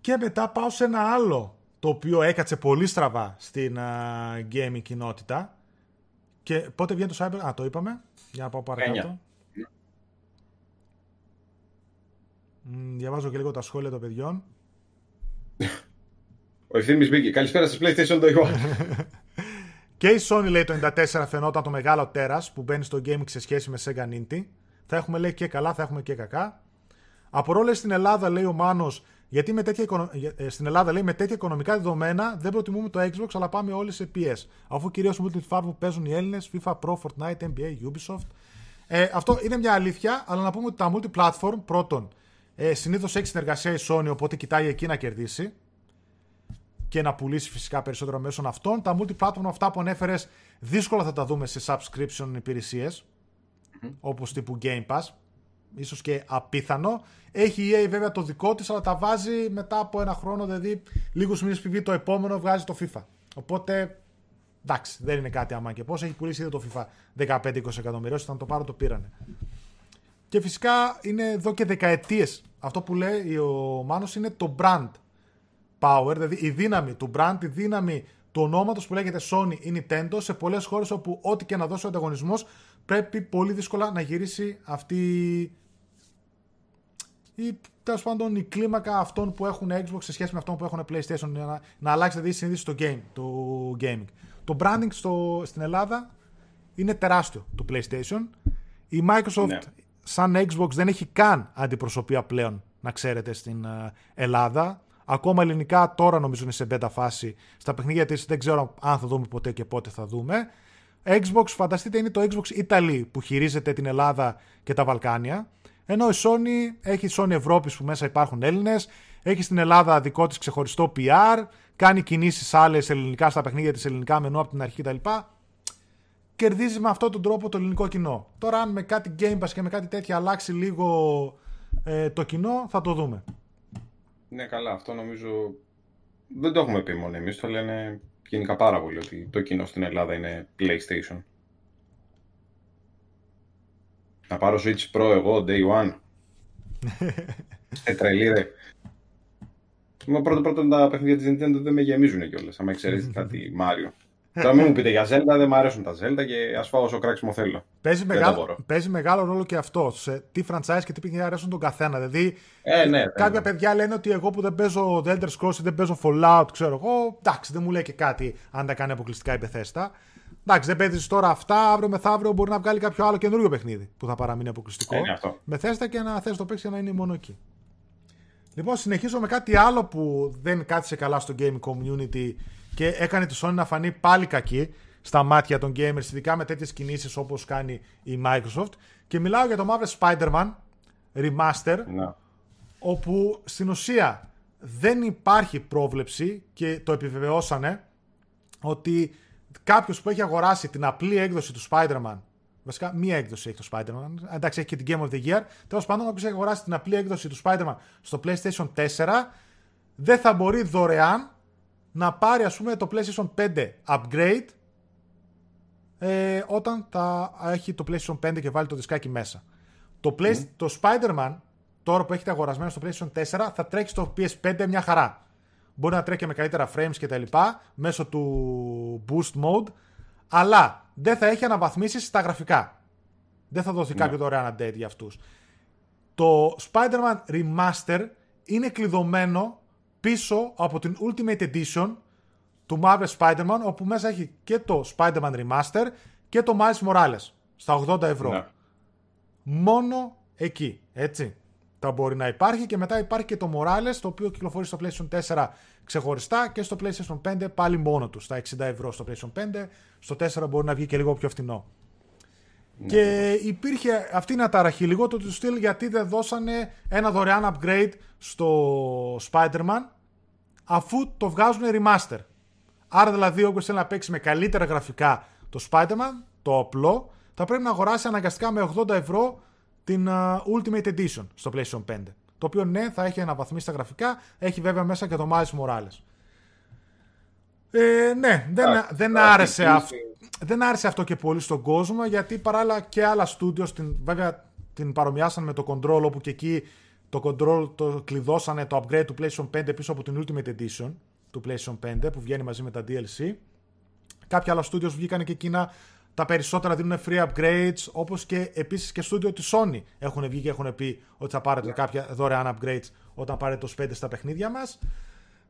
Και μετά πάω σε ένα άλλο, το οποίο έκατσε πολύ στραβά στην uh, gaming κοινότητα. Και πότε βγαίνει το Cyberpunk? Α, το είπαμε. Για να πάω παρακάτω. Μ, διαβάζω και λίγο τα σχόλια των παιδιών. Ο Ευθύμης μπήκε. Καλησπέρα στις PlayStation Day One. Και η Sony, λέει, το ενενήντα τέσσερα φαινόταν το μεγάλο τέρας που μπαίνει στο gaming σε σχέση με Sega Ninty. Θα έχουμε, λέει, και καλά, θα έχουμε και κακά. Απορώ, λέει, στην Ελλάδα, λέει ο Μάνος, γιατί με τέτοια, οικονο... στην Ελλάδα, λέει, με τέτοια οικονομικά δεδομένα δεν προτιμούμε το Xbox, αλλά πάμε όλοι σε πι ες. Αφού κυρίως multi-platform που παίζουν οι Έλληνες, FIFA Pro, Fortnite, εν μπι έι, Ubisoft. Ε, αυτό είναι μια αλήθεια, αλλά να πούμε ότι τα multi-platform, πρώτον, ε, συνήθως έχει συνεργασία η Sony, οπότε κοιτάει εκεί να κερδίσει και να πουλήσει φυσικά περισσότερο μέσω αυτών. Τα multi-platform αυτά που ανέφερες, δύσκολα θα τα δούμε σε subscription υπηρεσίες, mm-hmm. όπως τύπου Game Pass. Ίσως και απίθανο. Έχει η ι έι βέβαια το δικό της, αλλά τα βάζει μετά από ένα χρόνο, δηλαδή λίγους μήνες πριν το επόμενο βγάζει το FIFA. Οπότε εντάξει, δεν είναι κάτι άμα και πώς. Έχει πουλήσει ήδη το FIFA δεκαπέντε με είκοσι εκατομμύρια, όταν το πάρω το πήρανε. Και φυσικά είναι εδώ και δεκαετίες. Αυτό που λέει ο Μάνος είναι το brand power, δηλαδή η δύναμη του brand, η δύναμη του ονόματος που λέγεται Sony ή Nintendo σε πολλές χώρες όπου ό,τι και να δώσει ο ανταγωνισμός πρέπει πολύ δύσκολα να γυρίσει αυτή ή τέλος πάντων η κλίμακα αυτών που έχουν Xbox σε σχέση με αυτών που έχουν PlayStation, να, να αλλάξει δηλαδή η συνείδηση του game, το gaming. Το branding στο, στην Ελλάδα είναι τεράστιο του PlayStation. Η Microsoft, ναι, σαν Xbox δεν έχει καν αντιπροσωπεία πλέον, να ξέρετε, στην Ελλάδα. Ακόμα ελληνικά τώρα νομίζω είναι σε beta φάση στα παιχνίδια της, δεν ξέρω αν θα δούμε ποτέ και πότε θα δούμε. Xbox, φανταστείτε, είναι το Xbox Italy που χειρίζεται την Ελλάδα και τα Βαλκάνια. Ενώ η Sony έχει Sony Ευρώπης που μέσα υπάρχουν Έλληνες, έχει στην Ελλάδα δικό της ξεχωριστό πι αρ, κάνει κινήσεις άλλες ελληνικά στα παιχνίδια της, ελληνικά μενού από την αρχή κτλ. Κερδίζει με αυτόν τον τρόπο το ελληνικό κοινό. Τώρα αν με κάτι Game Pass και με κάτι τέτοια αλλάξει λίγο ε, το κοινό, θα το δούμε. Ναι, καλά, αυτό νομίζω δεν το έχουμε πει μόνο εμείς, το λένε γενικά πάρα πολύ ότι το κοινό στην Ελλάδα είναι PlayStation. Να πάρω Switch Pro εγώ, day one. ε, τρελή ρε. Πρώτα πρώτα τα παιχνίδια της Nintendo δεν με γεμίζουν κιόλας, άμα εξαιρέσεις κάτι Mario. Τώρα μην μου πείτε για Zelda, δεν μου αρέσουν τα Zelda και ας φάω όσο κράξιμο θέλω. Παίζει, μεγάλο, παίζει μεγάλο ρόλο και αυτό. Σε τι franchise και τι παιχνίδια αρέσουν τον καθένα. Δηλαδή, ε, ναι, κάποια ναι. παιδιά λένε ότι εγώ που δεν παίζω The Elder Scrolls ή δεν παίζω Fallout, ξέρω εγώ, εντάξει, δεν μου λέει και κάτι αν τα κάνει αποκλειστικά η Bethesda. Εντάξει, δεν παίζει τώρα αυτά, αύριο μεθαύριο μπορεί να βγάλει κάποιο άλλο καινούριο παιχνίδι που θα παραμείνει αποκλειστικό. Bethesda και να θες το παίξει για να είναι μόνο εκεί. Λοιπόν, συνεχίζω με κάτι άλλο που δεν κάθισε καλά στο game community και έκανε τη Sony να φανεί πάλι κακή στα μάτια των gamers, ειδικά με τέτοιες κινήσεις όπως κάνει η Microsoft. Και μιλάω για το μαύρο Spider-Man Remaster, no. όπου στην ουσία δεν υπάρχει πρόβλεψη και το επιβεβαιώσανε ότι κάποιος που έχει αγοράσει την απλή έκδοση του Spider-Man, βασικά μία έκδοση έχει το Spider-Man, εντάξει έχει και την Game of the Year, τέλος πάντων όποιος έχει αγοράσει την απλή έκδοση του Spider-Man στο PlayStation τέσσερα δεν θα μπορεί δωρεάν να πάρει ας πούμε το PlayStation πέντε upgrade ε, όταν θα έχει το PlayStation πέντε και βάλει το δισκάκι μέσα. Το, play, mm. το Spider-Man τώρα που έχετε αγορασμένο στο PlayStation τέσσερα θα τρέχει στο πι ες φάιβ μια χαρά. Μπορεί να τρέχει με καλύτερα frames και τα λοιπά μέσω του boost mode, αλλά δεν θα έχει αναβαθμίσεις στα γραφικά. Δεν θα δοθεί yeah. κάποιο δωρεάν update για αυτούς. Το Spider-Man Remaster είναι κλειδωμένο πίσω από την Ultimate Edition του Marvel Spider-Man, όπου μέσα έχει και το Spider-Man Remaster και το Miles Morales στα ογδόντα ευρώ. Yeah. Μόνο εκεί, έτσι. Θα μπορεί να υπάρχει και μετά υπάρχει και το Morales, το οποίο κυκλοφορεί στο PlayStation τέσσερα ξεχωριστά και στο PlayStation πέντε πάλι μόνο του. Στα εξήντα ευρώ στο PlayStation πέντε, στο τέσσερα μπορεί να βγει και λίγο πιο φθηνό. Ναι. Και υπήρχε αυτή η αταραχή λίγο το του στυλ γιατί δεν δώσανε ένα δωρεάν upgrade στο Spider-Man αφού το βγάζουν remaster. Άρα δηλαδή όποιος θέλει να παίξει με καλύτερα γραφικά το Spider-Man, το απλό, θα πρέπει να αγοράσει αναγκαστικά με ογδόντα ευρώ την uh, Ultimate Edition στο PlayStation πέντε, το οποίο ναι θα έχει αναβαθμίσει τα γραφικά, έχει βέβαια μέσα και το Miles Morales. Ε, ναι, δεν, α, δεν, α, άρεσε α, αυ... δεν άρεσε αυτό και πολύ στον κόσμο, γιατί παράλληλα και άλλα studios την, βέβαια την παρομοιάσαν με το Control, όπου και εκεί το Control το κλειδώσανε το upgrade του PlayStation πέντε πίσω από την Ultimate Edition του PlayStation πέντε που βγαίνει μαζί με τα ντι ελ σι. Κάποια άλλα studios βγήκαν και εκείνα. Τα περισσότερα δίνουν free upgrades, όπως και επίσης και studio της Sony έχουν βγει και έχουν πει ότι θα πάρετε yeah. κάποια δωρεάν upgrades όταν πάρετε το πέντε στα παιχνίδια μας.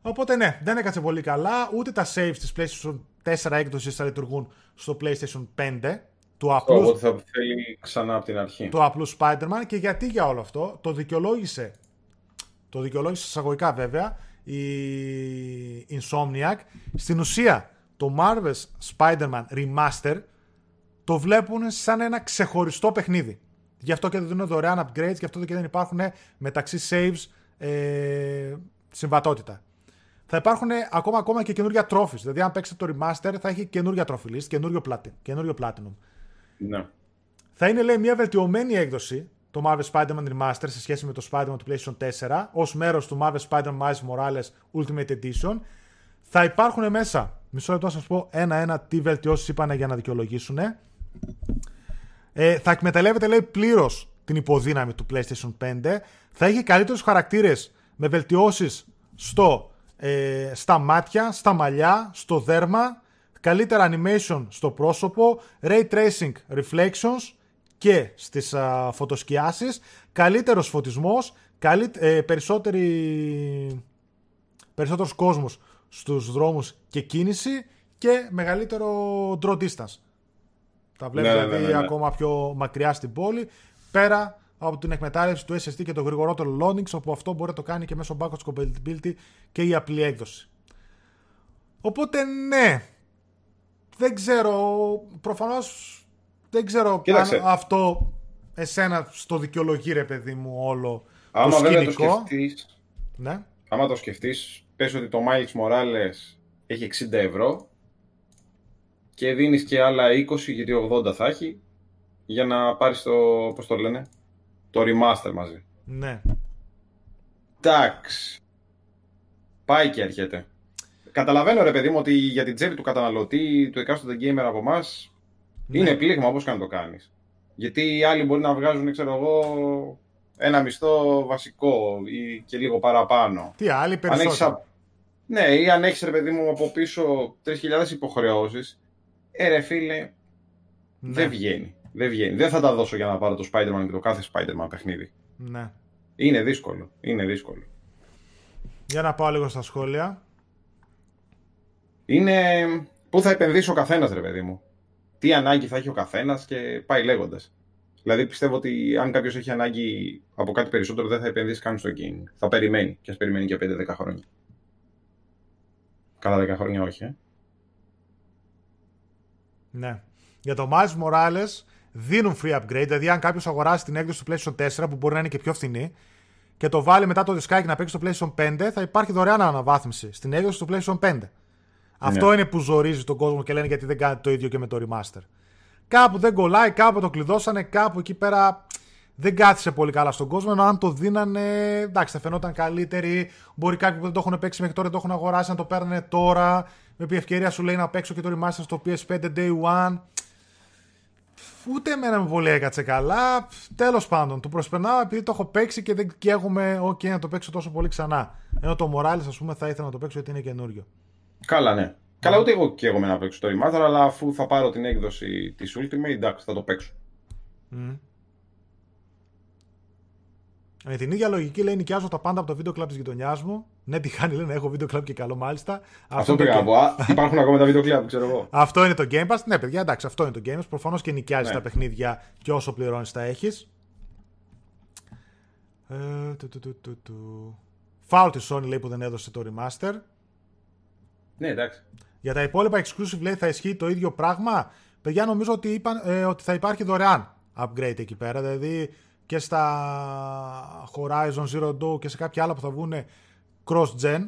Οπότε ναι, δεν έκατσε πολύ καλά. Ούτε τα saves της PlayStation τέσσερα έκδοσης θα λειτουργούν στο PlayStation πέντε. Το απλού, oh, θα θέλει ξανά από την αρχή. Το απλού Spider-Man. Και γιατί για όλο αυτό το δικαιολόγησε. Το δικαιολόγησε εισαγωγικά βέβαια η Insomniac. Στην ουσία το Marvel's Spider-Man Remaster το βλέπουν σαν ένα ξεχωριστό παιχνίδι. Γι' αυτό και δεν δίνουν δωρεάν upgrades, γι' αυτό και δεν υπάρχουν μεταξύ saves ε, συμβατότητα. Θα υπάρχουν ακόμα, ακόμα και καινούργια trophies. Δηλαδή, αν παίξετε το remaster, θα έχει καινούργια trophy list, καινούριο platinum. Καινούριο platinum. Ναι. Θα είναι, λέει, μια βελτιωμένη έκδοση το Marvel Spider-Man Remaster σε σχέση με το Spider-Man του PlayStation τέσσερα, ως μέρος του Marvel Spider-Man Miles Morales Ultimate Edition. Θα υπάρχουν μέσα, μισό λεπτό να σας πω ένα-ένα τι βελτιώσεις είπανε για να δικαιολογήσουν. Ε, θα εκμεταλλεύεται, λέει, πλήρως την υποδύναμη του PlayStation πέντε. Θα έχει καλύτερους χαρακτήρες με βελτιώσεις στο, ε, στα μάτια, στα μαλλιά, στο δέρμα, καλύτερα animation στο πρόσωπο, ray tracing reflections και στις α, φωτοσκιάσεις, καλύτερος φωτισμός, καλύ, ε, περισσότεροι, περισσότερος κόσμος στους δρόμους και κίνηση και μεγαλύτερο draw distance. Τα βλέπετε ναι, δηλαδή ναι, ναι, ναι. ακόμα πιο μακριά στην πόλη, πέρα από την εκμετάλλευση του ες ες ντι και το γρηγορότερο loading, όπου αυτό μπορεί να το κάνει και μέσω backwards compatibility και η απλή έκδοση. Οπότε ναι, δεν ξέρω, προφανώς δεν ξέρω αν αυτό εσένα στο δικαιολογεί ρε παιδί μου όλο άμα το σκηνικό. Άμα το σκεφτείς, ναι. άμα το σκεφτείς, πες ότι το Miles Morales έχει εξήντα ευρώ, και δίνεις και άλλα είκοσι, γιατί ογδόντα θα έχει, για να πάρεις το, πώς το λένε, το remaster μαζί. Ναι. Εντάξει. Πάει και έρχεται. Καταλαβαίνω ρε παιδί μου ότι για την τσέπη του καταναλωτή, του εκάστοτε gamer από εμάς, ναι. είναι πλήγμα όπως και να το κάνεις. Γιατί οι άλλοι μπορεί να βγάζουν, ξέρω εγώ, ένα μισθό βασικό ή και λίγο παραπάνω. Τι άλλοι περισσότερο. Ναι, ή αν έχεις, ρε παιδί μου, από πίσω τρεις χιλιάδες υποχρεώσεις, ε ρε φίλε, ναι. δεν βγαίνει. Δεν βγαίνει. Δεν θα τα δώσω για να πάρω το Spider-Man και το κάθε Spider-Man παιχνίδι. Ναι. Είναι δύσκολο. Είναι δύσκολο. Για να πάω λίγο στα σχόλια. Είναι πού θα επενδύσει ο καθένας, ρε παιδί μου. Τι ανάγκη θα έχει ο καθένας και πάει λέγοντας. Δηλαδή πιστεύω ότι αν κάποιος έχει ανάγκη από κάτι περισσότερο δεν θα επενδύσει καν στο gaming. Θα περιμένει. Και ας περιμένει και πέντε δέκα χρόνια. Καλά δέκα χρόνια όχι, ε. Ναι. Για το Miles Morales δίνουν free upgrade. Δηλαδή αν κάποιος αγοράσει την έκδοση του PlayStation τέσσερα που μπορεί να είναι και πιο φθηνή και το βάλει μετά το δισκάκι να παίξει στο PlayStation πέντε, θα υπάρχει δωρεάν αναβάθμιση στην έκδοση του PlayStation πέντε. Αυτό ναι. είναι που ζορίζει τον κόσμο και λένε γιατί δεν κάνει το ίδιο και με το remaster. Κάπου δεν κολλάει, κάπου το κλειδώσανε, κάπου εκεί πέρα δεν κάθισε πολύ καλά στον κόσμο. Ενώ αν το δίνανε, εντάξει, θα φαινόταν καλύτεροι. Μπορεί κάποιοι που δεν το έχουν παίξει μέχρι τώρα, δεν το έχουν αγοράσει, να το παίρνανε τώρα. Με ποια ευκαιρία σου λέει να παίξω και το remaster στο πι ες φάιβ Day One. Ούτε εμένα με πολύ έκατσε καλά. Τέλος πάντων, το προσπερνάω επειδή το έχω παίξει και δεν καίγομαι. Οκ, okay, να το παίξω τόσο πολύ ξανά. Ενώ το Morales, ας πούμε, θα ήθελα να το παίξω γιατί είναι καινούριο. Καλά, ναι. Καλά, ούτε εγώ καίγομαι να παίξω το remaster, αλλά αφού θα πάρω την έκδοση της Ultimate, εντάξει, θα το παίξω. Mm. Με την ίδια λογική λέει: νοικιάζω τα πάντα από το video club της γειτονιάς μου. Ναι, τι κάνει, λένε: έχω video club και καλό, μάλιστα. Αυτό πήγα από. Υπάρχουν ακόμα τα video club, ξέρω εγώ. Αυτό είναι το Game Pass. Ναι, παιδιά, εντάξει, αυτό είναι το Game Pass. Προφανώς και νοικιάζεις ναι. τα παιχνίδια και όσο πληρώνεις τα έχεις. Φάουλ τη Sony λέει που δεν έδωσε το remaster. Ναι, εντάξει. Για τα υπόλοιπα exclusive λέει θα ισχύει το ίδιο πράγμα. Παιδιά, νομίζω ότι, είπαν, ε, ότι θα υπάρχει δωρεάν upgrade εκεί πέρα. Δηλαδή και στα Horizon Zero Dawn και σε κάποια άλλα που θα βγουν cross-gen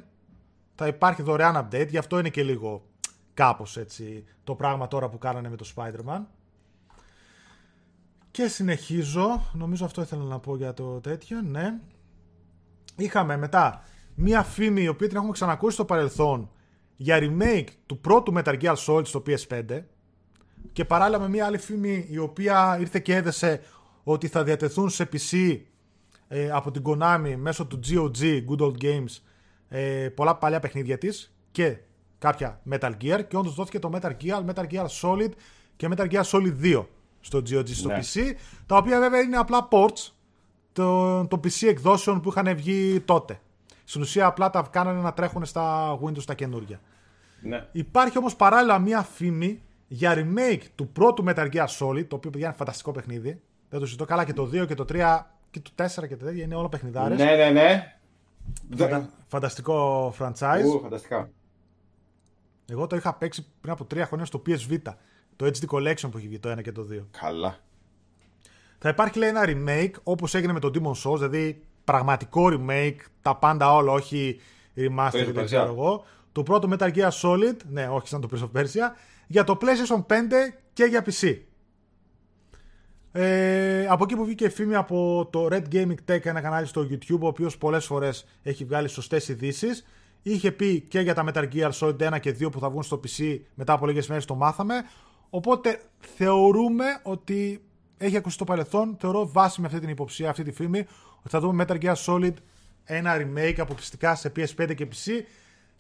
θα υπάρχει δωρεάν update. Γι' αυτό είναι και λίγο κάπως έτσι το πράγμα τώρα που κάνανε με το Spider-Man. Και συνεχίζω. Νομίζω αυτό ήθελα να πω για το τέτοιο. Ναι. Είχαμε μετά μία φήμη η οποία την έχουμε ξανακούσει στο παρελθόν για remake του πρώτου Metal Gear Solid στο πι ες φάιβ και παράλληλα με μια άλλη φήμη η οποία ήρθε και έδεσε ότι θα διατεθούν σε πι σι ε, από την Konami μέσω του τζι ο τζι Good Old Games ε, πολλά παλιά παιχνίδια της και κάποια Metal Gear και όντως δόθηκε το Metal Gear, Metal Gear Solid και Metal Gear Solid δύο στο τζι ο τζι στο ναι. πι σι, τα οποία βέβαια είναι απλά ports των πι σι εκδόσεων που είχαν βγει τότε. Στην ουσία απλά τα κάνανε να τρέχουν στα Windows τα καινούργια. Ναι. Υπάρχει όμως παράλληλα μία φήμη για remake του πρώτου Metal Gear Solid, το οποίο παιδιά είναι φανταστικό παιχνίδι. Δεν το συζητώ καλά, και το δύο και το τρία και το τέσσερα και τα τέτοια είναι όλα παιχνιδάρες. Ναι, ναι, ναι. Φαντα... Φανταστικό franchise. Ου, φανταστικά. Εγώ το είχα παίξει πριν από τρία χρόνια στο πι ες Vita. Το έιτς ντι Collection που έχει βγει το ένα και το δύο. Καλά. Θα υπάρχει λέει ένα remake όπως έγινε με τον Demon's Souls, δηλαδή πραγματικό remake, τα πάντα όλα, όχι remaster, δεν ξέρω εγώ. Το πρώτο Metal Gear Solid, ναι, όχι σαν το Prince of Persia, για το PlayStation πέντε και για πι σι. Ε, από εκεί που βγήκε η φήμη από το Red Gaming Tech, ένα κανάλι στο YouTube, ο οποίος πολλές φορές έχει βγάλει σωστές ειδήσεις, είχε πει και για τα Metal Gear Solid ένα και δύο που θα βγουν στο πι σι, μετά από λίγες μέρες το μάθαμε. Οπότε θεωρούμε ότι έχει ακουστεί το παρελθόν, θεωρώ βάση με αυτή την υποψία, αυτή τη φήμη, ότι θα δούμε Metal Gear Solid ένα remake αποκλειστικά σε πι ες φάιβ και πι σι.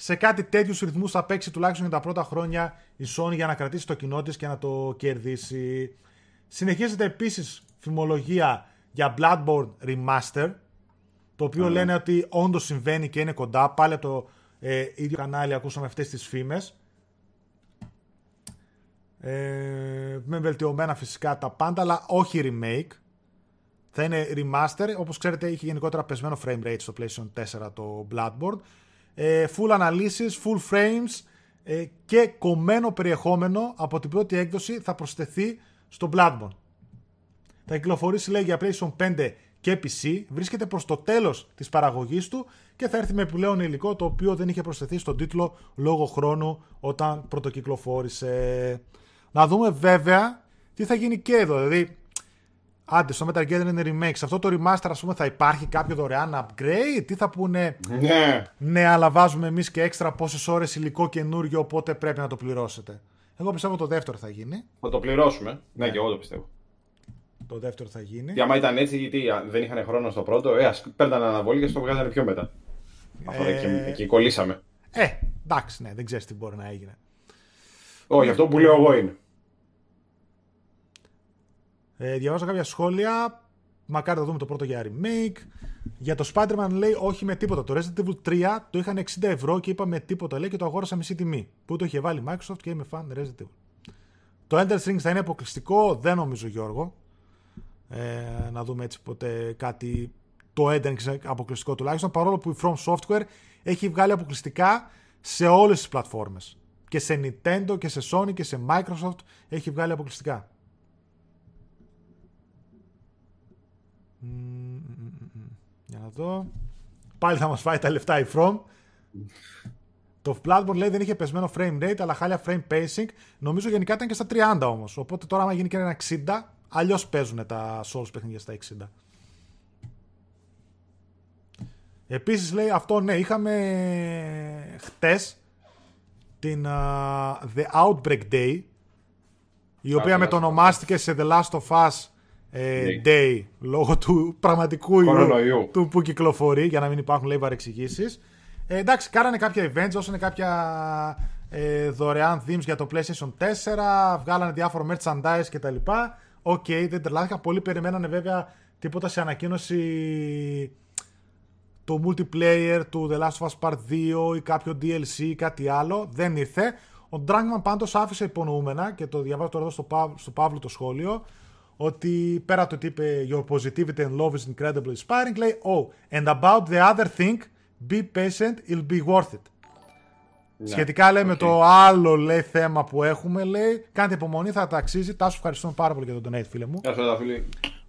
Σε κάτι τέτοιους ρυθμούς θα παίξει τουλάχιστον για τα πρώτα χρόνια η Sony για να κρατήσει το κοινό της και να το κερδίσει. Συνεχίζεται επίσης φημολογία για Bloodborne Remaster, το οποίο mm. λένε ότι όντως συμβαίνει και είναι κοντά. Πάλι από το ε, ίδιο κανάλι ακούσαμε αυτές τις φήμες. Ε, με βελτιωμένα φυσικά τα πάντα, αλλά όχι remake. Θα είναι remaster, όπως ξέρετε είχε γενικότερα πεσμένο frame rate στο PlayStation τέσσερα το Bloodborne. Ε, full αναλύσεις, full frames ε, και κομμένο περιεχόμενο από την πρώτη έκδοση θα προσθεθεί στο Bloodborne. Θα κυκλοφορήσει λέει για PlayStation πέντε και πι σι, βρίσκεται προς το τέλος της παραγωγής του και θα έρθει με επιπλέον υλικό το οποίο δεν είχε προσθεθεί στον τίτλο λόγω χρόνου όταν πρωτοκυκλοφόρησε. Να δούμε βέβαια τι θα γίνει και εδώ, δηλαδή άντε, στο Metal Gear δεν είναι remake. Σε αυτό το remaster, ας πούμε, θα υπάρχει κάποιο δωρεάν upgrade. Τι θα πούνε. Ναι, ναι αλλά βάζουμε εμείς και έξτρα πόσες ώρες υλικό καινούριο, οπότε πρέπει να το πληρώσετε. Εγώ πιστεύω το δεύτερο θα γίνει. Θα το πληρώσουμε. Ναι, ναι και εγώ το πιστεύω. Το δεύτερο θα γίνει. Και άμα ήταν έτσι, γιατί δεν είχαν χρόνο στο πρώτο, ε, α παίρνανε αναβολή και στο βγάζανε πιο μετά. Ε... Εκεί κολλήσαμε. Ε, εντάξει, ναι, δεν ξέρεις τι μπορεί να έγινε. Όχι, αυτό που λέω εγώ είναι. Ε, διαβάζω κάποια σχόλια. Μακάρι να δούμε το πρώτο για remake. Για το Spider-Man λέει όχι με τίποτα. Το Resident Evil τρία το είχαν εξήντα ευρώ και είπαμε τίποτα λέει και το αγόρασα μισή τιμή. Που το είχε βάλει Microsoft και είμαι fan Resident Evil. Το Elder Strings θα είναι αποκλειστικό, δεν νομίζω Γιώργο. Ε, να δούμε έτσι ποτέ κάτι. Το Elder Strings αποκλειστικό τουλάχιστον. Παρόλο που η From Software έχει βγάλει αποκλειστικά σε όλες τις πλατφόρμες. Και σε Nintendo και σε Sony και σε Microsoft έχει βγάλει αποκλειστικά. Για να δω. Πάλι θα μας φάει τα λεφτά η From. Το Bloodborne λέει δεν είχε πεσμένο frame rate αλλά χάλια frame pacing. Νομίζω γενικά ήταν και στα τριάντα όμως. Οπότε τώρα άμα γίνει και ένα εξήντα, αλλιώς παίζουν τα Souls παιχνίδια στα εξήντα. Επίσης λέει αυτό ναι, είχαμε χτες την uh, The Outbreak Day, η οποία μετονομάστηκε σε The Last of Us ε, ναι. Day λόγω του πραγματικού ιού του που κυκλοφορεί, για να μην υπάρχουν λέει παρεξηγήσεις. Ε, εντάξει, κάνανε κάποια events, δώσανε κάποια ε, δωρεάν themes για το PlayStation τέσσερα, βγάλανε διάφορο merchandise κτλ. Οκ, okay, δεν τρελάθηκα. Πολλοί περιμένανε βέβαια τίποτα σε ανακοίνωση το multiplayer του The Last of Us Part δύο ή κάποιο ντι ελ σι ή κάτι άλλο. Δεν ήρθε. Ο Drunkman πάντως άφησε υπονοούμενα και το διαβάζω τώρα εδώ στο, Παύ, στο Παύλο το σχόλιο ότι πέρα το τι είπε Your positivity and love is incredibly inspiring λέει oh, and about the other thing be patient, it'll be worth it. Yeah. Σχετικά λέει okay. με το άλλο λέει, θέμα που έχουμε λέει κάντε υπομονή, θα τα αξίζει. Τάσου, ευχαριστώ πάρα πολύ για τον donate φίλε μου. Ευχαριστώ φίλε.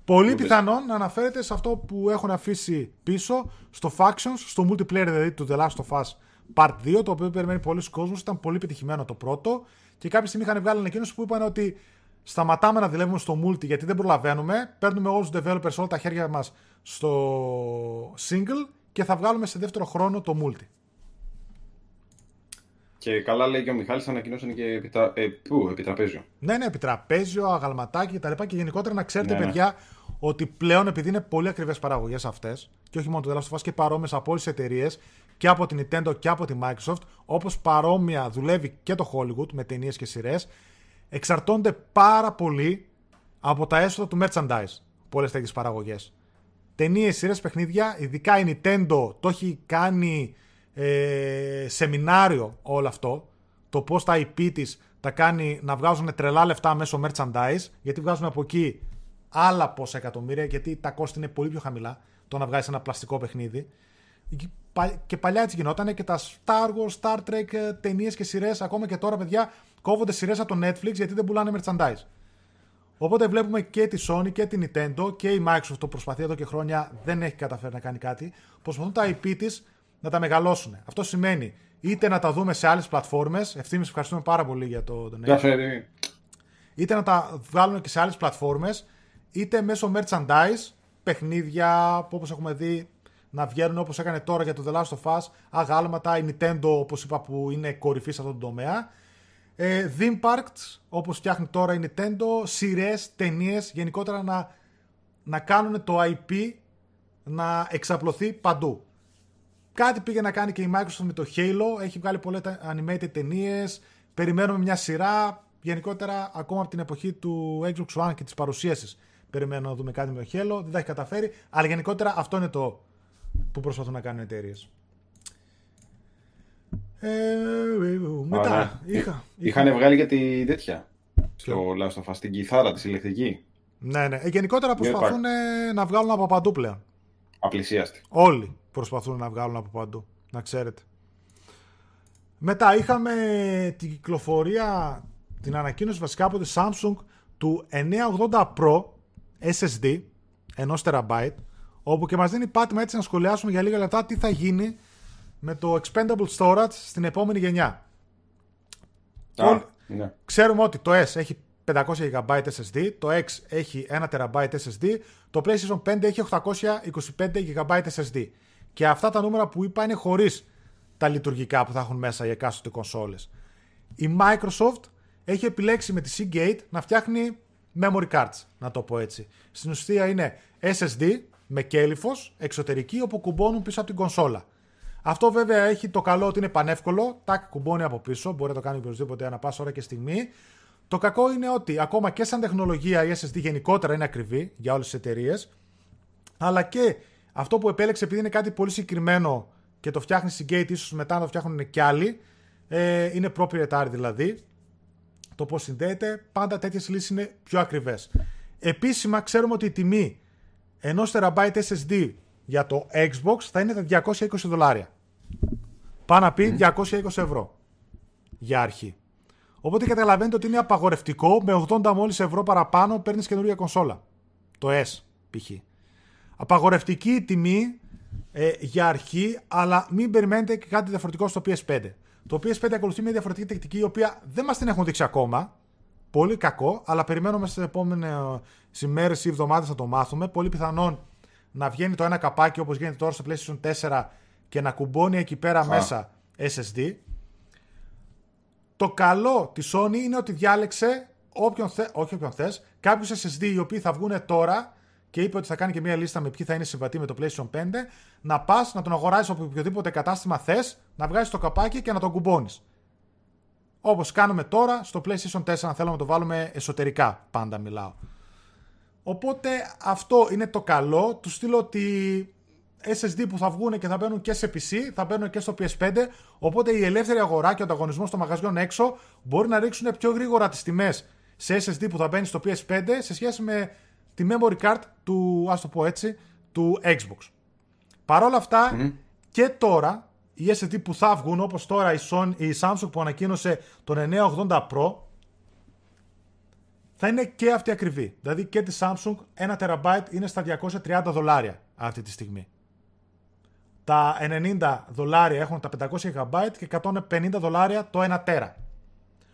Πολύ πιθανόν να αναφέρεται σε αυτό που έχουν αφήσει πίσω στο Factions, στο multiplayer δηλαδή του The Last of Us Part δύο, το οποίο περιμένει πολλοί κόσμος, ήταν πολύ πετυχημένο το πρώτο και κάποια στιγμή είχαν βγάλει ανακοίνωση που είπαν ότι σταματάμε να δουλεύουμε στο multi γιατί δεν προλαβαίνουμε, παίρνουμε όλους τους developers όλα τα χέρια μας στο single και θα βγάλουμε σε δεύτερο χρόνο το multi. Και καλά λέει και ο Μιχάλης, ανακοινώσανε και επιτρα... ε, πού, επιτραπέζιο. Ναι, ναι, επιτραπέζιο, αγαλματάκι κτλ. Και, και γενικότερα να ξέρετε, ναι, παιδιά, ναι. ότι πλέον επειδή είναι πολύ ακριβές παραγωγές αυτές, και όχι μόνο το Last of Us και παρόμοιες από όλες τις εταιρείες, και από την Nintendo και από τη Microsoft, όπως παρόμοια δουλεύει και το Hollywood με ταινίες και σειρές, εξαρτώνται πάρα πολύ από τα έσοδα του merchandise. Πολλές τέτοιες παραγωγές. Ταινίες, σειρές, παιχνίδια, ειδικά η Nintendo το έχει κάνει. Ε, σεμινάριο όλο αυτό, το πώς τα άι πι της τα κάνει να βγάζουν τρελά λεφτά μέσω merchandise, γιατί βγάζουν από εκεί άλλα πόσα εκατομμύρια, γιατί τα κόστη είναι πολύ πιο χαμηλά το να βγάζεις ένα πλαστικό παιχνίδι. Και παλιά έτσι γινότανε και τα Star Wars, Star Trek, ταινίες και σειρές, ακόμα και τώρα παιδιά κόβονται σειρές από το Netflix γιατί δεν πουλάνε merchandise. Οπότε βλέπουμε και τη Sony και τη Nintendo και η Microsoft το προσπαθεί εδώ και χρόνια, δεν έχει καταφέρει να κάνει κάτι, προσπαθούν τα άι πι της να τα μεγαλώσουν. Αυτό σημαίνει είτε να τα δούμε σε άλλες πλατφόρμες. Ευθύμης, ευχαριστούμε πάρα πολύ για το donation. Είτε να τα βγάλουν και σε άλλες πλατφόρμες, είτε μέσω merchandise, παιχνίδια που όπως έχουμε δει να βγαίνουν όπως έκανε τώρα για το The Last of Us, αγάλματα, η Nintendo όπως είπα που είναι κορυφή σε αυτόν τον τομέα, ε, theme parks όπως φτιάχνει τώρα η Nintendo, σειρές, ταινίες, γενικότερα να, να κάνουν το άι πι να εξαπλωθεί παντού. Κάτι πήγε να κάνει και η Microsoft με το Halo. Έχει βγάλει πολλές animated ταινίες. Περιμένουμε μια σειρά. Γενικότερα, ακόμα από την εποχή του Xbox One και της παρουσίασης, περιμένω να δούμε κάτι με το Halo. Δεν τα έχει καταφέρει. Αλλά γενικότερα, αυτό είναι το που προσπαθούν να κάνουν οι εταιρείες. Ε, μετά. Είχα, είχαν είχα... βγάλει για την τέτοια. Στο Last of Us, την κιθάρα, τη ηλεκτρική. Ναι, ναι. Γενικότερα προσπαθούν να βγάλουν από παντού πλέον. Απλησίαστη. Όλοι προσπαθούν να βγάλουν από παντού, να ξέρετε. Μετά είχαμε την κυκλοφορία, την ανακοίνωση βασικά από τη Samsung του εννιακόσια ογδόντα Pro ες ες ντι ενός τεραμπάιτ, όπου και μας δίνει πάτημα έτσι να σχολιάσουμε για λίγα λεπτά τι θα γίνει με το Expandable Storage στην επόμενη γενιά. Α, Ό, ναι. Ξέρουμε ότι το S έχει πεντακόσια τζι μπι ες ες ντι, το X έχει ένα τεραμπάιτ ες ες ντι, το PlayStation πέντε έχει οκτακόσια είκοσι πέντε τζι μπι ες ες ντι. Και αυτά τα νούμερα που είπα είναι χωρίς τα λειτουργικά που θα έχουν μέσα οι εκάστοτε κονσόλες. Η Microsoft έχει επιλέξει με τη Seagate να φτιάχνει memory cards, να το πω έτσι. Στην ουσία είναι ες ες ντι με κέλυφος εξωτερική όπου κουμπώνουν πίσω από την κονσόλα. Αυτό βέβαια έχει το καλό ότι είναι πανεύκολο. Τάκ κουμπώνει από πίσω. Μπορεί να το κάνει οποιοδήποτε ανά πάσα ώρα και στιγμή. Το κακό είναι ότι ακόμα και σαν τεχνολογία η ες ες ντι γενικότερα είναι ακριβή για όλες τις εταιρείες. Αλλά και αυτό που επέλεξε, επειδή είναι κάτι πολύ συγκεκριμένο και το φτιάχνει Seagate, ίσως μετά να το φτιάχνουν κι άλλοι. Ε, είναι proprietary δηλαδή. Το πώς συνδέεται, πάντα τέτοιες λύσεις είναι πιο ακριβές. Επίσημα ξέρουμε ότι η τιμή ενός τεραμπάιτ ες ες ντι για το Xbox θα είναι τα διακόσια είκοσι δολάρια. Πάνω να πει διακόσια είκοσι ευρώ για αρχή. Οπότε καταλαβαίνετε ότι είναι απαγορευτικό. Με ογδόντα μόλις ευρώ παραπάνω παίρνεις καινούργια κονσόλα. Το S π.χ. Απαγορευτική η τιμή ε, για αρχή, αλλά μην περιμένετε και κάτι διαφορετικό στο πι ες φάιβ. Το πι ες φάιβ ακολουθεί μια διαφορετική τεκτική, η οποία δεν μας την έχουν δείξει ακόμα. Πολύ κακό, αλλά περιμένουμε στις επόμενες ημέρες ή εβδομάδες να το μάθουμε. Πολύ πιθανόν να βγαίνει το ένα καπάκι όπως γίνεται τώρα στο PlayStation τέσσερα και να κουμπώνει εκεί πέρα yeah. μέσα ες ες ντι. Το καλό της Sony είναι ότι διάλεξε όποιον θε, όχι όποιον θες, κάποιους ες ες ντι οι οποίοι θα βγουν τώρα, και είπε ότι θα κάνει και μια λίστα με ποιοι θα είναι συμβατοί με το PlayStation πέντε, να πας να τον αγοράσεις από οποιοδήποτε κατάστημα θες, να βγάζεις το καπάκι και να τον κουμπώνεις. Όπως κάνουμε τώρα στο PlayStation τέσσερα, αν θέλουμε να το βάλουμε εσωτερικά, πάντα μιλάω. Οπότε αυτό είναι το καλό, του στείλω ότι ες ες ντι που θα βγουν και θα μπαίνουν και σε πι σι, θα μπαίνουν και στο πι ες φάιβ, οπότε η ελεύθερη αγορά και ο ανταγωνισμός των μαγαζιών έξω μπορεί να ρίξουν πιο γρήγορα τις τιμές σε ες ες ντι που θα μπαίνει στο πι ες φάιβ σε σχέση με τη memory card του, ας το πω έτσι, του Xbox. Παρ' όλα αυτά, mm. και τώρα, οι ες ες ντι που θα βγουν, όπως τώρα η, Sony, η Samsung που ανακοίνωσε τον εννιακόσια ογδόντα Pro, θα είναι και αυτή ακριβή. Δηλαδή και τη Samsung ένα τerabyte είναι στα διακόσια τριάντα δολάρια αυτή τη στιγμή. Τα ενενήντα δολάρια έχουν τα πεντακόσια gigabyte και εκατόν πενήντα δολάρια το ένα τέρα.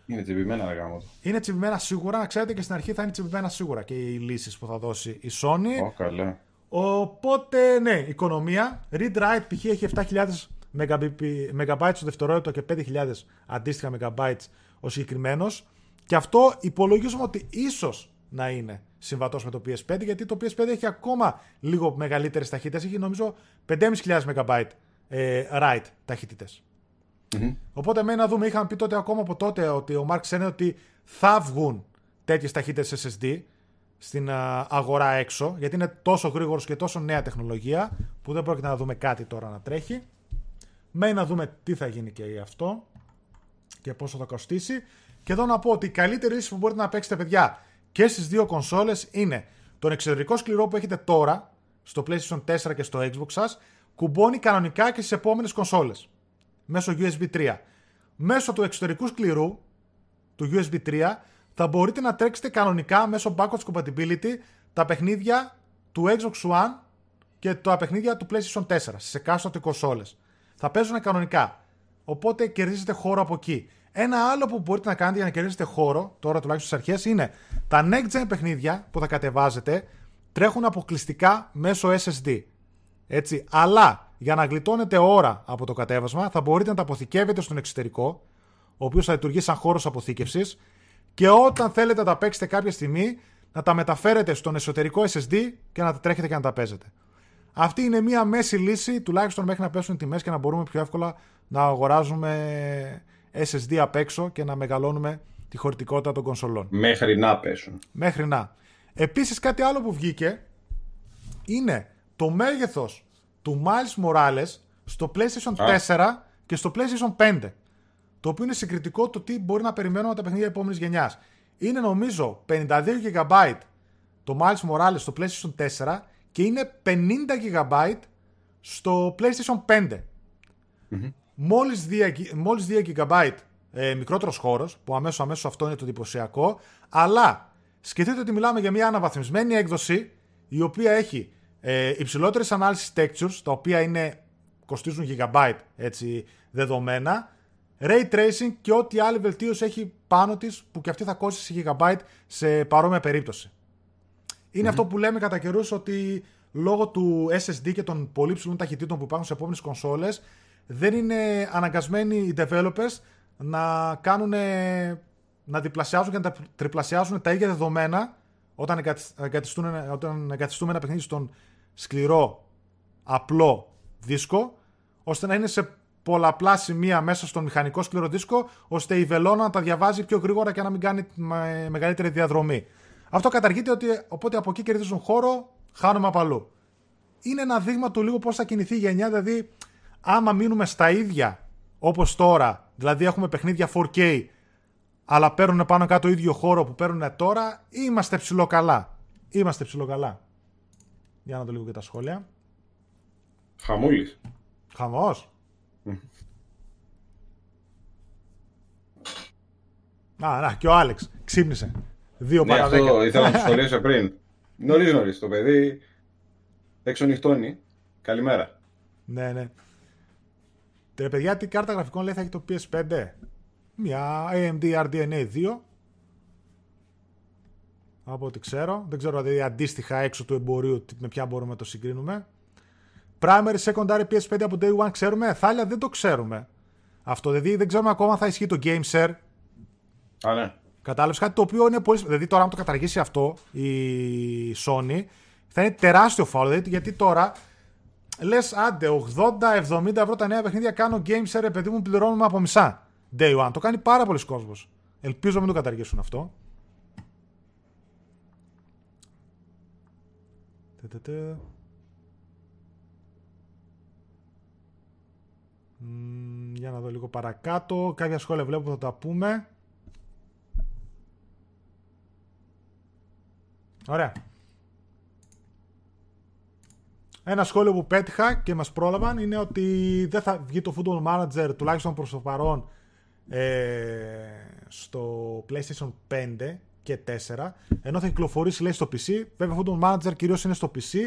Είναι τσιμπημένα τα γράμματα. Είναι τσιμπημένα σίγουρα, να ξέρετε, και στην αρχή θα είναι τσιμπημένα σίγουρα και οι λύσεις που θα δώσει η Sony. Oh, καλέ. Οπότε, ναι, οικονομία. Read-write π.χ. έχει επτά χιλιάδες μεγαμπάιτ στο δευτερόλεπτο και πέντε χιλιάδες αντίστοιχα μεγαμπάιτ ο συγκεκριμένος. Και αυτό υπολογίζουμε ότι ίσως να είναι συμβατός με το πι ες φάιβ, γιατί το πι ες φάιβ έχει ακόμα λίγο μεγαλύτερες ταχύτητες. Έχει νομίζω πέντε χιλιάδες πεντακόσια μεγαμπάιτ ε, write ταχύτητες. Mm-hmm. Οπότε μένει να δούμε. Είχαν πει τότε, ακόμα από τότε, ότι ο Μάρκ Σένε ότι θα βγουν τέτοιες ταχύτητες ες ες ντι στην α, αγορά έξω, γιατί είναι τόσο γρήγορος και τόσο νέα τεχνολογία που δεν πρόκειται να δούμε κάτι τώρα να τρέχει. Μένει να δούμε τι θα γίνει και αυτό και πόσο θα κοστίσει. Και εδώ να πω ότι η καλύτερη λύση που μπορείτε να παίξετε, παιδιά, και στις δύο κονσόλες είναι τον εξωτερικό σκληρό που έχετε τώρα στο PlayStation τέσσερα και στο Xbox σας, κουμπώνει κανονικά και στις επόμενες κονσόλες μέσω γιου ες μπι τρία. Μέσω του εξωτερικού σκληρού του γιου ες μπι τρία θα μπορείτε να τρέξετε κανονικά μέσω backwards compatibility τα παιχνίδια του Xbox One και τα παιχνίδια του PlayStation τέσσερα στις εκάστοτε κονσόλες. Θα παίζουν κανονικά. Οπότε κερδίζετε χώρο από εκεί. Ένα άλλο που μπορείτε να κάνετε για να κερδίσετε χώρο, τώρα τουλάχιστον στις αρχές, είναι τα next gen παιχνίδια που θα κατεβάζετε τρέχουν αποκλειστικά μέσω ες ες ντι. Έτσι, αλλά για να γλιτώνετε ώρα από το κατέβασμα, θα μπορείτε να τα αποθηκεύετε στον εξωτερικό, ο οποίος θα λειτουργεί σαν χώρος αποθήκευσης, και όταν θέλετε να τα παίξετε κάποια στιγμή, να τα μεταφέρετε στον εσωτερικό ες ες ντι και να τα τρέχετε και να τα παίζετε. Αυτή είναι μία μέση λύση, τουλάχιστον μέχρι να πέσουν οι τιμές και να μπορούμε πιο εύκολα να αγοράζουμε ες ες ντι απ' έξω και να μεγαλώνουμε τη χωρητικότητα των κονσολών. Μέχρι να πέσουν. Μέχρι να. Επίσης, κάτι άλλο που βγήκε είναι το μέγεθος του Miles Morales στο PlayStation τέσσερα ah. και στο PlayStation πέντε, το οποίο είναι συγκριτικό το τι μπορεί να περιμένουμε από τα παιχνίδια επόμενης γενιάς. Είναι νομίζω πενήντα δύο gigabyte το Miles Morales στο PlayStation τέσσερα και είναι πενήντα gigabyte στο PlayStation πέντε. Mm-hmm. Μόλις δύο gigabyte ε, μικρότερος χώρος, που αμέσως, αμέσως αυτό είναι το εντυπωσιακό, αλλά σκεφτείτε ότι μιλάμε για μια αναβαθμισμένη έκδοση η οποία έχει Ε, υψηλότερες ανάλυσης textures, τα οποία είναι, κοστίζουν gigabyte, έτσι, δεδομένα, ray tracing και ό,τι άλλη βελτίωση έχει πάνω της, που και αυτή θα κόστησε σε gigabyte σε παρόμοια περίπτωση. Είναι mm-hmm. αυτό που λέμε κατά καιρούς, ότι λόγω του ες ες ντι και των πολύ ψηλών ταχυτήτων που υπάρχουν σε επόμενες κονσόλες, δεν είναι αναγκασμένοι οι developers να κάνουν, να διπλασιάζουν και να τριπλασιάζουν τα ίδια δεδομένα όταν εγκαθιστούμε, όταν εγκαθιστούμε ένα παιχνίδι στον σκληρό, απλό δίσκο, ώστε να είναι σε πολλαπλά σημεία μέσα στον μηχανικό σκληρό δίσκο, ώστε η βελόνα να τα διαβάζει πιο γρήγορα και να μην κάνει μεγαλύτερη διαδρομή. Αυτό καταργείται, ότι, οπότε από εκεί κερδίζουν χώρο, χάνουμε απ' αλλού. Είναι ένα δείγμα του λίγο πώς θα κινηθεί η γενιά, δηλαδή άμα μείνουμε στα ίδια όπως τώρα, δηλαδή έχουμε παιχνίδια φορ κέι, αλλά παίρνουν πάνω κάτω ίδιο χώρο που παίρνουν τώρα, είμαστε ψιλοκαλά. Είμαστε ψιλοκαλά. Για να δω λίγο και τα σχόλια. Χαμούλης. Χαμός. Mm. Α, να, και ο Άλεξ ξύπνησε. Δύο ναι, παρά δέκα. Αυτό ήθελα να τους σχολιάσω πριν. Νωρίς νωρίς, το παιδί έξω νυχτώνει. Καλημέρα. Ναι, ναι. Τε παιδιά, τι κάρτα γραφικών λέει θα έχει το πι ες φάιβ? Μια έι εμ ντι αρ ντι εν έι δύο. Από ό,τι ξέρω. Δεν ξέρω δηλαδή αντίστοιχα έξω του εμπορίου με ποια μπορούμε να το συγκρίνουμε. Primary, secondary, πι ες φάιβ από Day One ξέρουμε. Θάλια δεν το ξέρουμε. Αυτό δηλαδή δεν ξέρουμε ακόμα αν θα ισχύει το Game Share. Α, ναι. Κατάλαβες, κάτι το οποίο είναι πολύ. Δηλαδή τώρα, αν το καταργήσει αυτό η Sony, θα είναι τεράστιο φάουλ. Δηλαδή, γιατί τώρα λες άντε ογδόντα εβδομήντα ευρώ τα νέα παιχνίδια κάνω Game Share, επειδή μου πληρώνουμε από μισά. Day One. Το κάνει πάρα πολλοί κόσμος. Ελπίζω να μην το καταργήσουν αυτό. Τετετέ. Mm, για να δω λίγο παρακάτω. Κάποια σχόλια βλέπω που θα τα πούμε. Ωραία. Ένα σχόλιο που πέτυχα και μας πρόλαβαν είναι ότι δεν θα βγει το Football Manager, τουλάχιστον προς το παρόν, ε, στο PlayStation πέντε και τέσσερα, ενώ θα κυκλοφορήσει λέει στο πι σι. Βέβαια Football Manager κυρίως είναι στο πι σι,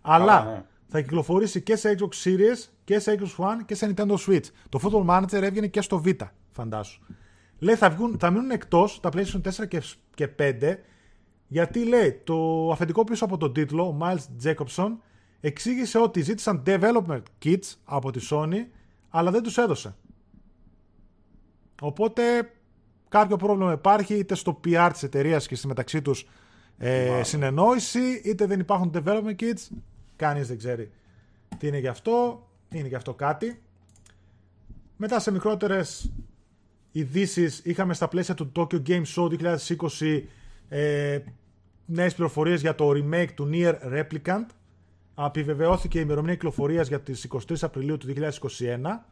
αλλά yeah, yeah. θα κυκλοφορήσει και σε Xbox Series και σε Xbox One και σε Nintendo Switch. Το Football Manager έβγαινε και στο Vita, φαντάσου. Λέει θα, βγουν, θα μείνουν εκτός τα PlayStation τέσσερα και, και πέντε, γιατί λέει το αφεντικό πίσω από τον τίτλο, ο Miles Jacobson, εξήγησε ότι ζήτησαν development kits από τη Sony, αλλά δεν τους έδωσε. Οπότε κάποιο πρόβλημα υπάρχει, είτε στο πι αρ της εταιρείας και στη μεταξύ τους ε, wow. συνεννόηση, είτε δεν υπάρχουν development kits, κανείς δεν ξέρει τι είναι γι' αυτό, είναι γι' αυτό κάτι. Μετά σε μικρότερες ειδήσεις είχαμε στα πλαίσια του Tokyo Game Show είκοσι είκοσι ε, νέες πληροφορίες για το remake του Nier Replicant. Επιβεβαιώθηκε η ημερομηνία κυκλοφορίας για τις εικοστή τρίτη Απριλίου του είκοσι είκοσι ένα. Mm.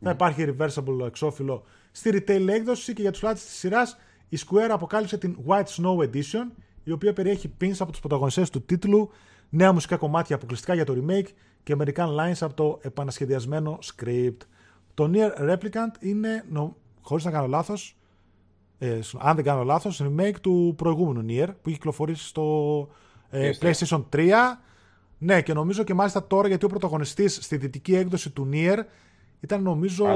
Θα υπάρχει reversible εξώφυλλο στη retail έκδοση, και για τους φανάτες της σειράς η Square αποκάλυψε την White Snow Edition, η οποία περιέχει pins από τους πρωταγωνιστές του τίτλου, νέα μουσικά κομμάτια αποκλειστικά για το remake και American lines από το επανασχεδιασμένο script. Το Nier Replicant είναι, νο, χωρίς να κάνω λάθος, ε, αν δεν κάνω λάθος, remake του προηγούμενου Nier που έχει κυκλοφορήσει στο ε, PlayStation τρία. Ναι, και νομίζω και μάλιστα τώρα, γιατί ο πρωταγωνιστής στη δυτική έκδοση του Nier ήταν νομίζω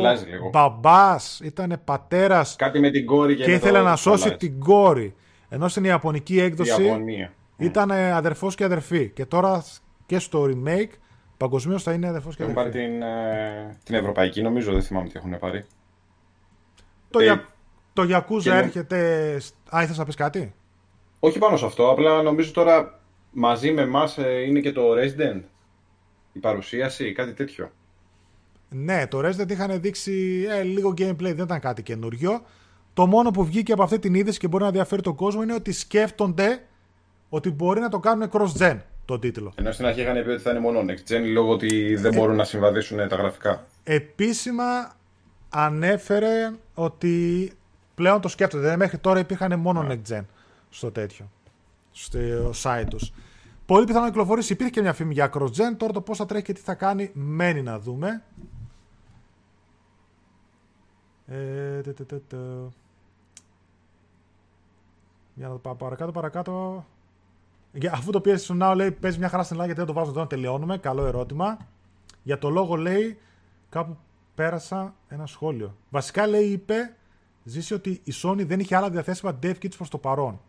μπαμπάς, ήταν πατέρας. Κάτι με την κόρη και, και ήθελε να σώσει αλλάζει. την κόρη. Ενώ στην ιαπωνική έκδοση ήταν αδερφός και αδερφή. Και τώρα και στο remake παγκοσμίως θα είναι αδερφός και αδερφή. Έχουν πάρει την, ε, την ευρωπαϊκή, νομίζω, δεν θυμάμαι τι έχουν πάρει. Το, ε, για, το Yakuza και... έρχεται. Α, ήθελες να πεις κάτι? Όχι πάνω σε αυτό, απλά νομίζω τώρα. Μαζί με εμάς είναι και το Resident, η παρουσίαση, κάτι τέτοιο. Ναι, το Resident είχαν δείξει ε, λίγο gameplay, δεν ήταν κάτι καινούριο. Το μόνο που βγήκε από αυτή την είδηση και μπορεί να ενδιαφέρει τον κόσμο είναι ότι σκέφτονται ότι μπορεί να το κάνουν cross-gen τον τίτλο. Ενώ στην αρχή είχαν πει ότι θα είναι μόνο next-gen λόγω ότι δεν ε, μπορούν να συμβαδίσουν τα γραφικά. Επίσημα ανέφερε ότι πλέον το σκέφτονται, δηλαδή μέχρι τώρα υπήρχαν μόνο yeah. next-gen στο τέτοιο. Στο site τους. Πολύ πιθανό να κυκλοφορήσει. Υπήρχε και μια φήμη για cross-gen. Τώρα το πώς θα τρέχει και τι θα κάνει, μένει να δούμε. Ε, τε, τε, τε, τε. Για να το πάω παρακάτω, παρακάτω. Για, αφού το πιέζει στον Νάο, λέει παίζει μια χαρά στην Ελλάδα, γιατί δεν το βάζω εδώ να τελειώνουμε. Καλό ερώτημα. Για το λόγο, λέει, κάπου πέρασα ένα σχόλιο. Βασικά, λέει, είπε, ζήσει ότι η Sony δεν είχε άλλα διαθέσιμα dev kits προς το παρόν.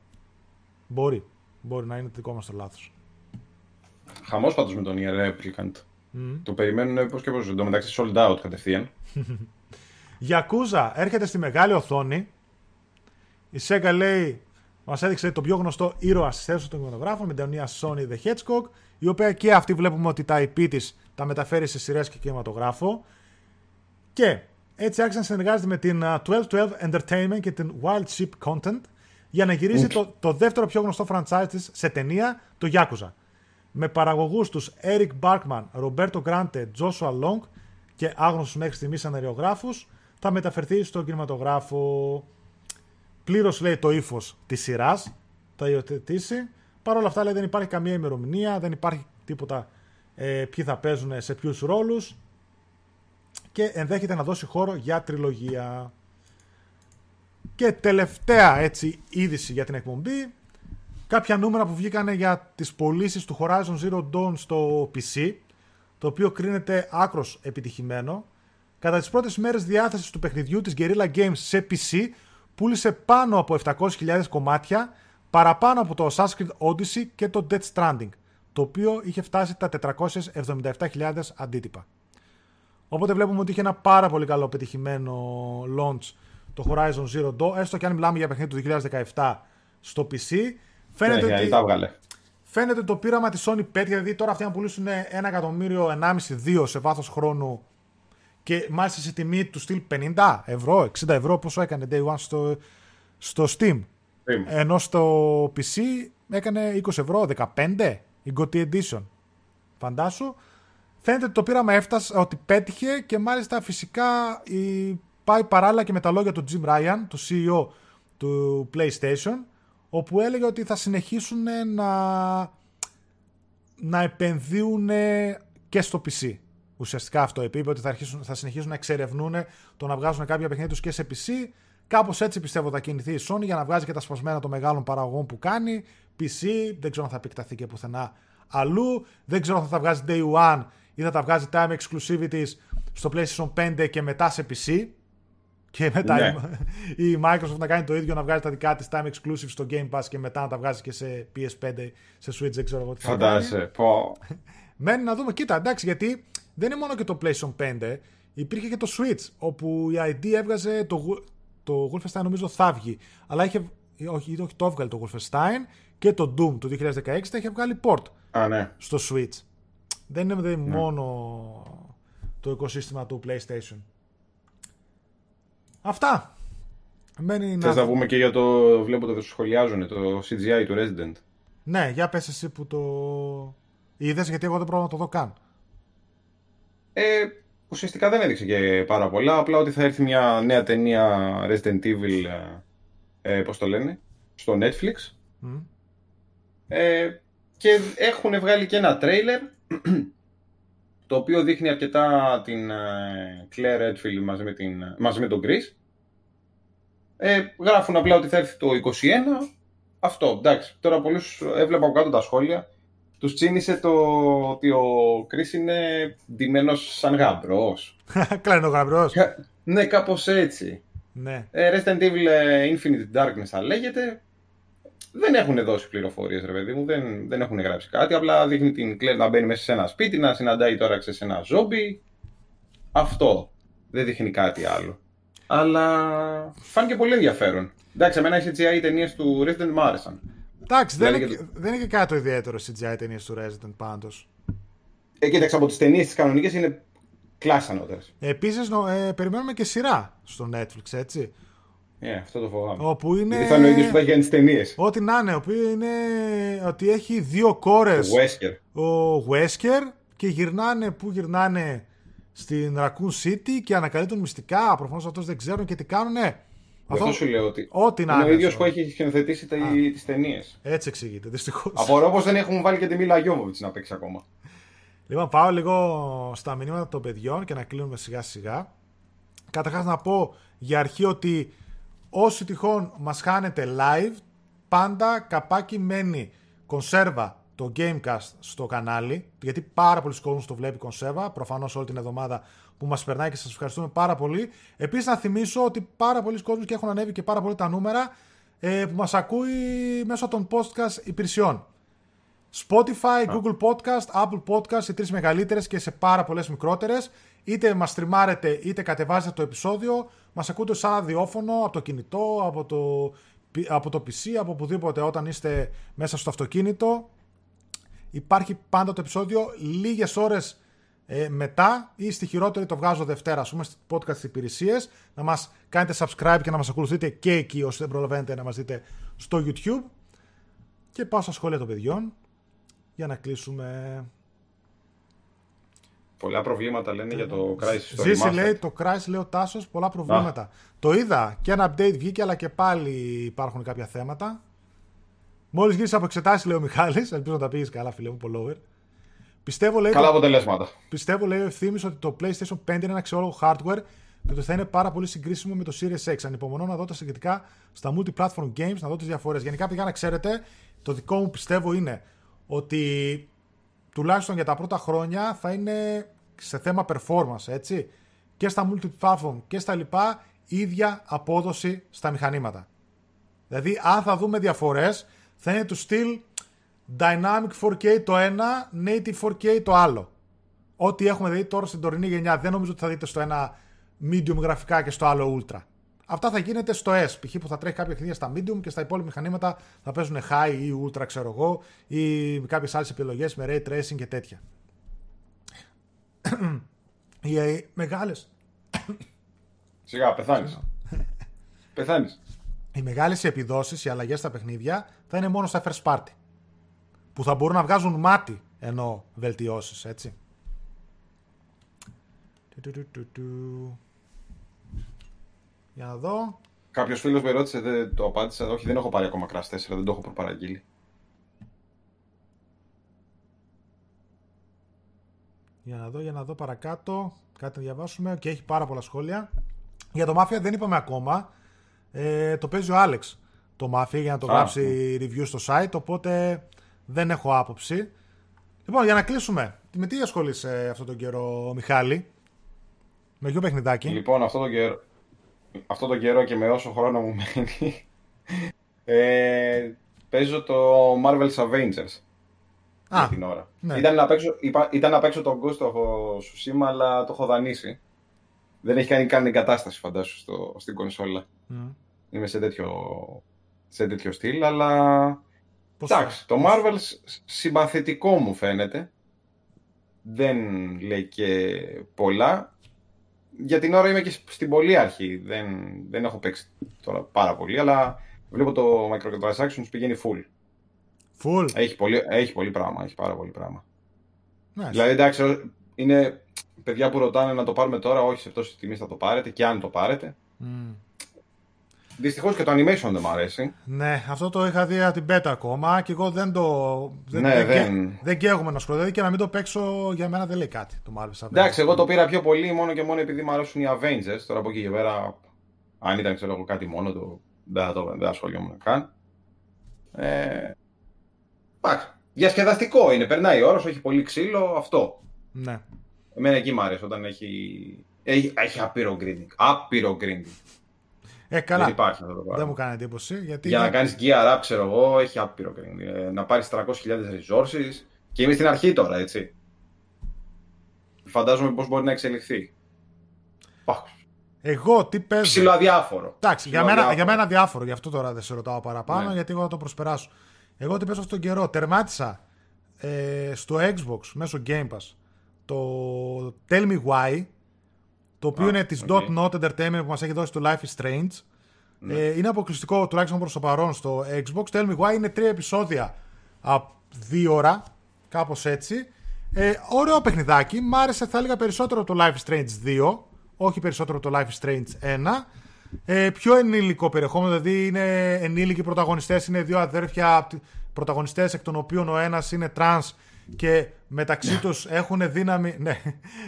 Μπορεί. Μπορεί να είναι το δικό μας το λάθος. Χαμός πάντως με τον Nier Replicant. Mm. Το περιμένουν πώς και πώς. Εν τω μεταξύ sold out κατευθείαν. Yakuza έρχεται στη μεγάλη οθόνη. Η Sega λέει μας έδειξε τον πιο γνωστό ήρωα στις θέσεις των κινηματογράφων με την ταινία Sony The Hedgehog, η οποία και αυτή βλέπουμε ότι τα άι πι της τα μεταφέρει σε σειρές και κινηματογράφο. Και έτσι άρχισε να συνεργάζεται με την δώδεκα δώδεκα Entertainment και την Wild Sheep Content για να γυρίσει okay. το, το δεύτερο πιο γνωστό franchise της σε ταινία, το Yakuza. Με παραγωγούς τους Eric Barkman, Roberto Grante, Joshua Long και άγνωστους μέχρι στιγμής σεναριογράφους, θα μεταφερθεί στον κινηματογράφο. Πλήρως λέει το ύφος της σειράς, θα υιοθετήσει. Παρ' όλα αυτά λέει, δεν υπάρχει καμία ημερομηνία, δεν υπάρχει τίποτα ε, ποιοι θα παίζουν σε ποιους ρόλους και ενδέχεται να δώσει χώρο για τριλογία. Και τελευταία έτσι είδηση για την εκπομπή, κάποια νούμερα που βγήκανε για τις πωλήσεις του Horizon Zero Dawn στο πι σι, το οποίο κρίνεται άκρος επιτυχημένο. Κατά τις πρώτες μέρες διάθεσης του παιχνιδιού της Guerrilla Games σε πι σι, πούλησε πάνω από επτακόσιες χιλιάδες κομμάτια, παραπάνω από το Assassin's Creed Odyssey και το Death Stranding, το οποίο είχε φτάσει τα τετρακόσιες εβδομήντα επτά χιλιάδες αντίτυπα. Οπότε βλέπουμε ότι είχε ένα πάρα πολύ καλό πετυχημένο launch το Horizon Zero Dawn, έστω και αν μιλάμε για παιχνίδι του δύο χιλιάδες δεκαεπτά στο πι σι. Φαίνεται, yeah, yeah, ότι... Φαίνεται ότι το πείραμα της Sony πέτυχε, δηλαδή τώρα αυτοί να πουλήσουν ένα εκατομμύριο, ένα κόμμα πέντε, δύο σε βάθος χρόνου και μάλιστα σε τιμή του στυλ πενήντα ευρώ, εξήντα ευρώ, πόσο έκανε Day One στο, στο Steam. Yeah. Ενώ στο πι σι έκανε είκοσι ευρώ, δεκαπέντε, η Goty Edition. Φαντάσου. Φαίνεται ότι το πείραμα έφτασε, ότι πέτυχε και μάλιστα φυσικά η... πάει παράλληλα και με τα λόγια του Jim Ryan, του σι ι ο του PlayStation, όπου έλεγε ότι θα συνεχίσουν να, να επενδύουν και στο πι σι. Ουσιαστικά αυτό είπε, είπε ότι θα, αρχίσουν, θα συνεχίσουν να εξερευνούν το να βγάζουν κάποια παιχνίδια τους και σε πι σι. Κάπως έτσι πιστεύω θα κινηθεί η Sony για να βγάζει και τα σπασμένα των μεγάλων παραγωγών που κάνει. πι σι, δεν ξέρω αν θα επεκταθεί και πουθενά αλλού. Δεν ξέρω αν θα τα βγάζει Day One ή θα τα βγάζει Time Exclusivities στο PlayStation πέντε και μετά σε πι σι. Και μετά ναι. η Microsoft να κάνει το ίδιο, να βγάζει τα δικά της Time Exclusive στο Game Pass και μετά να τα βγάζει και σε πι ες φάιβ, σε Switch, δεν ξέρω εγώ τι θα κάνει. Φαντάζεσαι, πω. Μένει να δούμε, κοίτα, εντάξει, γιατί δεν είναι μόνο και το PlayStation πέντε, υπήρχε και το Switch, όπου η άι ντι έβγαζε το, το Wolfenstein, νομίζω θα βγει, αλλά είχε, όχι, όχι το έβγαλε το Wolfenstein και το Doom του δύο χιλιάδες δεκαέξι τα είχε βγάλει port Α, ναι. στο Switch. Δεν είναι δε, ναι. μόνο το οικοσύστημα του PlayStation. Αυτά. Μένει να... Θες να πούμε και για το... Βλέπω ότι το σχολιάζουν, το σι τζι άι του Resident. Ναι, για πες εσύ που το είδες, γιατί εγώ δεν πρόλαβα να το δω καν. Ε, ουσιαστικά δεν έδειξε και πάρα πολλά, απλά ότι θα έρθει μια νέα ταινία Resident Evil, ε, πώς το λένε, στο Netflix. Mm. Ε, και έχουν βγάλει και ένα τρέιλερ, το οποίο δείχνει αρκετά την Claire Redfield μαζί με, την, μαζί με τον Chris. Ε, γράφουν απλά ότι θα έρθει το είκοσι ένα. Αυτό, εντάξει. Τώρα πολλούς έβλεπα από κάτω τα σχόλια. Τους τσίνησε το ότι ο Chris είναι ντυμένος σαν γαμπρός. Κλαίνο γαμπρός. Ναι, κάπως έτσι. Ναι. Ε, Resident Evil Infinite Darkness θα λέγεται. Δεν έχουν δώσει πληροφορίες, ρε παιδί μου, δεν, δεν έχουν γράψει κάτι. Απλά δείχνει την Claire να μπαίνει μέσα σε ένα σπίτι, να συναντάει τώρα σε ένα ζόμπι. Αυτό. Δεν δείχνει κάτι άλλο. Αλλά φάνηκε πολύ ενδιαφέρον. Εντάξει, εμένα οι σι τζι άι ταινίες του Resident μου άρεσαν. Εντάξει, δεν, και... δεν είναι και κάτι ιδιαίτερο σι τζι άι ταινίες του Resident πάντως. Ε, κοίταξε, από τις ταινίες τις κανονικές είναι κλάσσα ανώτερες. Επίσης, νο, ε, περιμένουμε και σειρά στο Netflix, έτσι. Ναι, yeah, αυτό το φοβάμαι. Όπου είναι... Γιατί θα είναι ο ίδιος που θα κάνει τις ταινίες. Ό,τι να είναι, ο είναι ότι έχει δύο κόρες. Ο Wesker. Ο Wesker και γυρνάνε, που γυρνάνε στην Raccoon City και ανακαλύπτουν μυστικά. Προφανώς αυτός δεν ξέρουν και τι κάνουν. Ναι. Αυτό... αυτό σου λέω ότι ό,τι να είναι. Είναι ο ίδιος που έχει σκηνοθετήσει τις ταινίες. Έτσι εξηγείται, δυστυχώς. Απορώ πως δεν έχουν βάλει και τη Μίλα Γιώβοβιτς να παίξει ακόμα. Λοιπόν, πάω λίγο στα μηνύματα των παιδιών και να κλείνουμε σιγά σιγά. Καταρχάς να πω για αρχή ότι όσοι τυχόν μας χάνετε live, πάντα καπάκι μένει κονσέρβα το Gamecast στο κανάλι, γιατί πάρα πολλοί κόσμος το βλέπει κονσέρβα, προφανώς όλη την εβδομάδα που μας περνάει και σας ευχαριστούμε πάρα πολύ. Επίσης να θυμίσω ότι πάρα πολλοί κόσμος και έχουν ανέβει και πάρα πολύ τα νούμερα ε, που μας ακούει μέσω των podcast υπηρεσιών. Spotify, Google Podcast, Apple Podcast, οι τρεις μεγαλύτερες και σε πάρα πολλές μικρότερες. Είτε μας στριμάρετε είτε κατεβάζετε το επεισόδιο, μας ακούτε σαν ραδιόφωνο από το κινητό, από το από το πι σι, από οπουδήποτε, όταν είστε μέσα στο αυτοκίνητο, υπάρχει πάντα το επεισόδιο λίγες ώρες ε, μετά, ή στη χειρότερη το βγάζω Δευτέρα, ας πούμε, στις podcast υπηρεσίες. Να μας κάνετε subscribe και να μας ακολουθείτε και εκεί, όσοι δεν προλαβαίνετε να μας δείτε στο YouTube. Και πάω στα σχόλια των παιδιών για να κλείσουμε. Πολλά προβλήματα λένε για το Crysis. Ζήση λέει το Crysis, λέει ο Τάσος, πολλά προβλήματα. Α. Το είδα και ένα update βγήκε, αλλά και πάλι υπάρχουν κάποια θέματα. Μόλις γύρισα από εξετάσεις, λέει ο Μιχάλης. Ελπίζω να τα πήγες καλά, φίλε μου, follower. Πιστεύω, λέει, καλά αποτελέσματα. Πιστεύω, λέει ο Ευθύμης, ότι το PlayStation πέντε είναι ένα αξιόλογο hardware και ότι θα είναι πάρα πολύ συγκρίσιμο με το Series X. Ανυπομονώ να δω τα συγκριτικά στα multi-platform games, να δω τις διαφορές. Γενικά, παιδιά, να ξέρετε, το δικό μου πιστεύω είναι ότι τουλάχιστον για τα πρώτα χρόνια θα είναι σε θέμα performance, έτσι, και στα multi-platform και στα λοιπά, ίδια απόδοση στα μηχανήματα. Δηλαδή, αν θα δούμε διαφορές, θα είναι του στυλ Dynamic φορ κέι το ένα, Native φορ κέι το άλλο. Ό,τι έχουμε δηλαδή τώρα στην τωρινή γενιά, δεν νομίζω ότι θα δείτε στο ένα medium γραφικά και στο άλλο ultra. Αυτά θα γίνεται στο S, π.χ. που θα τρέχει κάποια παιχνίδια στα medium και στα υπόλοιπα μηχανήματα θα παίζουν high ή ultra, ξέρω εγώ, ή κάποιες άλλες επιλογές με ray tracing και τέτοια. Οι μεγάλες... Σιγά, πεθάνεις. Πεθάνεις. Οι μεγάλες επιδόσεις, οι αλλαγές στα παιχνίδια θα είναι μόνο στα first party, που θα μπορούν να βγάζουν μάτι ενώ βελτιώσεις, έτσι. Για να δω. Κάποιος φίλος με ρώτησε, δεν το απάντησα. Όχι, δεν έχω πάρει ακόμα Crash τέσσερα, δεν το έχω προπαραγγείλει. Για να δω, για να δω παρακάτω. Κάτι να διαβάσουμε. Και έχει πάρα πολλά σχόλια. Για το Mafia δεν είπαμε ακόμα. Ε, το παίζει ο Άλεξ το Mafia για να το Α, γράψει ναι. review στο site. Οπότε δεν έχω άποψη. Λοιπόν, για να κλείσουμε. Με τι ασχολείσαι αυτόν τον καιρό, Μιχάλη? Με ποιο παιχνιδάκι? Λοιπόν, αυτόν τον καιρό. Αυτό τον καιρό και με όσο χρόνο μου μένει ε, παίζω το Marvel's Avengers. Α, για την ώρα, ναι. Ήταν να παίξω, είπα, ήταν να παίξω τον Ghost of Tsushima, αλλά το έχω δανείσει. Δεν έχει κάνει καν εγκατάσταση, φαντάσου, στο, στην κονσόλα. Mm. Είμαι σε τέτοιο, σε τέτοιο στυλ, αλλά εντάξει, το Marvel's συμπαθητικό μου φαίνεται. Δεν λέει και πολλά. Για την ώρα είμαι και στην πολύ αρχή, δεν, δεν έχω παίξει τώρα πάρα πολύ, αλλά βλέπω το microtransactions πηγαίνει full. Full. Έχει πολύ, έχει πολύ πράγμα, έχει πάρα πολύ πράγμα. Nice. Δηλαδή εντάξει, είναι παιδιά που ρωτάνε να το πάρουμε τώρα, όχι σε τόση τιμή θα το πάρετε και αν το πάρετε. Mm. Δυστυχώς και το animation δεν μου αρέσει. Ναι, αυτό το είχα δει από την beta ακόμα και εγώ δεν το. Δεν, ναι, δεν, δεν... δεν καίγομαι να σχολιάσω. Δηλαδή και να μην το παίξω, για μένα δεν λέει κάτι το Marvel's Avengers. Εντάξει, εγώ το πήρα πιο πολύ μόνο και μόνο επειδή μου αρέσουν οι Avengers. Τώρα από εκεί και πέρα, αν ήταν ξέρω εγώ κάτι μόνο το, δεν, το, δεν ασχολιόμουν καν. Ε... Πάξε. Διασκεδαστικό είναι, περνάει ο όρος, έχει πολύ ξύλο, αυτό. Ναι. Εμένα εκεί μου αρέσει όταν έχει. Έχει, έχει άπειρο grinding. Άπειρο grinding. Ε, καλά. Δεν υπάρχει αυτό το πράγμα. Δεν μου κάνει εντύπωση. Γιατί για είναι... να κάνεις gear up, ξέρω εγώ, έχει άπειρο. Να πάρεις τριακόσιες χιλιάδες resources και είμαι στην αρχή τώρα, έτσι. Φαντάζομαι πώς μπορεί να εξελιχθεί. Εγώ τι παίζω. Ψιλοαδιάφορο. Εντάξει, για μένα, για μένα διάφορο, γι' αυτό τώρα δεν σε ρωτάω παραπάνω, ναι. Γιατί εγώ θα το προσπεράσω. Εγώ τι παίζω αυτόν τον καιρό. Τερμάτισα ε, στο Xbox μέσω Game Pass το Tell Me Why. Το οποίο ah, είναι της okay. .Not Entertainment που μας έχει δώσει το Life is Strange. Mm. Ε, είναι αποκλειστικό, τουλάχιστον προς το παρόν, στο Xbox. Tell Me Why είναι τρία επεισόδια από δύο ώρα, κάπως έτσι. Ε, ωραίο παιχνιδάκι. Μ' άρεσε, θα έλεγα, περισσότερο το Life is Strange δύο, όχι περισσότερο το Life is Strange ένα. Ε, πιο ενήλικο περιεχόμενο, δηλαδή είναι ενήλικοι πρωταγωνιστές, είναι δύο αδέρφια πρωταγωνιστές, εκ των οποίων ο ένας είναι τρανς και μεταξύ τους έχουν δύναμη, ναι,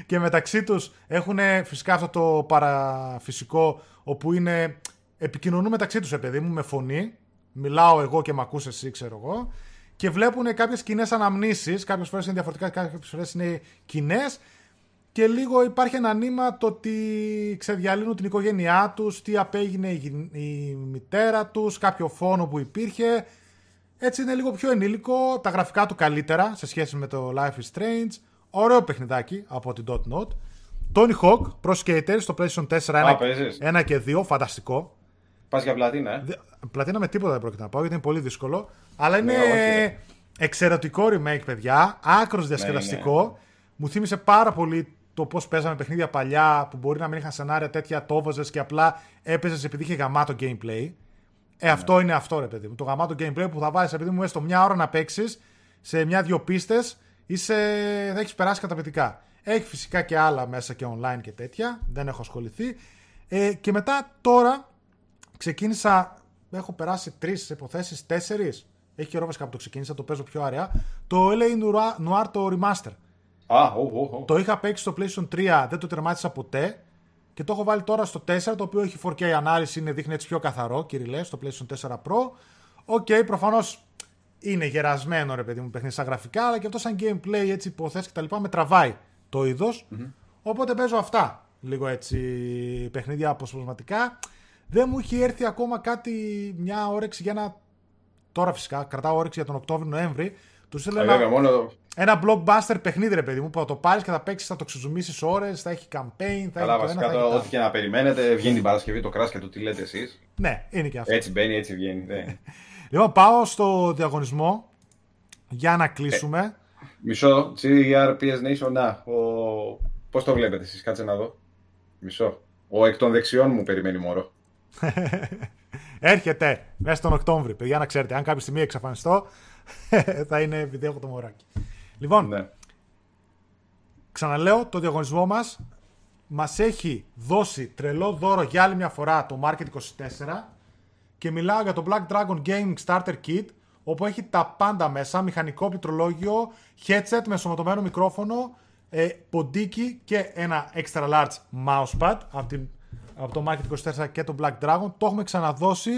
και μεταξύ τους έχουν φυσικά αυτό το παραφυσικό όπου είναι, επικοινωνούν μεταξύ τους, παιδί μου, με φωνή, μιλάω εγώ και μ' ακούς εσύ, ξέρω εγώ, και βλέπουν κάποιες κοινές αναμνήσεις, κάποιες φορές είναι διαφορετικά, κάποιες φορές είναι κοινές, και λίγο υπάρχει ένα νήμα το ότι ξεδιαλύνουν την οικογένειά τους, τι απέγινε η μητέρα τους, κάποιο φόνο που υπήρχε. Έτσι είναι λίγο πιο ενήλικο, τα γραφικά του καλύτερα σε σχέση με το Life is Strange. Ωραίο παιχνιδάκι από την .Not. Tony Hawk Pro Skater στο PlayStation τέσσερα, ένα, ένα και δύο, φανταστικό. Πας για πλατίνα, ε. Πλατίνα με τίποτα δεν πρόκειται να πάω, γιατί είναι πολύ δύσκολο. Αλλά είναι ναι, εξαιρετικό remake, παιδιά. Άκρος διασκεδαστικό. Ναι, ναι. Μου θύμισε πάρα πολύ το πώς παίζαμε παιχνίδια παλιά που μπορεί να μην είχαν σενάρια τέτοια, το έβαζες και απλά έπαιζες επειδή είχε γαμάτο gameplay. Ε, ναι. Αυτό είναι αυτό, ρε παιδί μου. Το γαμάτο gameplay που θα βάζεις, επειδή μου έστω μια ώρα να παίξεις σε μια-δυο πίστες, είσαι... θα έχεις περάσει καταπληκτικά. Έχει φυσικά και άλλα μέσα και online και τέτοια. Δεν έχω ασχοληθεί. Ε, και μετά τώρα ξεκίνησα. Έχω περάσει τρεις υποθέσεις, τέσσερις. Έχει καιρό βασικά που το ξεκίνησα, το παίζω πιο αραιά. Το ελ έι Noir το Remaster. Ah, oh, oh, oh. Το είχα παίξει στο PlayStation τρία, δεν το τερμάτισα ποτέ. Και το έχω βάλει τώρα στο τέσσερα, το οποίο έχει φορ κέι ανάλυση, είναι, δείχνει έτσι πιο καθαρό, κυριλέ, στο PlayStation τέσσερα Pro. Οκ, okay, προφανώς είναι γερασμένο, ρε παιδί μου, παιχνίδι σαν γραφικά, αλλά και αυτό σαν gameplay, έτσι υποθέσεις κτλ. Με τραβάει το είδος. Mm-hmm. Οπότε παίζω αυτά. Λίγο έτσι παιχνίδια αποσπασματικά. Δεν μου είχε έρθει ακόμα κάτι, μια όρεξη για ένα. Τώρα φυσικά κρατάω όρεξη για τον Οκτώβριο-Νοέμβρη. Τους έλεγα ένα, μόνο... ένα blockbuster παιχνίδι, ρε παιδί μου, που θα το πάρεις και θα παίξεις, θα το ξεζουμίσεις ώρες, θα έχει campaign. Θα καλά, βασικά το ό,τι και να περιμένετε, βγαίνει την Παρασκευή το κράσκα του, τι λέτε εσείς. Ναι, είναι και αυτό. Έτσι μπαίνει, έτσι βγαίνει. Λοιπόν, πάω στο διαγωνισμό για να κλείσουμε. Μισό, τζι αρ πι ες Nation, να. Πώς το βλέπετε εσείς, κάτσε να δω. Μισό. Ο εκ των δεξιών μου περιμένει μωρό. Έρχεται μέσα τον Οκτώβρη, παιδιά, να ξέρετε. Αν κάποια στιγμή εξαφανιστώ, θα είναι επειδή έχω το μωράκι. Λοιπόν, ναι. Ξαναλέω, το διαγωνισμό μας μας έχει δώσει τρελό δώρο για άλλη μια φορά το Market είκοσι τέσσερα και μιλάω για το Black Dragon Gaming Starter Kit, όπου έχει τα πάντα μέσα, μηχανικό πληκτρολόγιο, headset με ενσωματωμένο μικρόφωνο, ποντίκι και ένα extra large mousepad από την από το Market είκοσι τέσσερα και το Black Dragon. Το έχουμε ξαναδώσει.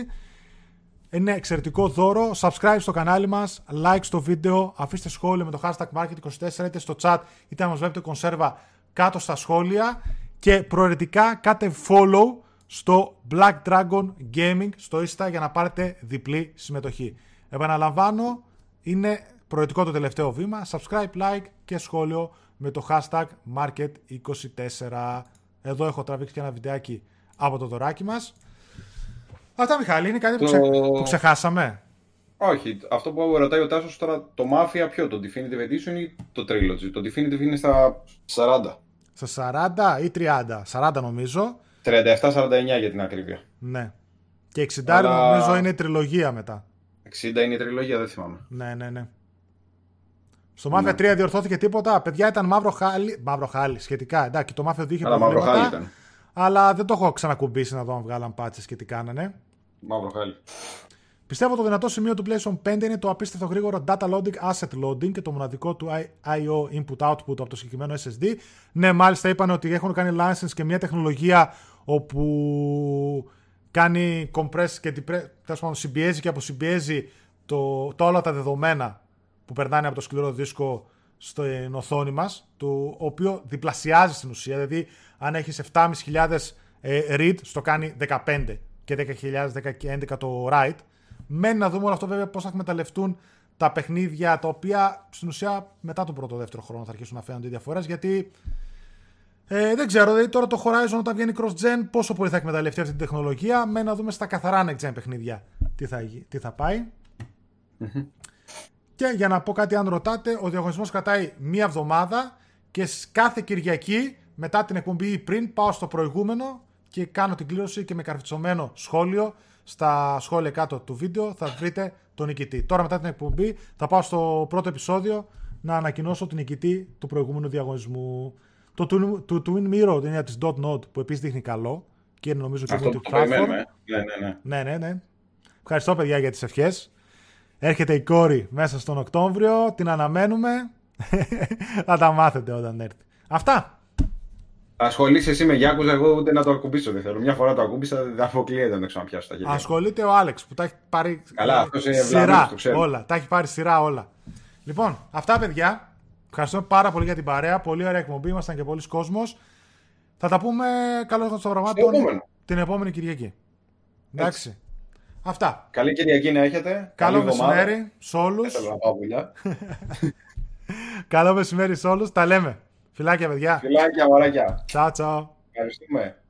Είναι εξαιρετικό δώρο. Subscribe στο κανάλι μας, like στο βίντεο, αφήστε σχόλια με το hashtag Market είκοσι τέσσερα είτε στο chat είτε αν μας βλέπετε κονσέρβα κάτω στα σχόλια και προαιρετικά κάτε follow στο Black Dragon Gaming στο Insta για να πάρετε διπλή συμμετοχή. Επαναλαμβάνω, είναι προαιρετικό το τελευταίο βήμα. Subscribe, like και σχόλιο με το hashtag Market είκοσι τέσσερα. Εδώ έχω τραβήξει και ένα βιντεάκι από το δωράκι μας. Αυτά, Μιχάλη, είναι κάτι το... που, ξε... που ξεχάσαμε. Όχι, αυτό που ρωτάει ο Τάσος τώρα, το Mafia ποιο, το Definitive Edition ή το Trilogy? Το Definitive είναι στα σαράντα. Στα σαράντα ή τριάντα, σαράντα νομίζω. τριάντα επτά σαράντα εννιά για την ακρίβεια. Ναι. Και εξήντα αλλά... νομίζω είναι η τριλογία μετά. εξήντα είναι η τριλογία, δεν θυμάμαι. Ναι, ναι, ναι. Στο Mafia ναι. τρία διορθώθηκε τίποτα. Παιδιά, ήταν μαύρο χάλι. Μαύρο χάλι, σχετικά. Εντάξει, το Mafia δύο είχε προβλήματα. Ήταν. Αλλά δεν το έχω ξανακουμπήσει να δω αν βγάλαν πάτσες και τι κάνανε. Μαύρο χάλι. Πιστεύω το δυνατό σημείο του PlayStation πέντε είναι το απίστευτο γρήγορο data loading, asset loading και το μοναδικό του άι ο input-output από το συγκεκριμένο ες ες ντι. Ναι, μάλιστα είπαν ότι έχουν κάνει license και μια τεχνολογία όπου κάνει compress και depre... συμπιέζει και αποσυμπιέζει το... τα όλα τα δεδομένα που περνάνε από το σκληρό δίσκο στην οθόνη μας, το οποίο διπλασιάζει στην ουσία. Δηλαδή, αν έχεις επτά χιλιάδες πεντακόσια ε, read, στο κάνει δεκαπέντε και δέκα χιλιάδες έντεκα το write. Μένει να δούμε όλο αυτό βέβαια πώς θα εκμεταλλευτούν τα παιχνίδια, τα οποία στην ουσία μετά τον πρώτο-δεύτερο χρόνο θα αρχίσουν να φαίνονται οι διαφορές, γιατί ε, δεν ξέρω, δηλαδή τώρα το Horizon όταν βγαίνει cross-gen, πόσο πολύ θα εκμεταλλευτεί αυτή την τεχνολογία. Μένει να δούμε στα καθαρά next-gen παιχνίδια τι θα, τι θα πάει. Mm-hmm. Και για να πω κάτι, αν ρωτάτε, ο διαγωνισμός κρατάει μία εβδομάδα και κάθε Κυριακή μετά την εκπομπή ή πριν πάω στο προηγούμενο και κάνω την κλήρωση και με καρφιτσωμένο σχόλιο στα σχόλια κάτω του βίντεο θα βρείτε τον νικητή. Τώρα μετά την εκπομπή θα πάω στο πρώτο επεισόδιο να ανακοινώσω τον νικητή του προηγούμενου διαγωνισμού. Το Twin Mirror, την έννοια της .node που επίσης δείχνει καλό και είναι νομίζω και το platform. Ναι, ναι, ναι. ναι, ναι. Ευχαριστώ παιδιά για τις ευχές. Έρχεται η κόρη μέσα στον Οκτώβριο, την αναμένουμε. Θα τα μάθετε όταν έρθει. Αυτά. Ασχολείσαι εσύ με Γιάκουζα, εγώ ούτε να το ακουμπήσω δεν θέλω. Μια φορά το ακούμπησα, δεν αποκλείεται να ξαναπιάσω τα χέρια. Ασχολείται ο Άλεξ που τα έχει πάρει. Καλά, αυτός είναι σειρά, το ξέρω. Όλα. Τα έχει πάρει σειρά όλα. Λοιπόν, αυτά παιδιά. Ευχαριστώ πάρα πολύ για την παρέα. Πολύ ωραία εκπομπή. Ήμασταν και πολλοί κόσμος. Θα τα πούμε καλώς των προγραμμάτων την επόμενη Κυριακή. Εντάξει. Αυτά. Καλή Κυριακή να έχετε. Καλό μεσημέρι σε όλους. Θέλω να πάω δουλειά. Καλό μεσημέρι σε όλους. Τα λέμε. Φιλάκια, παιδιά. Φιλάκια, μωράκια. Τσάου, τσάου. Ευχαριστούμε.